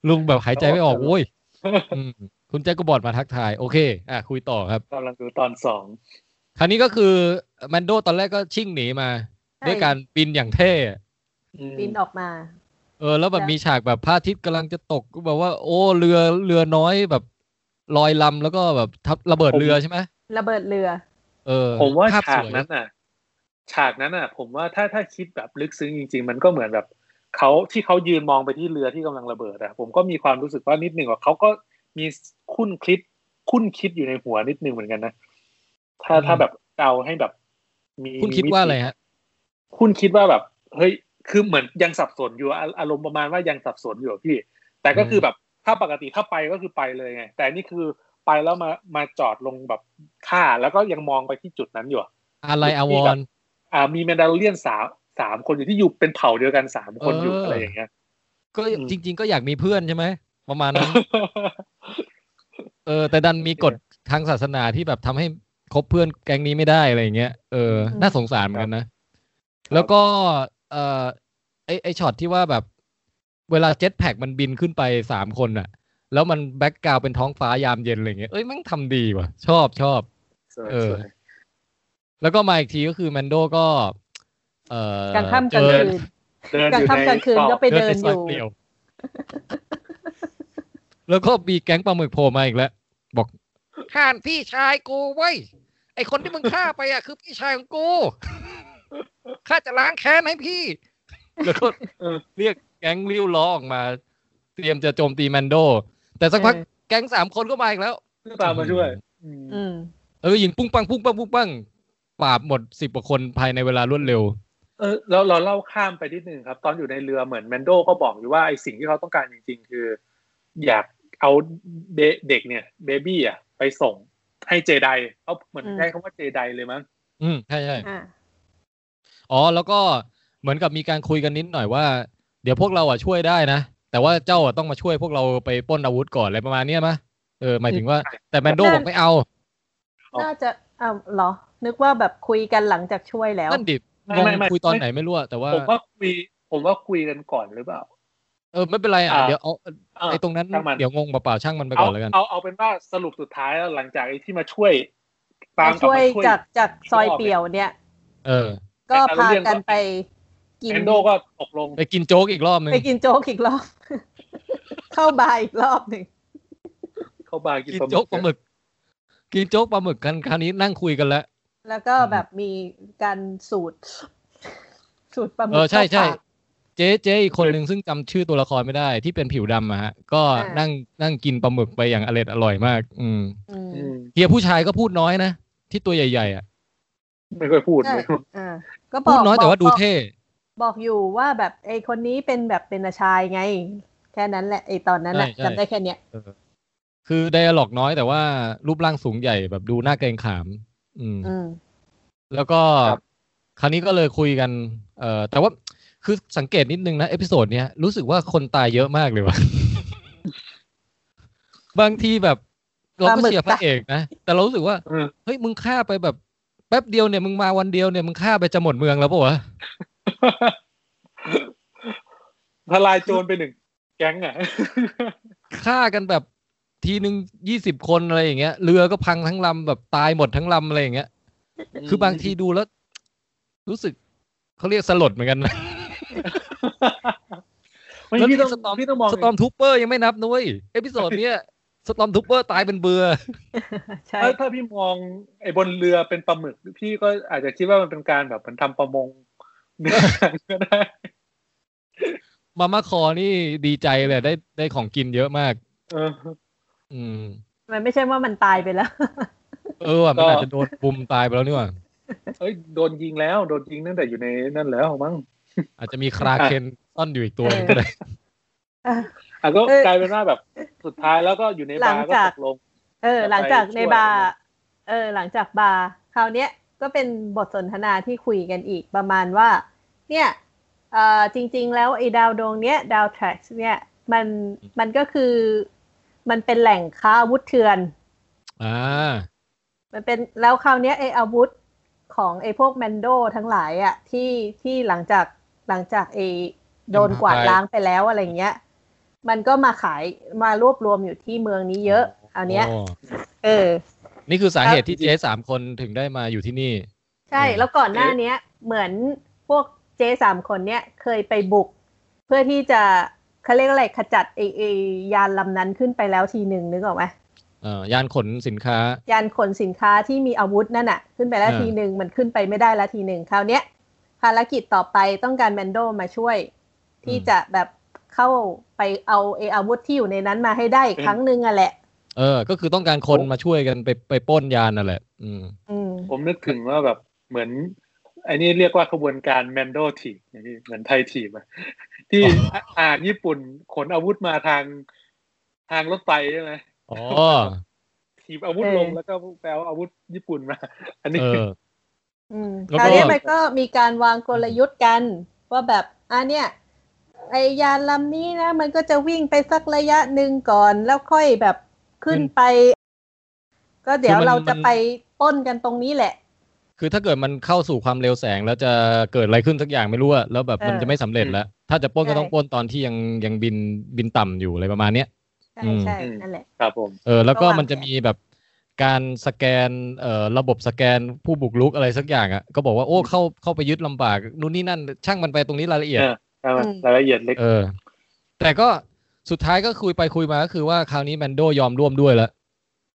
ลุงแบบหายใจไม่ออกโว้ยคุณแจ็คก็บอดมาทักทายโอเคอ่ะคุยต่อครับกำลังดูตอนสองคราวนี้ก็คือแมนโดตอนแรกก็ชิ่งหนีมาด้วยการบินอย่างเท่บินออกมาเออแล้วแบบมีฉากแบบพระอาทิตย์กำลังจะตกก็แบบว่าโอ้เรือเรือน้อยแบบลอยลำแล้วก็แบบทับระเบิดเรือใช่ไหมระเบิดเรือเออผมว่าฉากนั้นอ่ะฉากนั้นอ่ะผมว่าถ้าถ้าคิดแบบลึกซึ้งจริงๆมันก็เหมือนแบบเขาที่เขายืนมองไปที่เรือที่กำลังระเบิดอะผมก็มีความรู้สึกว่านิดนึงว่าเขาก็มีคุ้นคิดคุ้นคิดอยู่ในหัวนิดนึงเหมือนกันนะถ้าถ้าแบบเอาให้แบบมีคุ้นคิดว่าอะไรฮะคุ้นคิดว่าแบบเฮ้ยคือเหมือนยังสับสนอยู่อารมณ์ประมาณว่ายังสับสนอยู่พี่แต่ก็คือแบบถ้าปกติถ้าไปก็คือไปเลยไงแต่นี่คือไปแล้วมามาจอดลงแบบค่าแล้วก็ยังมองไปที่จุดนั้นอยู่อะไรอวรอ่ามีแมนดาโลเรียนสาวสามคนอยู่ที่อยู่เป็นเผ่าเดียวกันสามคน อ, อยู่อะไรอย่างเงี้ยก็จริงๆก็อยากมีเพื่อนใช่ไหมประมาณนั้น เออแต่ดันมีกฎทางศาสนาที่แบบทำให้คบเพื่อนแก๊งนี้ไม่ได้อะไรอย่างเงี้ยเออน่าสงสารเหมือนกันนะแล้วก็เออไอไอช็อตที่ว่าแบบ เวลาเจ็ตแพ็กมันบินขึ้นไปสามคนอ่ะแล้วมันแบ็คกราวด์เป็นท้องฟ้ายามเย็นอะไรเงี้ยเอ้ยแม่งทำดีว่ะชอบชอบเออแล้วก็มาอีกทีก็คือแมนโดก็เอ่อกลางค่ำกลางคืนกลางค่ำกลางคืนก็ไปเดินอยู่แล้วก็มีแก๊งปลาหมึกโผล่มาอีกแล้วบอกฆ่าพี่ชายกูเว้ยไอคนที่มึงฆ่าไปอ่ะคือพี่ชายของกูข้าจะล้างแค้นให้พี่แล้วก็เรียกแก๊งริ้วล้อออกมาเตรียมจะโจมตีแมนโดแต่สักพักแก๊งสามคนก็มาอีกแล้วตามมาช่วยแล้วก็ยิงปุ้งปังปุ้งปังปุ้งปังปราบหมดสิบกว่าคนภายในเวลารวดเร็วเออแล้วเราเล่าข้ามไปนิดนึงครับตอนอยู่ในเรือเหมือนแมนโดก็บอกอยู่ว่าไอสิ่งที่เขาต้องการจริงๆคืออยากเอาเด็กเนี่ยเบบี้อ่ะไปส่งให้เจไดเขาเหมือนใช้คำว่าเจไดเลยมั้งอืมใช่ใช่อ๋อแล้วก็เหมือนกับมีการคุยกันนิดหน่อยว่าเดี๋ยวพวกเราอ่ะช่วยได้นะแต่ว่าเจ้าอ่ะต้องมาช่วยพวกเราไปปล้นอาวุธก่อนอะไรประมาณนี้มั้ยเออหมายถึงว่าแต่แมนโดบอกไม่เอาน่าจะอ้าวเหรอนึกว่าแบบคุยกันหลังจากช่วยแล้วนั่นดิคุยตอนไหนไม่รู้แต่ว่าผมว่าคุยผมว่าคุยกันก่อนหรือเปล่าเออไม่เป็นไรอ่ะเดี๋ยวเอาไอ้ตรงนั้นเดี๋ยวงงเปล่าๆช่างมันไปก่อนแล้วกันเอาเอาเป็นว่าสรุปสุดท้ายแล้วหลังจากไอ้ที่มาช่วยตามช่วยจากจากซอยเปี่ยวเนี่ยเออก็พากันไปกินแอนโดก็ตกลงไปกินโจ๊กอีกรอบนึงไปกินโจ๊กอีกรอบเข้าบาร์อีกรอบนึงเข้าบาร์กินโจ๊กปลาหมึกกินโจ๊กปลาหมึกกันคราวนี้นั่งคุยกันแล้วแล้วก็แบบมีการสูตรสูตรปลาหมึกเออใช่ๆเจ๊เจ๊อีกคนหนึ่งซึ่งจำชื่อตัวละครไม่ได้ที่เป็นผิวดำอะฮะก็นั่งนั่งกินปลาหมึกไปอย่างอร่อยอร่อยมากอืมเฮียผู้ชายก็พูดน้อยนะที่ตัวใหญ่ๆอ่ะไม่ค่อยพูดเลยก็พูดน้อยแต่ว่าดูเท่บอกอยู่ว่าแบบไอ้คนนี้เป็นแบบเป็นชายไงแค่นั้นแหละไอ้ตอนนั้นน่ะจำได้แค่เนี้ยคือไดอะล็อกน้อยแต่ว่ารูปร่างสูงใหญ่แบบดูน่าเกรงขามอืมแล้วก็คราวนี้ก็เลยคุยกันเอ่อแต่ว่าคือสังเกตนิดนึงนะเอพิโซดเนี้ยรู้สึกว่าคนตายเยอะมากเลยว่ะ บางทีแบบเราก็เชียร์พระเอกนะแต่เรารู้สึกว่าเฮ้ยมึงฆ่าไปแบบแป๊บเดียวเนี่ยมึงมาวันเดียวเนี่ยมึงฆ่าไปจะหมดเมืองแล้วป่ะวะ ทลายโจรไปหนึ่งแก๊งอ่ะ ฆ่ากันแบบทีนึงยี่สิบคนอะไรอย่างเงี้ยเรือก็พังทั้งลำแบบตายหมดทั้งลำอะไรอย่างเงี้ย คือบางทีดูแล้วรู้สึกเขาเรียกสลดเหมือนกันนะแล้วพี่ต้องสตอมทูปเปอร์ยังไม่นับนุ้ยเอพิโซดเนี้ยสตอมทูปเปอร์ตายเป็นเบื่อใช่ถ้าพี่มองไอ้บนเรือเป็นปลาหมึกพี่ก็อาจจะคิดว่ามันเป็นการแบบมันทำประมงก็ได้มาม่าคอนี่ดีใจเลยได้ได้ของกินเยอะมากเอออืมมันไม่ใช่ว่ามันตายไปแล้วเออมันอาจจะโดนปุ่มตายไปแล้วนี่หว่าเอ้ยโดนยิงแล้วโดนยิงตั้งแต่อยู่ในนั่นแล้วมั้งอาจจะมีคราเคนซ่อนอยู่อีกตัวนึงก็ได้อ่ะก็กลายเป็นว่าแบบสุดท้ายแล้วก็อยู่ในบาร์ก็ตกลงเออหลังจากในบาร์เออหลังจากบาร์คราวเนี้ยก็เป็นบทสนทนาที่คุยกันอีกประมาณว่าเนี่ยเอ่อจริงๆแล้วไอ้ดาวดวงเนี้ยดาวแทร็กเนี่ยมันมันก็คือมันเป็นแหล่งค้าอาวุธเถื่อนอ่ามันเป็นแล้วคราวเนี้ยไอ้อาวุธของไอ้พวกแมนโดทั้งหลายอ่ะที่ที่หลังจากหลังจากไอ้โดนกวาดล้างไปแล้วอะไรเงี้ยมันก็มาขายมารวบรวมอยู่ที่เมืองนี้เยอะอันเนี้ยเออนี่คือสาเหตุที่เจ๊สามคนถึงได้มาอยู่ที่นี่ใช่แล้วก่อนหน้านี้เหมือนพวกเจ๊สามคนเนี้ยเคยไปบุกเพื่อที่จะเขาเรียกอะไรขจัดไอ้ไอ้ยานลำนั้นขึ้นไปแล้วทีนึงนึกออกไหมอ่ายานขนสินค้ายานขนสินค้าที่มีอาวุธนั่นน่ะขึ้นไปแล้วทีนึงมันขึ้นไปไม่ได้แล้วทีนึงคราวเนี้ยภารกิจต่อไปต้องการแมนโดมาช่วยที่จะแบบเข้าไปเอาไอ้อาวุธที่อยู่ในนั้นมาให้ได้อีกครั้งนึงอ่ะแหละเออก็คือต้องการคนมาช่วยกันไปไปปล้นยานนั่นแหละอืมอืมผมนึกถึงว่าแบบเหมือนไอ้นี่เรียกว่าขบวนการแมนโดทีมนี่เหมือนไทยทีมอ่ะที่อ่าญี่ปุ่นขนอาวุธมาทางทางรถไฟใช่มั้ยอ๋อทีมอาวุธลงแล้วก็แปลว่าอาวุธญี่ปุ่นมาอันนี้อืมคราวนี้มันก็มีการวางกลยุทธ์กันว่าแบบอ่ะเนี่ยไอ้ยานลำนี้นะมันก็จะวิ่งไปสักระยะนึงก่อนแล้วค่อยแบบขึ้นไปก็เดี๋ยวเราจะไปปล้นกันตรงนี้แหละ คือถ้าเกิดมันเข้าสู่ความเร็วแสงแล้วจะเกิดอะไรขึ้นสักอย่างไม่รู้อะแล้วแบบมันจะไม่สำเร็จแล้วถ้าจะปล้นก็ต้องปล้นตอนที่ยังยังบินบินต่ำอยู่อะไรประมาณเนี้ยใช่ใช่นั่นแหละครับผมเออแล้วก็มันจะมีแบบการสแกนเอ่อระบบสแกนผู้บุกรุกอะไรสักอย่างอ่ะก็บอกว่าโอ้เข้าเข้าไปยึดลำบากนู่นนี่นั่นช่างมันไปตรงนี้รายละเอียดรายละเอียดเล็กเออแต่ก็สุดท้ายก็คุยไปคุยมาก็คือว่าคราวนี้แมนโดยอมร่วมด้วยแล้ว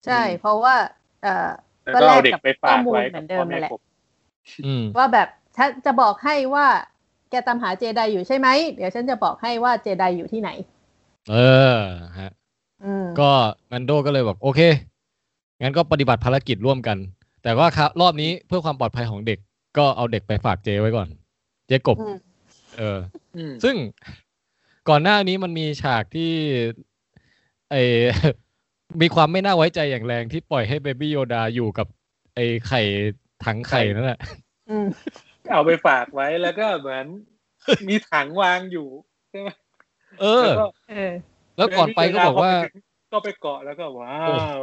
ใช่เพราะว่าเอ่อก็แลกกับข้อมูลเหมือนเดิมแหละว่าแบบฉันจะบอกให้ว่าแกตามหาเจไดอยู่ใช่ไหมเดี๋ยวฉันจะบอกให้ว่าเจไดอยู่ที่ไหนเออฮะก็แมนโดก็เลยบอกโอเคงั้นก็ปฏิบัติภารกิจร่วมกันแต่ว่ารอบนี้เพื่อความปลอดภัยของเด็กก็เอาเด็กไปฝากเจไว้ก่อนเจกบเออซึ่งก่อนหน้านี้มันมีฉากที่ไอมีความไม่น่าไว้ใจอย่างแรงที่ปล่อยให้เบบี้โยดาอยู่กับไอไข่ถังไข่นั่นแหละเอาไปฝากไว้แล้วก็เหมือนมีถังวางอยู่ใช่ไหมเออแล้วก่อนไปก็บอกว่าก็ไปเกาะแล้วก็ว้าว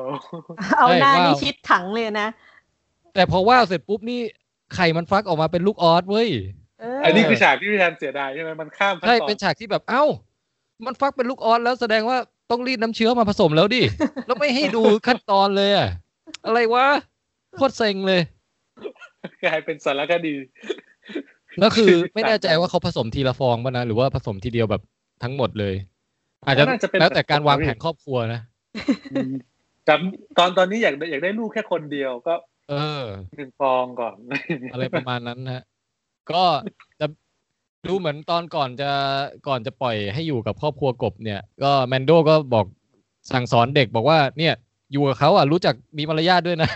เอาหน้านี่ชิดถังเลยนะแต่พอว้าวเสร็จปุ๊บนี่ไข่มันฟักออกมาเป็นลูกออสเว้ยอันนี้คือฉากที่พี่แทนเสียดายใช่ไหมมันข้ามขั้นตอนใช่เป็นฉากที่แบบเอ้ามันฟักเป็นลูกออสแล้วแสดงว่าต้องรีดน้ำเชื้อมาผสมแล้วดิแล้วไม่ให้ดูขั้นตอนเลยอะอะไรวะโคตรเซ็งเลยกลายเป็นสารคดีแล้วคือไม่แน่ใจว่าเขาผสมทีละฟองป่ะนะหรือว่าผสมทีเดียวแบบทั้งหมดเลยอาจจะแล้วแต่การวางแผนครอบครัวนะจำตอนตอนนี้อยากอยากได้ลูกแค่คนเดียวก็เออหนึ่งฟองก่อนอะไรประมาณนั้นนะก็จะดูเหมือนตอนก่อนจะก่อนจะปล่อยให้อยู่กับครอบครัวกบเนี่ยก็แมนโดก็บอกสั่งสอนเด็กบอกว่าเนี่ยอยู่กับเขาอ่ะรู้จักมีมารยาทด้วยนะ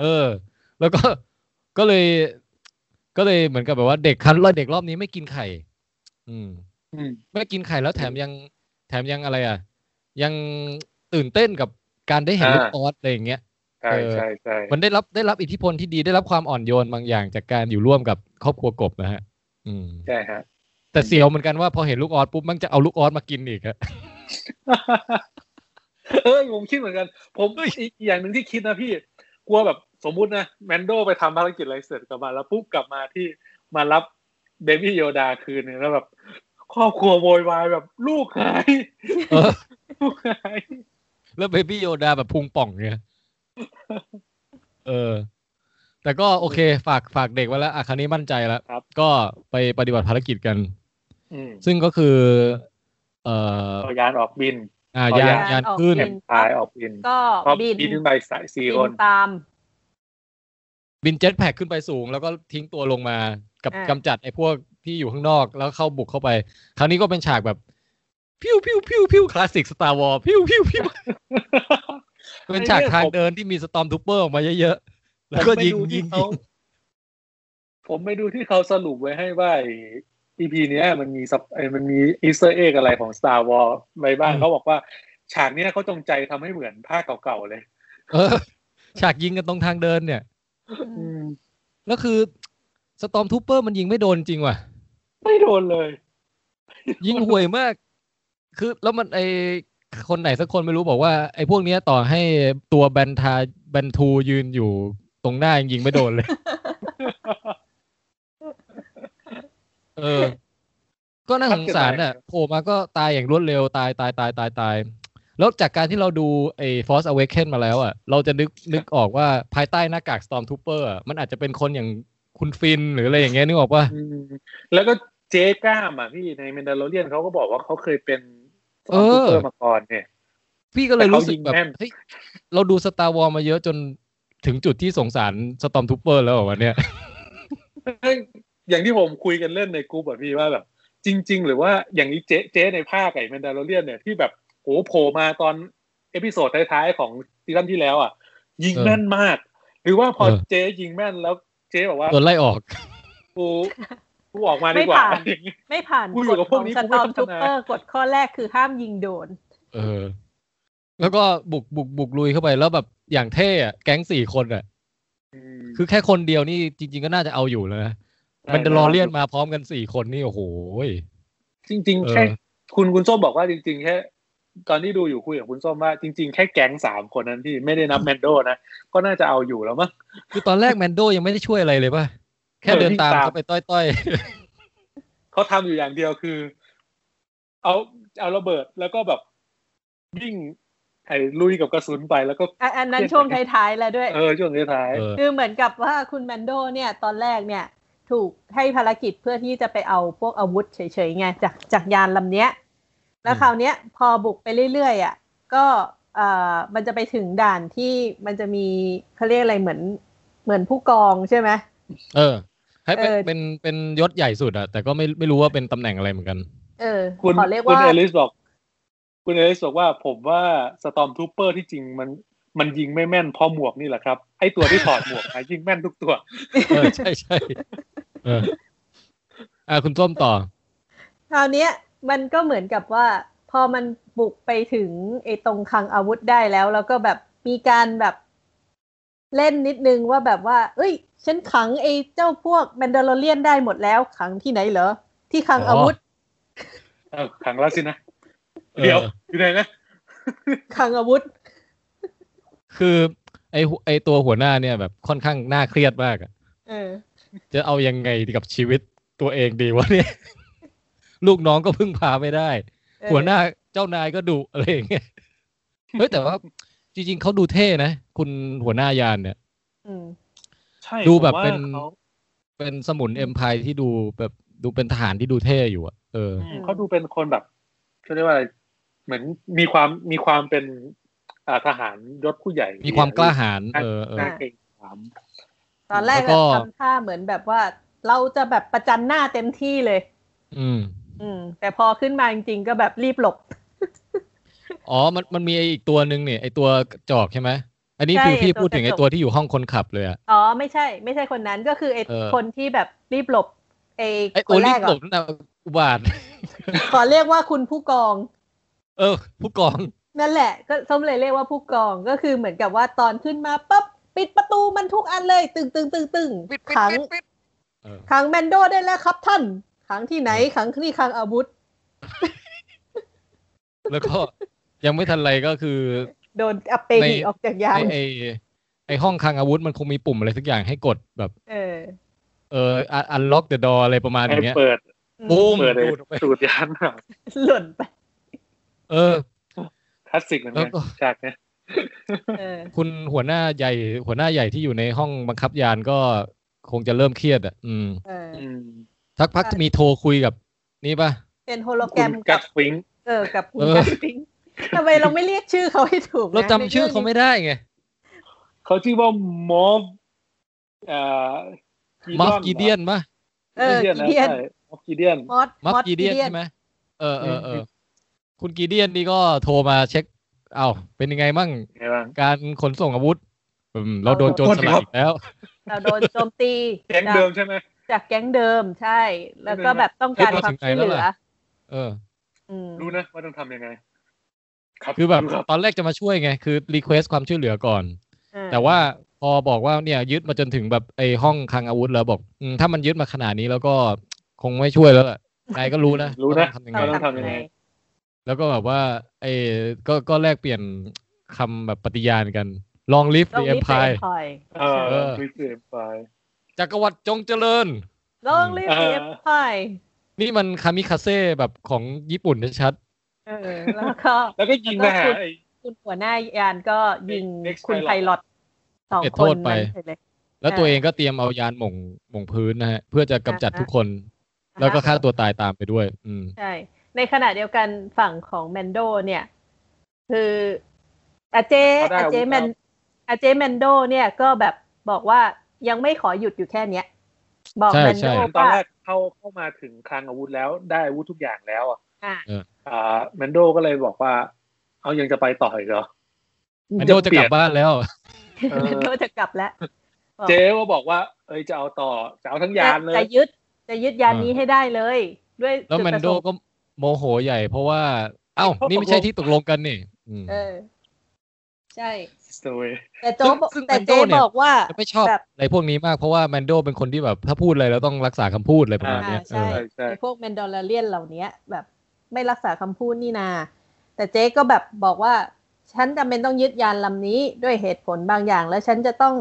เออแล้วก็ก็เลยก็เลยเหมือนกับแบบว่าเด็กคันรอบเด็กรอบนี้ไม่กินไข่อืมไม่กินไข่แล้วแถมยังแถมยังอะไรอ่ะยังตื่นเต้นกับการได้เห็นลูกออสอะไรอย่างเงี้ยใช่ใช่ใช่มันได้รับได้รับอิทธิพลที่ดีได้รับความอ่อนโยนบางอย่างจากการอยู่ร่วมกับครอบครัวกบนะฮะอืมใช่ครับแต่เสียวเหมือนกันว่าพอเห็นลูกออสปุ๊บมันจะเอาลูกออสมากินอีกฮะเอ้ยผมคิดเหมือนกันผมอีกอย่างหนึ่งที่คิดนะพี่กลัวแบบสมมุตินะแมนโดไปทำภารกิจอะไรเสร็จกลับมาแล้วปุ๊บกลับมาที่มารับเบบี้โยดาคืนนึงแล้วแบบครอบครัวโวยวายแบบลูกหายลูกหายแล้วเบบี้โยดาแบบพุงป่องเนี่ยเออแต่ก็โอเคฝากฝากเด็กไว้แล้วอ่ะคราวนี้มั่นใจแล้วก็ไปปฏิบัติภารกิจกันซึ่งก็คือเอ่อยานออกบินอ่ายานยานขึ้นพายออกบินก็บินขึ้นไปสายซีโอนตามบินเจ็ตแพ็คขึ้นไปสูงแล้วก็ทิ้งตัวลงมากับกำจัดไอ้พวกที่อยู่ข้างนอกแล้วเข้าบุกเข้าไปคราวนี้ก็เป็นฉากแบบพิ้วพิ้วพิ้วพิ้วคลาสสิก Star Wars พิ้วพิ้วพิ้วเป็นฉากทางเดินที่มีสตอมทูปเปอร์ออกมาเยอะๆแล้วก็ยิงยิงผมไปดูที่เขาสรุปไว้ให้ว่า อี พี เนี้ยมันมีมันมีอีสเตอร์เอ็กอะไรของ Star Wars ไปบ้างเขาบอกว่าฉากนี้เขาจงใจทำให้เหมือนภาคเก่าๆเลยเออฉากยิงกันตรงทางเดินเนี่ยแล้วคือสตอมทูปเปอร์มันยิงไม่โดนจริงว่ะไม่โดนเลยยิงห่วยมากคือแล้วมันไอคนไหนสักคนไม่รู้บอกว่าไอ้พวกนี้ต่อให้ตัวแบนทาแบนทูยืนอยู่ตรงหน้ายิงไม่โดนเลยเออก็น่าสงสารน่ะโผล่มาก็ตายอย่างรวดเร็วตายตายตายตายตายแล้วจากการที่เราดูไอ้ Force Awakens มาแล้วอ่ะเราจะนึกนึกออกว่าภายใต้หน้ากาก Stormtrooper อ่ะมันอาจจะเป็นคนอย่างคุณฟินหรืออะไรอย่างเงี้ยนึกออกป่ะแล้วก็เจ๊ก้ามอ่ะพี่ใน Mandalorian เขาก็บอกว่าเขาเคยเป็นเออมาก่อนเนี่ยพี่ก็เลยรู้สึกแบบเฮ้ยเราดู Star Wars มาเยอะจนถึงจุดที่สงสาร Stormtrooper แล้วเหรอวะเนี่ยอย่างที่ผมคุยกันเล่นในกลุ่มอ่ะพี่ว่าแบบจริงๆหรือว่าอย่างนี้เจ๊เจ๊ในภาคไอ้ Mandalorian เนี่ยที่แบบโอ้โผล่มาตอนเอพิโซดท้ายๆของซีซั่นที่แล้วอ่ะยิงแม่นมากหรือว่าพอเจ๊ยิงแม่นแล้วเจ๊บอกว่าตัวไล่ออกกูกูออกมาดีกว่าไม่ผ่านกฎของสตอมทูปเปอร์กฎข้อแรกคือห้ามยิงโดนเออแล้วก็บุกบุกบุกลุยเข้าไปแล้วแบบอย่างเท่อะแก๊งสี่คนอะคือแค่คนเดียวนี่จริงๆก็น่าจะเอาอยู่แล้วนะมันจะรอเลี่ยนมาพร้อมกันสี่คนนี่โอ้โหจริงๆแค่คุณคุณส้มบอกว่าจริงๆแค่ ตอนที่ดูอยู่คุยกับคุณส้มว่าจริงๆแค่แก๊งสามคนนั้นที่ไม่ได้นับแมนโดนะก็น่าจะเอาอยู่แล้วมั้งคือตอนแรกแมนโดยังไม่ได้ช่วยอะไรเลยป่ะแค่เดินตามเข้าไปต้อยๆเขาทำอยู่อย่างเดียวคือเอาเอาระเบิดแล้วก็แบบวิ่งไอ้ลุยกับกระสุนไปแล้วก็อันนั้นช่วงท้ายๆแล้วด้วยเออช่วงท้ายๆคือเหมือนกับว่าคุณแมนโดเนี่ยตอนแรกเนี่ยถูกให้ภารกิจเพื่อที่จะไปเอาพวกอาวุธเฉยๆไงจากจากยานลำเนี้ยแล้วคราวเนี้ยพอบุกไปเรื่อยๆอ่ะก็เอ่อมันจะไปถึงด่านที่มันจะมีเขาเรียกอะไรเหมือนเหมือนผู้กองใช่ไหมเออให้เป็นเป็นเป็นยศใหญ่สุดอ่ะแต่ก็ไม่ไม่รู้ว่าเป็นตำแหน่งอะไรเหมือนกันเออคุณขอเรียกว่าคุณเอลิสบอกคุณเอลิสบอกว่าผมว่าสตอมทรูปเปอร์ที่จริงมันมันยิงไม่แม่นเพราะหมวกนี่แหละครับไอ้ตัวที่ถอดหมวกนะยิงแม่นทุกตัวเออใช่ใช่เอออ่าคุณส้มต่อคราวเนี้ยมันก็เหมือนกับว่าพอมันบุกไปถึงไอ้ตรงคลังอาวุธได้แล้วแล้วก็แบบมีการแบบเล่นนิดนึงว่าแบบว่าเอ้ยฉันขังไอ้เจ้าพวกแมนดาโลเรียนได้หมดแล้วขังที่ไหนเหรอที่คลังอาวุธเออขังแล้วสินะเดี๋ยวอยู่ไหนนะคลังอาวุธคือไอ้ไอ้ตัวหัวหน้าเนี่ยแบบค่อนข้างน่าเครียดมากอ่ะเออจะเอายังไงกับชีวิตตัวเองดีวะเนี่ยลูกน้องก็พึ่งพาไม่ได้หัวหน้าเจ้านายก็ดุอะไรอย่างเงี้ยเฮ้ยแต่ว่าจริงๆเขาดูเท่นะคุณหัวหน้ายานเนี่ยดูแบบเป็นเป็นสมุนเอ็มไพร์ที่ดูแบบดูเป็นทหารที่ดูเท่อยู่อ่ะเออเขาดูเป็นคนแบบเขาเรียกว่าอะไรเหมือนมีความมีความเป็นทหารยศผู้ใหญ่มีความกล้าหาญเออตอนแรกแบบทำท่าเหมือนแบบว่าเราจะแบบประจันหน้าเต็มที่เลยอืมอืมแต่พอขึ้นมาจริงๆก็แบบรีบหลบอ๋อมันมันมีอีกตัวนึงเนี่ยไอตัวจอกใช่ไหมอันนี้คือพี่พูดถึงไอตัวที่อยู่ห้องคนขับเลยอ่ะอ๋อไม่ใช่ไม่ใช่คนนั้นก็คือไอคนที่แบบรีบหลบไอคนแรกอ่ะอุบาทขอเรียกว่าคุณผู้กองเออผู้กองนั่นแหละก็ส้มเลยเรียกว่าผู้กองก็คือเหมือนกับว่าตอนขึ้นมาปั๊บปิดประตูมันทุกอันเลยตึงตึงตึงตึงขังขังแมนโดได้แล้วครับท่านขังที่ไหนขังที่ขังอาวุธแล้วก็ยังไม่ทันไรก็คือโดนอัปเปหิออกจากยานไอไอห้องขังอาวุธมันคงมีปุ่มอะไรสักอย่างให้กดแบบเออเอออันล็อกเดอะดออะไรประมาณอย่างเงี้ยเปิดบูมดูดไปดูดยานหล่นไปเออคลาสสิกเหมือนกันฉากเนี่ยคุณหัวหน้าใหญ่หัวหน้าใหญ่ที่อยู่ในห้องบังคับยานก็คงจะเริ่มเครียดอ่ะอืมทักพักจะมีโทรคุยกับนี่ป่ะเป็นโฮโลแกรมกับฟิงเออกับคุณกัสฟิงทำไมเราไม่เรียกชื่อเขาให้ถูกเราจำชื่อเขาไม่ได้ไงเขาชื่อว่ามอฟเอ่อมอฟกีเดียนป่ะเออกีเดียนมอฟกีเดียนมอฟกีเดียนใช่ไหมเออเออคุณกีเดียนนี่ก็โทรมาเช็คเอ้าเป็นยังไงมั่งการขนส่งอาวุธเราโดนโจรสลัดแล้วเราโดนโจมตีแก๊งเดิมใช่ไหมจากแก๊งเดิมใช่แล้วก็แบบต้องการความช่วยเหลือเออรู้นะว่าต้องทำยังไงคือแบบตอนแรกจะมาช่วยไงคือรีเควสต์ความช่วยเหลือก่อนแต่ว่าพอบอกว่าเนี่ยยึดมาจนถึงแบบไอ้ห้องคลังอาวุธแล้วบอกถ้ามันยึดมาขนาดนี้แล้วก็คงไม่ช่วยแล้วนายก็รู้นะรู้นะทำยังไงต้องทำยังไงแล้วก็แบบว่าไอ้ก็ก็แลกเปลี่ยนคำแบบปฏิญาณกันลองลิฟต์เอ็มพายเออลิฟต์เอ็มพายจักรวรรดิจงเจริญลองลิฟต์เอ็มพายนี่มันคามิคาเซ่แบบของญี่ปุ่นชัดเออแล้วก็แล้วก็ยิงทหารคุณหัวหน้ายานก็ยิงคุณไพลอตสองคนไปแล้วตัวเองก็เตรียมเอายานหม่งหม่งพื้นนะฮะเพื่อจะกำจัดทุกคนแล้วก็ฆ่าตัวตายตามไปด้วยอืมใช่ในขณะเดียวกันฝั่งของแมนโดเนี่ยคืออาเจอาเจแมนอาเจแมนโดเนี่ยก็แบบบอกว่ายังไม่ขอหยุดอยู่แค่เนี้ยบอกแมนโดตอนแรกเข้าเข้ามาถึงคลังอาวุธแล้วได้อาวุธทุกอย่างแล้วอ่ะอ่าแมนโดก็เลยบอกว่าเอายังจะไปต่ออีกเหรอแมนโดจะกลับบ้านแล้วแมนโดจะกลับแล้วเจก็บอกว่าเอ้ยจะเอาต่อจะเอาทั้งยานเลยจะยึดจะยึดยานนี้ให้ได้เลยด้วยแล้วแมนโดก็โมโหใหญ่เพราะว่าเอ้านี่ไม่ใช่ที่ตกลงกันนี่เออใช่แต่โจแต่โจบอกว่าไม่ชอบอะไรพวกนี้มากเพราะว่าแมนโดเป็นคนที่แบบถ้าพูดอะไรแล้วต้องรักษาคำพูดอะไรประมาณนี้ใช่พวกแมนดอลเลียนเหล่านี้แบบไม่รักษาคำพูดนี่นา แต่เจ๊ก็แบบบอกว่าฉันจำเป็นต้องยึดยานลำนี้ด้วยเหตุผลบางอย่างแล้วฉันจะต้อง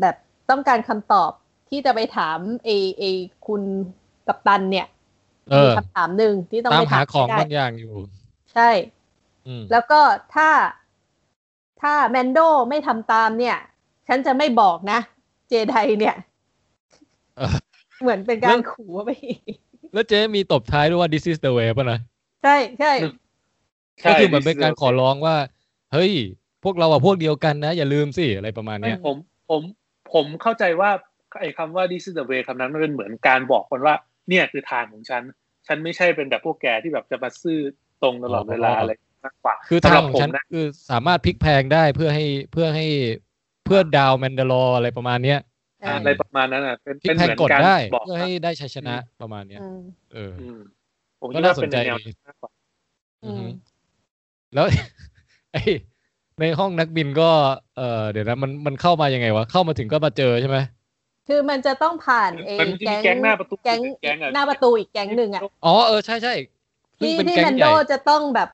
แบบต้องการคำตอบที่จะไปถามเอเอคุณกัปตันเนี่ยมีคำถามหนึ่งที่ต้องไปถามของบางอย่างอยู่ใช่แล้วก็ถ้าถ้าแมนโดไม่ทำตามเนี่ยฉันจะไม่บอกนะเจไดเนี่ยเหมือนเป็นการขู่ไปแล้วเจ๊มีตบท้ายด้วยว่า this is the way ป่ะนะใช่ใช่ก็คือเหมือนเป็นการขอร้องว่าเฮ้ยพวกเราอะพวกเดียวกันนะอย่าลืมสิอะไรประมาณเนี้ยผมผมผมเข้าใจว่าไอ้คำว่า this is the way คำนั้นมันเป็นเหมือนการบอกคนว่าเนี่ยคือทางของฉันฉันไม่ใช่เป็นแบบพวกแกที่แบบจะมาซื่อตรงตลอดเวลาอะไรมากกว่าคือทางของฉันคือสามารถพลิกแพลงได้เพื่อให้เพื่อให้เพื่อดาวแมนดาลออะไรประมาณเนี้ยอะไรประมาณนั้นอ่ะเป็นเป็นเหมือนการบอกเพื่อให้ได้ชัยชนะประมาณเนี้ยเออผมก็น่าสนใจมากกว่าแล้วในห้องนักบินก็เออเดี๋ยวนะมันมันเข้ามายังไงวะเข้ามาถึงก็มาเจอใช่ไหมคือมันจะต้องผ่านไอ้แก๊งหน้าประตูแก๊งหน้าประตูอีกแก๊งหนึ่งอ่ะอ๋อเออใช่ใช่ที่ที่แมนโดจะต้องแบบ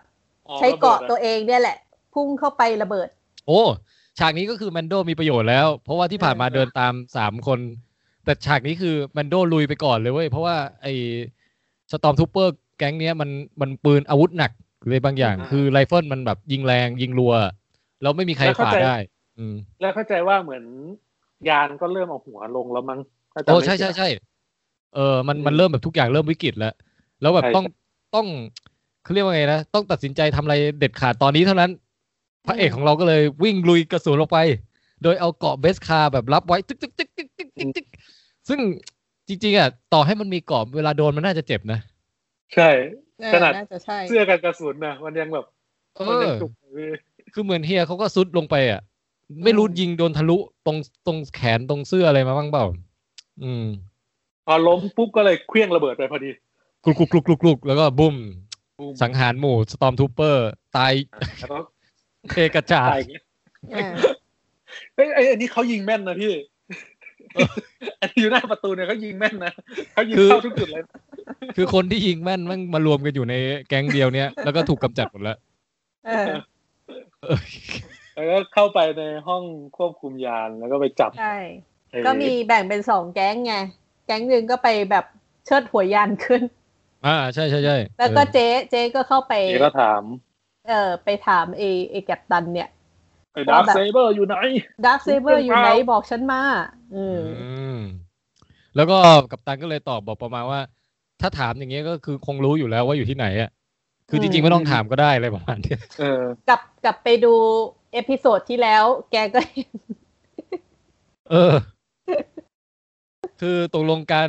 ใช้เกาะตัวเองเนี่ยแหละพุ่งเข้าไประเบิดโอ้ฉากนี้ก็คือแมนโดมีประโยชน์แล้วเพราะว่าที่ผ่านมาเดินตามสามคนแต่ฉากนี้คือแมนโดลุยไปก่อนเลยเว้ยเพราะว่าไอ้สตอร์มทูปเปอร์แก๊งเนี้ยมันมันปืนอาวุธหนักเลยบางอย่างคือไรเฟิลมันแบบยิงแรงยิงรัวแล้วไม่มีใครฝ่าได้แล้วเข้าใจว่าเหมือนยานก็เริ่มเอาหัวลงแล้วมั้งโอ้ใช่ใช่ใช่เออมันมันเริ่มแบบทุกอย่างเริ่มวิกฤตแล้วแล้วแบบต้องต้องเขาเรียกว่าไงนะต้องตัดสินใจทำอะไรเด็ดขาดตอนนี้เท่านั้นพระเอกของเราก็เลยวิ่งลุยกระสุนลงไปโดยเอาเกาะเบสคาแบบรับไว้ตึ๊กตึ๊กตึ๊กตึ๊กตึ๊กตึ๊กซึ่งจริงๆอ่ะต่อให้มันมีเกาะเวลาโดนมันน่าจะเจ็บนะใช่ขนาดเสื้อกันกระสุนนะมันยังแบบมันยังจุกคือเหมือนเฮียเขาก็ซุดลงไปอ่ะไม่รู้ยิงโดนทะลุตรงตรงแขนตรงเสื้ออะไรมาบ้างเปล่าอืมพอล้มปุ๊บก็เลยเครื่องระเบิดไปพอดีกลุกกลุกกลุกกลุกกลุกแล้วก็บุ้มสังหารหมู่สตอร์มทูปเปอร์ตายเทกระจายเฮ้ยไอ้อันนี้เขายิงแม่นนะพี่อันนี้อยู่หน้าประตูเนี่ยเขายิงแม่นนะเขายิงเข้าทุกจุดเลยคือคนที่ยิงแม่นมันมารวมกันอยู่ในแก๊งเดียวเนี้ยแล้วก็ถูกกำจัดหมดแล้วแล้วก็เข้าไปในห้องควบคุมยานแล้วก็ไปจับใช่ก็มีแบ่งเป็นสองแก๊งไงแก๊งนึงก็ไปแบบเชิดหัวยานขึ้นอ่าใช่ใช่ใช่แล้วก็เจ๊เจ๊ก็เข้าไปเจ๊ก็ถามเออไปถามเอเอกัปตันเนี่ยไอ้ดาร์คเซเบอร์อยู่ไหนดาร์คเซเบอร์อยู่ไหนบอกฉันมาอืมแล้วก็กัปตันก็เลยตอบบอกประมาณว่าถ้าถามอย่างเงี้ยก็คือคงรู้อยู่แล้วว่าอยู่ที่ไหนอ่ะคือจริงๆไม่ต้องถามก็ได้อะไรประมาณนี้เออกลับกลับไปดูเอพิโซดที่แล้วแกก็เออคือตกลงการ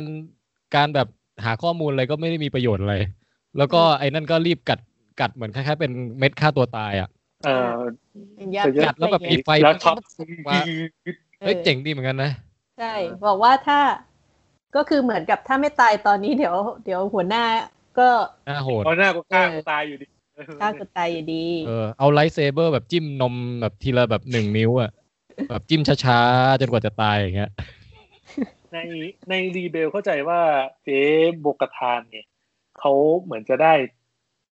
การแบบหาข้อมูลอะไรก็ไม่ได้มีประโยชน์อะไรแล้วก็ไอ้นั่นก็รีบกัดกัดเหมือนคล้ายๆเป็นเม็ดฆ่าตัวตายอ่ะเออกัดแล้วแบบมีไฟแล้วช็อตมาเฮ้ยเจ๋งดีเหมือนกันนะใช่บอกว่าถ้าก็คือเหมือนกับถ้าไม่ตายตอนนี้เดี๋ยวเดี๋ยวหัวหน้าก็โหดหัวหน้าก็ฆ่าตัวตายอยู่ดีฆ่าตัวตายอยู่ดีเออเอาไลท์เซเบอร์แบบจิ้มนมแบบทีละแบบหนึ่งนิ้วอ่ะแบบจิ้มช้าๆจนกว่าจะตายอย่างเงี้ยในในรีเบลเข้าใจว่าเจ๊โบกทานเนี่ยเขาเหมือนจะได้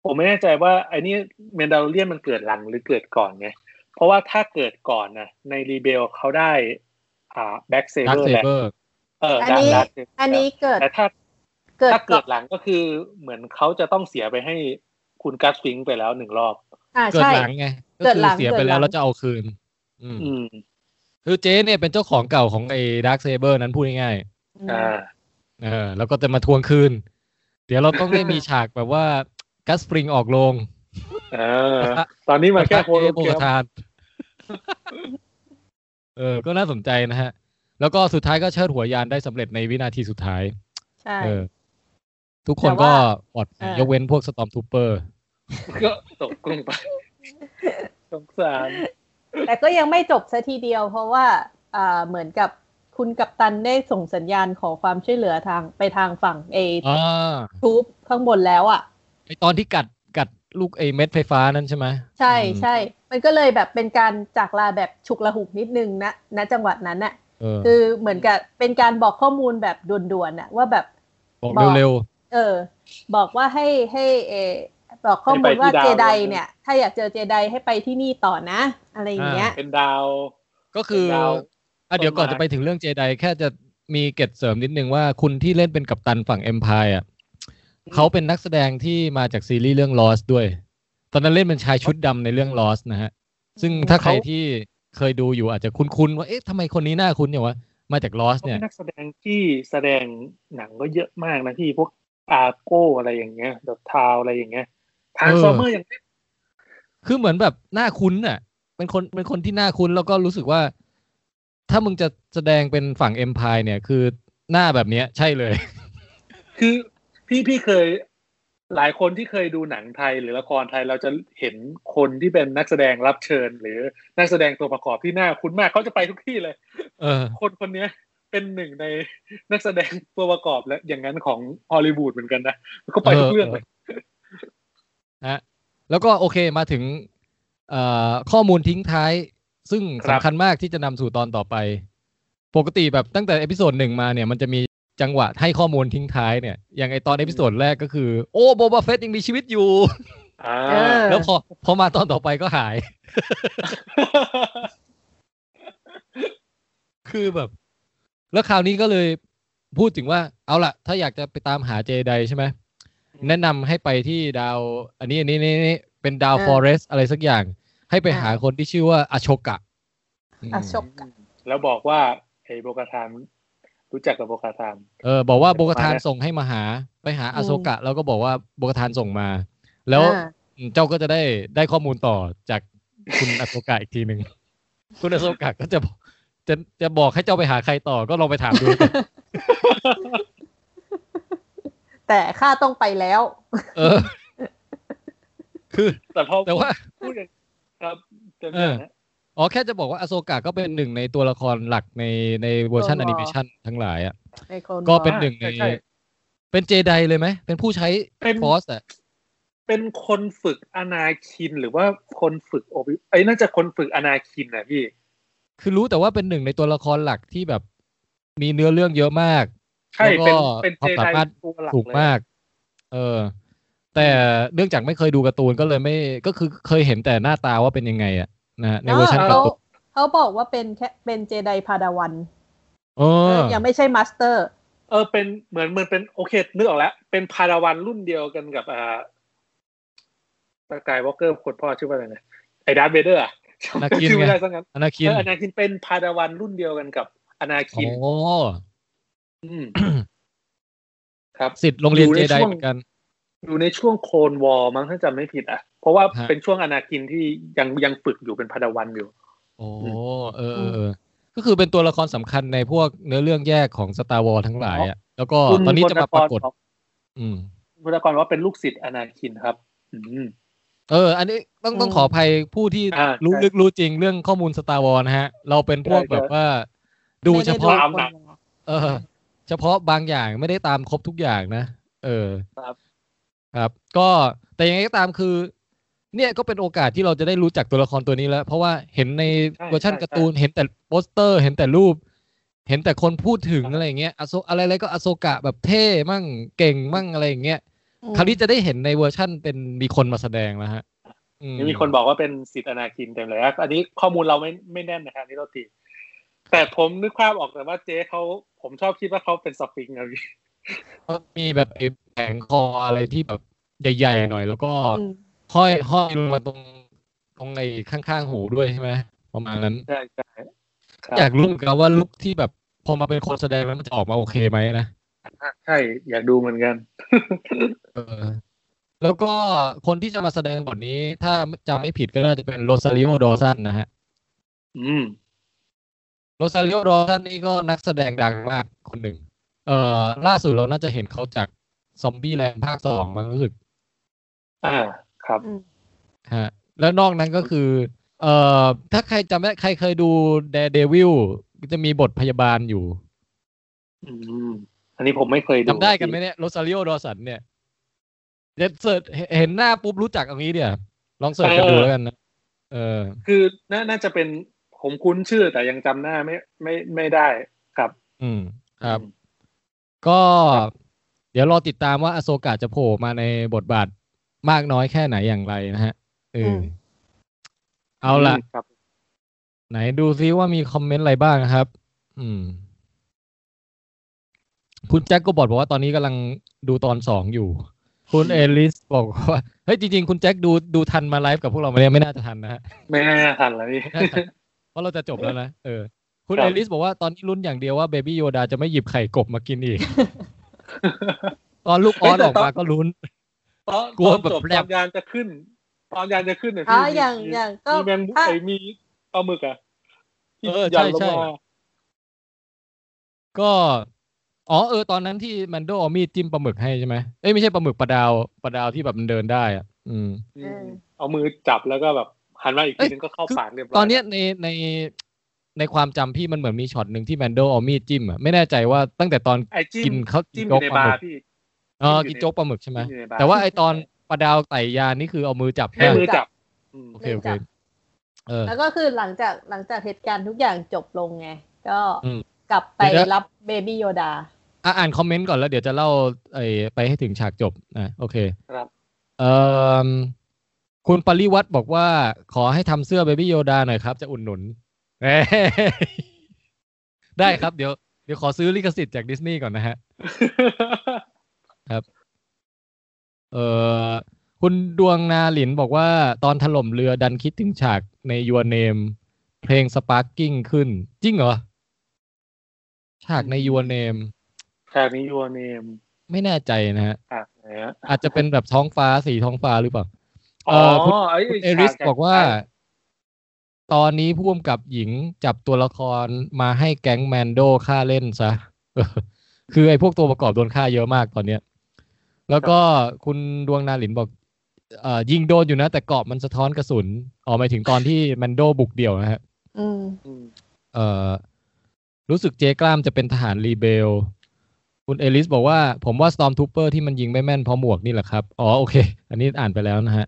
ผมไม่แน่ใจว่าไอ้นี่แมนดาโลเรียนมันเกิดหลังหรือเกิดก่อนไงเพราะว่าถ้าเกิดก่อนนะในรีเบลเขาได้อ่าแบ็คเซเบอร์แหละเอออันนี้อันนี้เกิดแต่ถ้าเกิดถ้าเกิดหลังก็คือเหมือนเขาจะต้องเสียไปให้คุณกัสฟิงค์ไปแล้วหนึ่งรอบอ่าใช่เกิดหลังไงก็คือเสียไปแล้วแล้วจะเอาคืนอืมคือเจ๊เนี่ยเป็นเจ้าของเก่าของไอ้ดาร์คเซเบอร์นั้นพูดง่ายๆอ่าเออแล้วก็จะมาทวงคืนเดี๋ยวเราต้องได้มีฉากแบบว่ากัสปริงออกลงเออตอนนี้มันแค่โพลโพธานเออก็น่าสนใจนะฮะแล้วก็สุดท้ายก็เชิดหัวยานได้สำเร็จในวินาทีสุดท้ายใช่ทุกคนก็ปลอดภัยยกเว้นพวกสตอร์มทูปเปอร์ก็ตกลงไปสงสารแต่ก็ยังไม่จบซะทีเดียวเพราะว่าอ่าเหมือนกับคุณกัปตันได้ส่งสัญญาณขอความช่วยเหลือทางไปทางฝั่งเอทูปข้างบนแล้วอ่ะไอตอนที่กัดกัดลูกไอเม็ดไฟฟ้านั่นใช่ไหมใช่ใช่มันก็เลยแบบเป็นการจากลาแบบฉุกละหุกนิดนึงนะณจังหวัดนั้นน่ะคือเหมือนกับเป็นการบอกข้อมูลแบบด่วนๆน่ะว่าแบบบอกเร็วๆเออบอกว่าให้ให้เอ บอกข้อมูลว่าเจไดเนี่ยถ้าอยากเจอเจไดให้ไปที่นี่ต่อนะอะไรอย่างเงี้ยเป็นดาวก็คืออ่ะเดี๋ยวก่อนจะไปถึงเรื่องเจไดแค่จะมีเกร็ดเสริมนิดนึงว่าคุณที่เล่นเป็นกัปตันฝั่ง Empire อ่ะเขาเป็นนักแสดงที่มาจากซีรีส์เรื่อง Lost ด้วยตอนนั้นเล่นเป็นชายชุดดำในเรื่อง Lost นะฮะซึ่งถ้าใครที่เคยดูอยู่อาจจะคุ้นๆว่าเอ๊ะทำไมคนนี้น่าคุ้นอย่างวะมาจาก Lost เนี่ยนักแสดงที่แสดงหนังก็เยอะมากนะที่พวกอาโก้อะไรอย่างเงี้ยดอททาวอะไรอย่างเงี้ยทางซอมเมอร์อย่างนี้คือเหมือนแบบน่าคุ้นน่ะเป็นคนเป็นคนที่น่าคุ้นแล้วก็รู้สึกว่าถ้ามึงจะแสดงเป็นฝั่ง Empire เนี่ยคือหน้าแบบเนี้ยใช่เลยคือพี่พี่เคยหลายคนที่เคยดูหนังไทยหรือละครไทยเราจะเห็นคนที่เป็นนักแสดงรับเชิญหรือนักแสดงตัวประกอบที่น่าคุ้นมากเขาจะไปทุกที่เลยเออคนคนนี้เป็นหนึ่งในนักแสดงตัวประกอบและอย่างนั้นของฮอลลีวูดเหมือนกันนะก็ไปทุกเรื่องเลยฮะแล้วก็โอเคมาถึงข้อมูลทิ้งท้ายซึ่งสำคัญมากที่จะนำสู่ตอนต่อไปปกติแบบตั้งแต่เอพิโซดหนึ่งมาเนี่ยมันจะมีจังหวะให้ข้อมูลทิ้งท้ายเนี่ยอย่างไอตอนเอพิโซดแรกก็คือโอ้โบบาเฟตยังมีชีวิตอยู่แล้วพอพอมาตอนต่อไปก็หาย คือแบบแล้วคราวนี้ก็เลยพูดถึงว่าเอาล่ะถ้าอยากจะไปตามหาเจไดใช่ไหมแนะนำให้ไปที่ดาวอันนี้อันนี้นี่เป็นดาวฟอเรสต์อะไรสักอย่างให้ไปหาคนที่ชื่อว่าอโชกะอโชกะแล้วบอกว่าไอ้โบกาธานรู้จักกับโบกาธานเออบอกว่าโบกาธานส่งให้มาหาไปหาอโชกะแล้วก็บอกว่าโบกาธานส่งมาแล้วเจ้าก็จะได้ได้ข้อมูลต่อจากคุณอโชกะอีกทีนึงคุณอโชกะก็จะจะจะบอกให้เจ้าไปหาใครต่อก็ลองไปถามดู แต่ข้าต้องไปแล้วเออคือแต่พอแต่ว่าพูดอย่างครับเต็มเลยนะอ๋อแค่จะบอกว่าอโซกะก็เป็นหนึ่งในตัวละครหลักในในเวอร์ชันแอนิเมชันทั้งหลายอ่ะก็เป็นหนึ่งในเป็นเจไดเลยไหมเป็นผู้ใช้ฟอร์สอ่ะเป็นคนฝึกอนาคินหรือว่าคนฝึกโอบิไอ้น่าจะคนฝึกอนาคินนะพี่คือรู้แต่ว่าเป็นหนึ่งในตัวละครหลักที่แบบมีเนื้อเรื่องเยอะมากใช่เป็นเป็นเจไดตัวหลักสูงมากเออแต่เนื่องจากไม่เคยดูการ์ตูนก็เลยไม่ก็คือเคยเห็นแต่หน้าตาว่าเป็นยังไงอ่ะนะในเวอร์ชันการ์ตูนเขาบอกว่าเป็นแค่เป็นเจไดพาดาวันเออยังไม่ใช่มาสเตอร์เออเป็นเหมือนเหมือนเป็นโอเคนึกออกแล้วเป็นพาดาวันรุ่นเดียวกันกับอ่าสกายวอล์กเกอร์คนพ่อชื่อว่าอะไรนะไอ้ดาร์ธเวเดอร์อ่ะอนาคินไม่ได้ซะงั้นอนาคินอนาคินเป็นพาดาวันรุ่นเดียวกันกับอนาคินอ๋ออืมครับศิษย์โรงเรียนเจไดเหมือนกันอยู่ในช่วงโคลนวอร์มั้งถ้าจำไม่ผิดอ่ะเพราะว่าเป็นช่วงอนาคินที่ยังยังฝึกอยู่เป็นพาดาวันอยู่โอ้เออก็คือเป็นตัวละครสำคัญในพวกเนื้อเรื่องแยกของ Star Wars ทั้งหลายอ่ะแล้วก็ตอนนี้จะมาปรากฏอืมพาดากรว่าเป็นลูกศิษย์อนาคินครับอืมเอออันนี้ต้องต้องขออภัยผู้ที่รู้ลึกรู้จริงเรื่องข้อมูล Star Wars นะฮะเราเป็นพวกแบบว่าดูเฉพาะเออเฉพาะบางอย่างไม่ได้ตามครบทุกอย่างนะเออครับครับก็แต่ยังไงก็ตามคือเนี่ยก็เป็นโอกาสที่เราจะได้รู้จักตัวละครตัวนี้แล้วเพราะว่าเห็นในเวอร์ชันการ์ตูนเห็นแต่โปสเตอร์เห็นแต่รูปเห็นแต่คนพูดถึงอะไรอย่างเงี้ยอโซอะไรอะไรก็อโซกะแบบเท่มั่งเก่งมั่งอะไรอย่างเงี้ยคราวนี้จะได้เห็นในเวอร์ชันเป็นมีคนมาแสดงแล้วฮะมีคนบอกว่าเป็นศิษย์อนาคินเต็มเลยอันนี้ข้อมูลเราไม่ไม่แน่นนะครับนี่เราตีแต่ผมนึกภาพออกแต่ว่าเจ๊เขาผมชอบคิดว่าเขาเป็นสปริงนะพี่มีแบบแผงคออะไรที่แบบใหญ่ๆหน่อยแล้วก็ห้อยห้อยลงมาตรงตรงไอ้ข้างๆหูด้วยใช่ไหมประมาณนั้นใช่ใช่อยากรู้เหมือนกันว่าลุคที่แบบพอมาเป็นคนแสดงแล้วมันจะออกมาโอเคไหมนะใช่อยากดูเหมือนกันเออแล้วก็คนที่จะมาแสดงบทนี้ถ้าจำไม่ผิดก็น่าจะเป็นโรซาริโอ ดอว์สันนะฮะอืมโรซาริโอ ดอว์สันนี่ก็นักแสดงดังมากคนหนึ่งเอ่อล่าสุดเราน่าจะเห็นเขาจากซอมบี้แลนด์ภาคสองมันรู้สึกอ่าครับฮะแล้วนอกนั้นก็คือเอ่อถ้าใครจำได้ใครเคยดูแดร์เดวิลจะมีบทพยาบาลอยู่อืมอันนี้ผมไม่เคยดูจำได้กันไหมเนี่ยโรซาริโอ ดอว์สันเนี่ยเดี๋ยวเสิร์ชเห็นหน้าปุ๊บรู้จักอย่างนี้เดี๋ยวลองเสิร์ชกันดูแล้วกันนะเออคือน่าจะเป็นผมคุ้นชื่อแต่ยังจำหน้าไม่ไม่ไม่ได้ครับอืมครับก็เดี๋ยวรอติดตามว่าอโซกะจะโผล่มาในบทบาท มากน้อยแค่ไหนอย่างไรนะฮะเออเอาล่ะไหนดูซิว่ามีคอมเมนต์อะไรบ้างนะครับอืมคุณแจ็คก็บอกบอกว่าตอนนี้กำลังดูตอนสองอยู่คุณเอลิสบอกว่าเฮ้ยจริงๆคุณแจ็คดูดูทันมาไลฟ์กับพวกเราไหมเนี่ยไม่น่าจะทันนะฮะไม่น่าจะทันแล้วพี่เพราะเราจะจบแล้วนะเออคุณเอลิสบอกว่าตอนนี้ลุ้นอย่างเดียวว่าเบบี้โยดาจะไม่หยิบไข่กบมากินอีกตอนลูกออสออกมาก็ลุ้นตอนกลัวแบบแปลกยานจะขึ้นตอนยานจะขึ้นเนี่ยพี่อย่างอย่างก็มีแมงมุมไอ้มีปลาหมึกอ่ะเออใช่ใช่ก็อ๋อเออตอนนั้นที่แมนโดเอามีดจิ้มปลาหมึกให้ใช่ไหมเอ้ยไม่ใช่ปลาหมึกปลาดาวปลาดาวที่แบบมันเดินได้อ่ะอืมเอามือจับแล้วก็แบบหันมาอีกทีนึงก็เข้าปากเรียบร้อยตอนนี้ในในในความจำพี่มันเหมือนมีช็อตหนึ่งที่แมนโดเอามีดจิ้มอ่ะไม่แน่ใจว่าตั้งแต่ตอนกินเขาจิ้มอยู่ในบาร์พี่อ๋อกินโจ๊กปลาหมึกใช่ไหมแต่ว่าไอตอนปลาดาวไต่ยานนี่คือเอามือจับให้มือจับโอเคโอเคเออแล้วก็คือหลังจากหลังจากเหตุการณ์ทุกอย่างจบลงไงก็กลับไปรับเบบี้โยดาอ่านคอมเมนต์ก่อนแล้วเดี๋ยวจะเล่าไอไปให้ถึงฉากจบนะโอเคครับเอ่อคุณปริวัตรบอกว่าขอให้ทำเสื้อเบบี้โยดาหน่อยครับจะอุดหนุนได้ครับเดี๋ยวเดี๋ยวขอซื้อลิขสิทธิ์จากดิสนีย์ก่อนนะฮะครับเอ่อคุณดวงนาหลินบอกว่าตอนถล่มเรือดันคิดถึงฉากใน Your Name เพลง Sparking ขึ้นจริงเหรอฉากใน Your Name ฉากใน Your Name ไม่แน่ใจนะฮะอาจจะเป็นแบบท้องฟ้าสีท้องฟ้าหรือเปล่าอ๋อคุณเอริสบอกว่าตอนนี้ผู้กำกับหญิงจับตัวละครมาให้แก๊งแมนโดฆ่าเล่นซะคือไอ้พวกตัวประกอบโดนฆ่าเยอะมากตอนเนี้ยแล้วก็คุณดวงนาหลินบอกเอ่อยิงโดนอยู่นะแต่เกาะมันสะท้อนกระสุนอ๋อหมายถึงตอนที่แมนโดบุกเดี่ยวนะฮะอืมเอ่อรู้สึกเจกล้ามจะเป็นทหารรีเบลคุณเอลิสบอกว่าผมว่า Stormtrooper ที่มันยิงไม่แม่นเพราะหมวกนี่แหละครับอ๋อโอเคอันนี้อ่านไปแล้วนะฮะ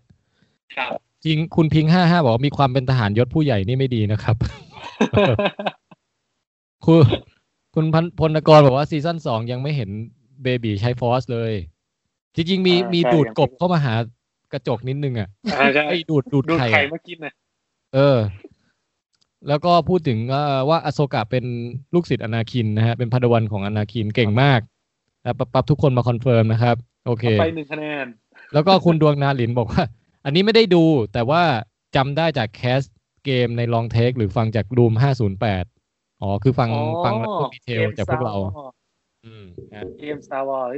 ครับจริงคุณพิงค์ห้าสิบห้าบอกว่ามีความเป็นทหารยศผู้ใหญ่นี่ไม่ดีนะครับ คุณคุณพลนกรบอกว่าซีซั่นสองยังไม่เห็นเบบีใช้ฟอสเลยจริงๆมีมีดูดกบเข้ามาหากระจกนิดนึงอ่ะไอ้ดูดดูดไข่มากินน่ะเออแล้วก็พูดถึงว่าอโศกะเป็นลูกศิษย์อนาคินนะฮะเป็นภัตวาลของอนาคินเก่งมากปรับทุกคนมาคอนเฟิร์มนะครับโอเคไปหนึ่งคะแนนแล้วก็คุณดวงนาหลินบอกว่าอันนี้ไม่ได้ดูแต่ว่าจำได้จากแคสเกมในลองเทคหรือฟังจากรูมห้าศูนย์แปดอ๋อคือฟังฟังพวกดีเทลจากพวกเราอืมเกม Star Wars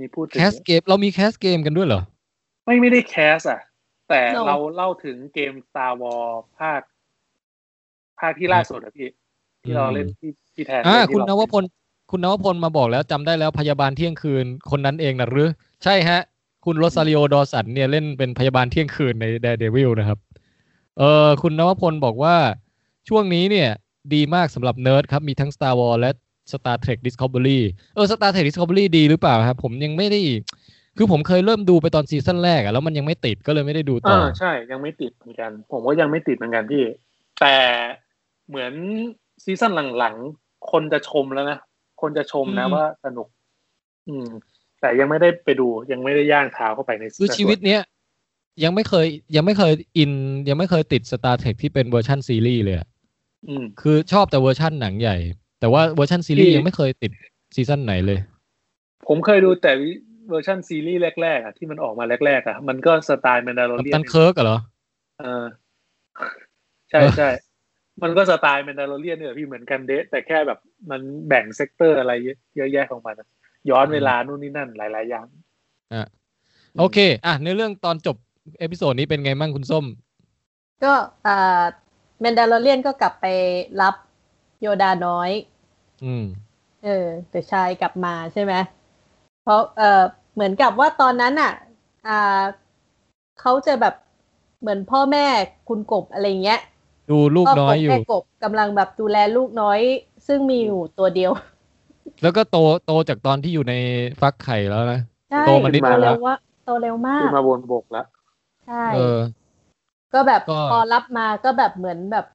มีพูดถึงแคสเกมเรามีแคสเกมกันด้วยเหรอไม่ไม่ได้แคสอ่ะแต่เราเล่าถึงเกม Star Wars ภาคภาคที่ล่าสุดอ่ะพี่ที่เราเล่นที่ที่แทนอ่าคุณนวพลคุณนวพลมาบอกแล้วจำได้แล้วพยาบาลเที่ยงคืนคนนั้นเองนะหรือใช่ฮะคุณโรซาริโอ ดอสันเนี่ยเล่นเป็นพยาบาลเที่ยงคืนใน Daredevil นะครับเออคุณนวพลบอกว่าช่วงนี้เนี่ยดีมากสำหรับเนิร์ดครับมีทั้ง Star Wars และ Star Trek Discovery เออ Star Trek Discovery ดีหรือเปล่าครับผมยังไม่ได้คือผมเคยเริ่มดูไปตอนซีซั่นแรกอะแล้วมันยังไม่ติดก็เลยไม่ได้ดูต่ออ่าใช่ยังไม่ติดเหมือนกันผมก็ยังไม่ติดเหมือนกันพี่แต่เหมือนซีซั่นหลังๆคนจะชมแล้วนะคนจะชมนะว่าสนุกอืมแต่ยังไม่ได้ไปดูยังไม่ได้ย่างเท้าเข้าไปในคือชีวิตเนี้ยยังไม่เคยยังไม่เคยอินยังไม่เคยติด Star Trek ที่เป็นเวอร์ชั่นซีรีส์เลยอืมคือชอบแต่เวอร์ชั่นหนังใหญ่แต่ว่าเวอร์ชั่นซีรีส์ยังไม่เคยติดซีซั่นไหนเลยผมเคยดูแต่เวอร์ชั่นซีรีส์แรกๆอ่ะที่มันออกมาแรกๆอ่ะมันก็สไตล์ Mandalorian ตันเคิร์กเหรอเออใช่ๆมันก็สไตล์ Mandalorian เนี่ยพี่เหมือนกันเดะแต่แค่แบบมันแบ่งเซกเตอร์อะไรเยอะแยะของมันย้อนเวลานู่นนี่นั่นหลายๆอย่างอ่ะโอเคอ่ะในเรื่องตอนจบเอพิโซดนี้เป็นไงมั่งคุณส้มก็อ่าแมนดาโลเรียนก็กลับไปรับโยดาน้อยอืมเออเด็กชายกลับมาใช่ไหมเพราะเออเหมือนกับว่าตอนนั้นอ่ะอ่าเขาจะแบบเหมือนพ่อแม่คุณกบอะไรเงี้ยดูลูกน้อยอยู่พ่อแม่กบกำลังแบบดูแลลูกน้อยซึ่งมีอยู่ตัวเดียวแล้วก็โตโตจากตอนที่อยู่ในฟักไข่แล้วนะโตมันนิดมาแล้วโตเร็วมากมาบนบกแล้วใช่เออก็แบบพอรับมาก็แบบเหมือนแบบ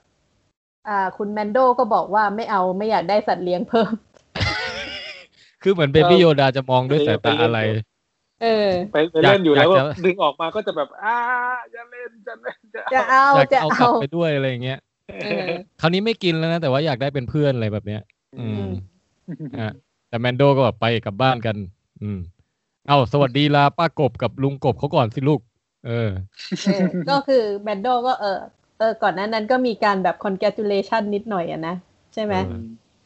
อ่าคุณแมนโดก็บอกว่าไม่เอาไม่อยากได้สัตว์เลี้ยงเพิ่มคือเหมือนเบบี้โยดาจะมองด้วยสายตาอะไรเอ เออไปเล่นอยู่แล้วก็ดึงออกมาก็จะแบบอ้าจะเล่นจะเล่นจะเอาจะเอากลับไปด้วยอะไรอย่างเงี้ยคราวนี้ไม่กินแล้วนะแต่ว่าอยากได้เป็นเพื่อนอะไรแบบเนี้ยอืมอ่ะแต่แมนโดก็แบบไปกลับบ้านกันอืมเอ้าสวัสดีลาป้ากบกับลุงกบเขาก่อนสิลูกเออก็คือแมนโดก็เออเออก่อนหน้านั้นก็มีการแบบ congratulation นิดหน่อยอ่ะนะใช่ไหม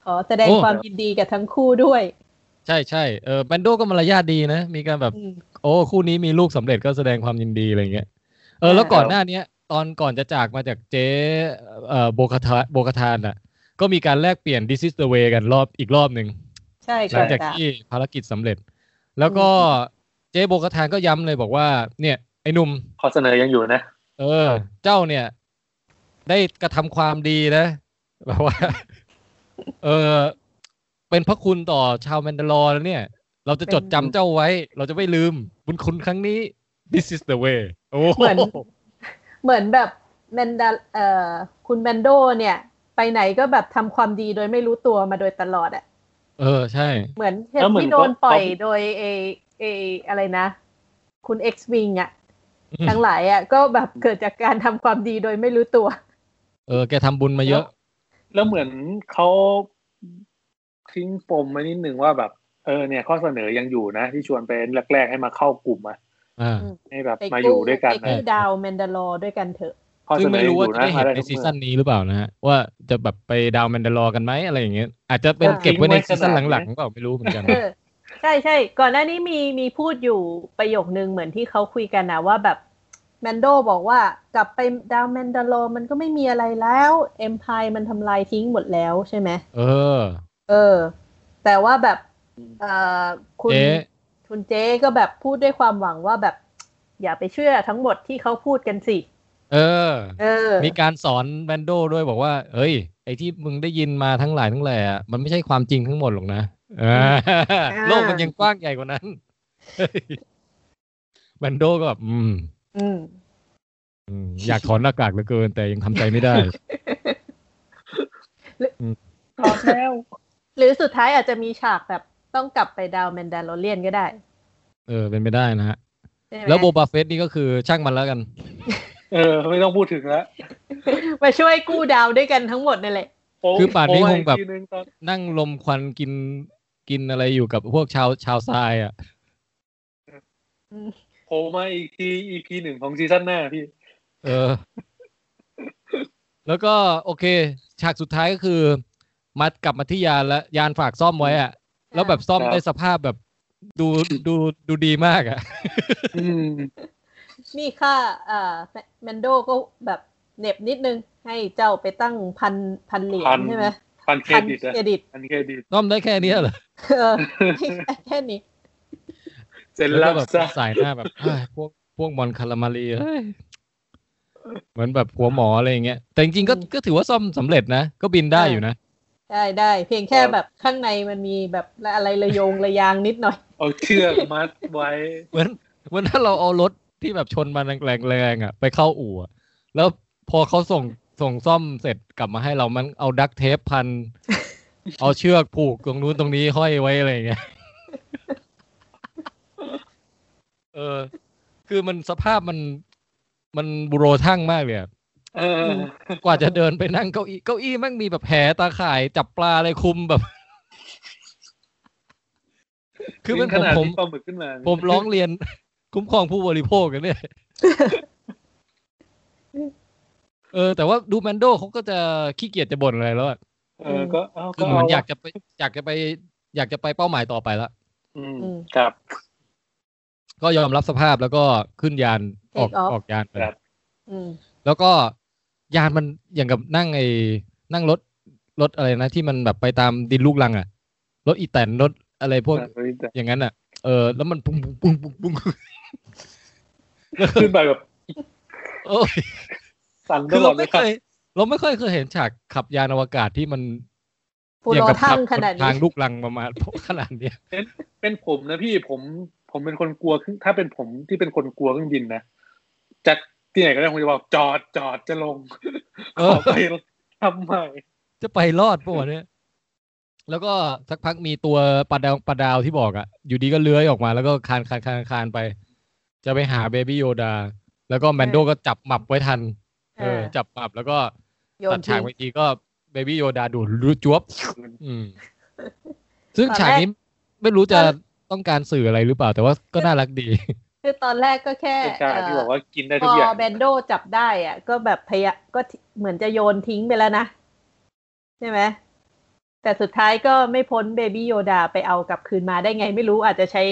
ขอแสดงความยินดีกับทั้งคู่ด้วยใช่ใช่เออแมนโดก็มารยาทดีนะมีการแบบโอ้คู่นี้มีลูกสำเร็จก็แสดงความยินดีอะไรเงี้ยเออแล้วก่อนหน้านี้ตอนก่อนจะจากมาจากเจ๊เอ่อโบคาทาโบคาทานน่ะก็มีการแลกเปลี่ยน This is the way กันรอบอีกรอบหนึ่งใช่หลังจากที่ภารกิจสำเร็จแล้วก็เจ๊โบคาทานก็ย้ำเลยบอกว่าเนี่ยไอ้หนุ่มขอเสนอยังอยู่นะเออเจ้าเนี่ยได้กระทำความดีนะแบบว่าเออเป็นพระคุณต่อชาวแมนดาลอร์แล้วเนี่ยเราจะจดจำเจ้าไว้เราจะไม่ลืมบุญคุณครั้งนี้ This is the way โอ้เหมือนเหมือนแบบแมนดาเอ่อคุณแมนโดเนี่ยไปไหนก็แบบทำความดีโดยไม่รู้ตัวมาโดยตลอดอ่ะเออใช่เหมือนเช่นที่โดนปล่อยโดยเอเออะไรนะคุณ X-Wing อ่ะทั้งหลายอ่ะก็แบบเกิดจากการทำความดีโดยไม่รู้ตัวเออแกทำบุญมาเยอะแล้วเหมือนเขาทิ้งปมไว้นิดนึงว่าแบบเออเนี่ยข้อเสนอยังอยู่นะที่ชวนไปแรกๆให้มาเข้ากลุ่มอ่ะให้แบบมาอยู่ด้วยกันนะดาวแมนดาลอร์ด้วยกันเถอะซึ่งไม่รู้ว่าจะได้เห็นในซีซั่นนี้หรือเปล่านะฮะว่าจะแบบไปดาวแมนดาลอร์กันไหมอะไรอย่างเงี้ยอาจจะเป็นเก็บไว้ในซีซั่นหลังๆเปล่าไม่รู้เหมือนกันใช่ใช่ก่อนหน้านี้มีมีพูดอยู่ประโยคนึงเหมือนที่เขาคุยกันนะว่าแบบแมนโดบอกว่ากลับไปดาวแมนดาลอร์มันก็ไม่มีอะไรแล้วเอ็มไพร์มันทำลายทิ้งหมดแล้วใช่ไหมเออเออแต่ว่าแบบเอ่อคุณคุณเจ๊ก็แบบพูดด้วยความหวังว่าแบบอย่าไปเชื่อทั้งหมดที่เขาพูดกันสิเออเออมีการสอนแมนโดด้วยบอกว่าเฮ้ยไอ้ที่มึงได้ยินมาทั้งหลายทั้งแหล่มันไม่ใช่ความจริงทั้งหมดหรอกนะโลกมันยังกว้างใหญ่กว่านั้นแมนโดก็แบบอืมอืมอยากถอนหน้ากากเหลือเกินแต่ยังทำใจไม่ได้ถอดแล้วหรือสุดท้ายอาจจะมีฉากแบบต้องกลับไปดาวแมนดาโลเรียนก็ได้เออเป็นไปได้นะฮะแล้วโบบาเฟสนี่ก็คือช่างมันแล้วกันเออไม่ต้องพูดถึงแล้วมาช่วยกู้ดาวด้วยกันทั้งหมดนั่นแหละคือป่านนี้คงแบบนั่งลมควันกินกินอะไรอยู่กับพวกชาวชาวทรายอ่ะโผล่มาอีกที อี พี หนึ่งของซีซั่นหน้าพี่เออแล้วก็โอเคฉากสุดท้ายก็คือมัดกลับมาที่ยานแล้วยานฝากซ่อมไว้อะแล้วแบบซ่อมได้สภาพแบบดูดูดูดีมากอะนี่ค่ะเอ่อแมนโดก็แบบเน็บนิดนึงให้เจ้าไปตั้งพันพันเหรียญใช่ไหมพันเครดิตพันเครดิตพันเครดิตซ่อมได้แค่นี้เหรอเออแค่นี้เสร็จแล้วแบบสายหน้าแบบพวกพวกมอนคารามารีเหมือนแบบหัวหมออะไรอย่างเงี้ยแต่จริงๆก็ก็ถือว่าซ่อมสำเร็จนะก็บินได้อยู่นะได้ได้เพียงแค่แบบข้างในมันมีแบบอะไรระยงระยางนิดหน่อยเอาเชือกมัดไว้เหมือนเหมือนถ้าเราเอารถที่แบบชนมาแรงๆแรงอ่ะไปเข้าอู่แล้วพอเขาส่งส่งซ่อมเสร็จกลับมาให้เรามันเอาดักเทปพันเอาเชือกผูกตรงนู้นตรงนี้ห้อยไว้อะไรอย่างเงี้ยเออคือมันสภาพมันมันบุโรทั่งมากเลยเออกว่าจะเดินไปนั่งเก้าอี้เก้าอี้แม่งมีแบบแผลตาข่ายจับปลาอะไรคุมแบบคือมันผมผมผมร้องเรียนคุ้มครองผู้บริโภคกันเนี่ยเออแต่ว่าดูแมนโดเขาก็จะขี้เกียจจะบ่นอะไรแล้วเออก็คือเหมือนอยากจะไปอยากจะไปอยากจะไปเป้าหมายต่อไปละอืมครับก็ยอมรับสภาพแล้วก็ขึ้นยานออกออกยานไปแล้วก็ยานมันอย่างกับนั่งไอ้นั่งรถรถอะไรนะที่มันแบบไปตามดินลูกลังอ่ะรถอีแตนรถอะไรพวกอย่างนั้นอ่ะเออแล้วมันปุ้งปุ้งปุ้งปุ้งปุ้งขึ้นไปแบบโอ้ยสั่นตลอดเลยครับเราไม่เคยเคยเห็นฉากขับยานอวกาศที่มันอย่างกับขับทางลูกลังประมาณขนาดเนี้ยเป็นผมนะพี่ผมผมเป็นคนกลัวขึ้นถ้าเป็นผมที่เป็นคนกลัวเครื่องบินนะจะที่ไหนก็ได้คงจะบอกจอดจอดจะลงเออไปทำไมจะไปรอดป่ะเนี่ย แล้วก็สักพักมีตัวปลาดาวปลาดาวที่บอกอะอยู่ดีก็เลื้อยออกมาแล้วก็คานคานคานคานไปจะไปหาเบบี้โยดาแล้วก็แมนโดก็จับหมับไว้ทันเออจับหมับแล้วก็ตัดฉากไปทีก็เบบี้โยดาดูดรูดจวบอืมซึ่งฉากนี้ไม่รู้จะต้องการสื่ออะไรหรือเปล่าแต่ว่าก็น่ารักดีคือตอนแรกก็แค่ที่บอกว่ากินได้ทุกอย่างพอแมนโดจับได้อะก็แบบพยะก็เหมือนจะโยนทิ้งไปแล้วนะใช่ไหมแต่สุดท้ายก็ไม่พ้นเบบี้โยดาไปเอากลับคืนมาได้ไงไม่รู้อาจจะใช้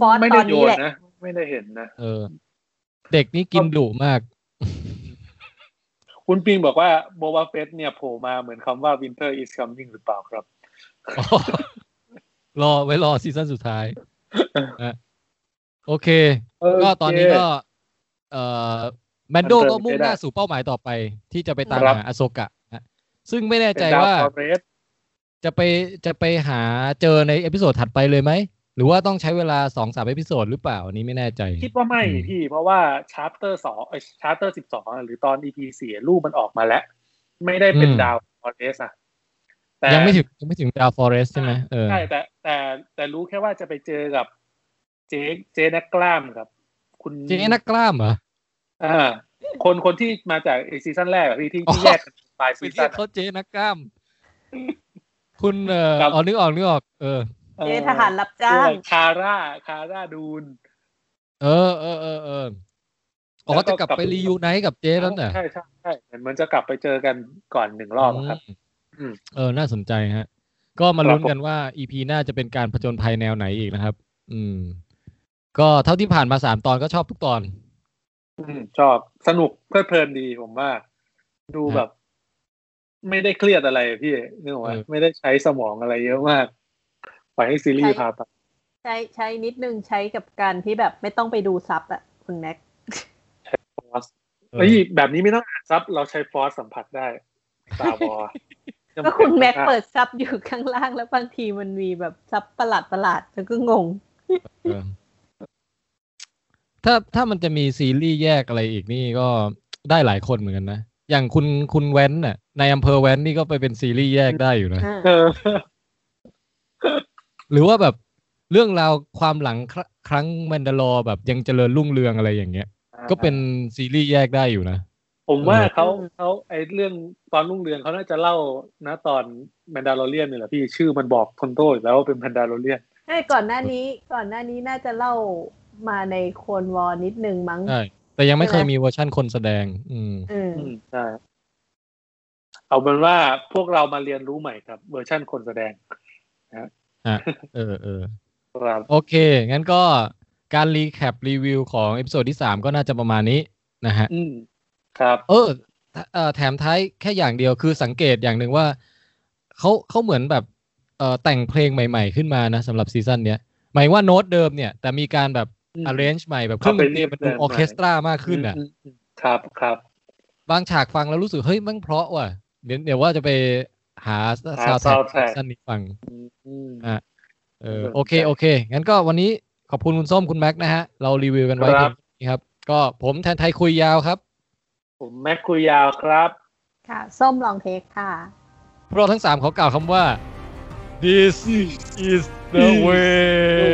ฟอนต์ตอนนี้แหละไม่ได้เห็นนะเออเด็กนี่กินดุมากคุณปิงบอกว่าโบวาเฟสเนี่ยโผล่มาเหมือนคำว่า Winter is coming หรือเปล่าครับ รอไว้รอซีซั่นสุดท้าย โอเคก็ตอนนี้ก็แมนโดก็มุ่งหน้าสู่เป้าหมายต่อไปที่จะไปตามหาอโซกะซึ่งไม่แน่ใจว่าจะไปจะไปหาเจอในเอพิโซดถัดไปเลยไหมหรือว่าต้องใช้เวลา สองถึงสาม เอพิโซดหรือเปล่าอันนี้ไม่แน่ใจคิดว่าไม่พี่เพราะว่าชาร์เตอร์สองเอ้ยชาร์เตอร์สิบสองหรือตอน อี พี สี่รูปมันออกมาแล้วไม่ได้เป็นดาวฟอเรสต์อ่ะแต่ยังไม่ถึงยังไม่ถึงดาวฟอเรสต์ใช่ไหมเออใช่แต่แต่แต่รู้แค่ว่าจะไปเจอกับเจเจนักกล้ามครับคุณเจนักกล้ามเหรออ่าคนคนที่มาจากไอ้ซีซั่นแรกอ่ะพี่ที่ที่แยกกันปลายซีซั่นเขาเจนักกล้ามคุณเอ่ออ๋อนึกออกนึกออกเออเจ๊ทหารรับจ้างคาร่าคาร่าดูนเออเออเออเอออ๋อจะกลับไปรียูไนท์กับเจ๊แล้วน่ะใช่ใช่ใช่เหมือนจะกลับไปเจอกันก่อนหนึ่งรอบครับเออน่าสนใจฮะก็มาลุ้นกันว่า อี พี หน้าจะเป็นการผจญภัยแนวไหนอีกนะครับอืมก็เท่าที่ผ่านมาสามตอนก็ชอบทุกตอนอืมชอบสนุกเพลิดเพลินดีผมว่าดูแบบไม่ได้เครียดอะไรพี่นึกว่าไม่ได้ใช้สมองอะไรเยอะมากปล่อยให้ซีรีส์พาไปใช้ใช้นิดนึงใช้กับการที่แบบไม่ต้องไปดูซับอ่ะคุณแม็กใช้ฟอสไอ้แบบนี้ไม่ต้องอ่านซับเราใช้ฟอสสัมผัสได้ตาบอก็คุณแม็กเปิดซับอยู่ข้างล่างแล้วบางทีมันมีแบบซับประหลาดประหลาดฉันก็งงถ้าถ้ามันจะมีซีรีส์แยกอะไรอีกนี่ก็ได้หลายคนเหมือนกันนะอย่างคุณคุณแว้นน่ะในอำเภอแว้นนี่ก็ไปเป็นซีรีส์แยกได้อยู่นะหรือว่าแบบเรื่องราวความหลังครั้งแมนดาลอแบบยังเจริญรุ่งเรืองอะไรอย่างเงี้ยก็เป็นซีรีส์แยกได้อยู่นะผมว่าเขาเขาไอเรื่องตอนรุ่งเรืองเขาน่าจะเล่านะตอนแมนดาลอเรียนนี่แหละพี่ชื่อมันบอกคอนโต้แล้วว่าเป็นแมนดาลอเรียนใช่ก่อนหน้านี้ก่อนหน้านี้น่าจะเล่ามาในโคนวอนิดนึงมั้งใช่แต่ยังไม่เคยมีเวอร์ชั่นคนแสดงอืมอืมใช่เอาเป็นว่าพวกเรามาเรียนรู้ใหม่ครับเวอร์ชั่นคนแสดงนะอ่ะเออเออโอเคงั้นก็การรีแคปรีวิวของเอพิโซดที่สามก็น่าจะประมาณนี้นะฮะอืมครับเออเอ่อแถมท้ายแค่อย่างเดียวคือสังเกตอย่างหนึ่งว่าเขาเขาเหมือนแบบเอ่อแต่งเพลงใหม่ๆขึ้นมานะสำหรับซีซั่นเนี้ยหมายว่าโน้ตเดิมเนี่ยแต่มีการแบบ arrange ใหม่แบบเครื่องดนตรีมันดูออเคสตรามากขึ้นอ่ะครับครับบางฉากฟังแล้วรู้สึกเฮ้ยมันเพราะว่ะเดี๋ยวเดี๋ยวว่าจะไปหาซาวด์แทร็กสั้นนิดฟังอ่าเออโอเคโอเคงั้นก็วันนี้ขอบคุณคุณส้มคุณแม็กนะฮะเรารีวิวกันไว้ครับนี่ครับก็ผมแทนไทยคุยยาวครับผมแม็กคุยยาวครับค่ะส้มลองเทคค่ะพวกเราทั้งสามขอกล่าวคำว่า This is the way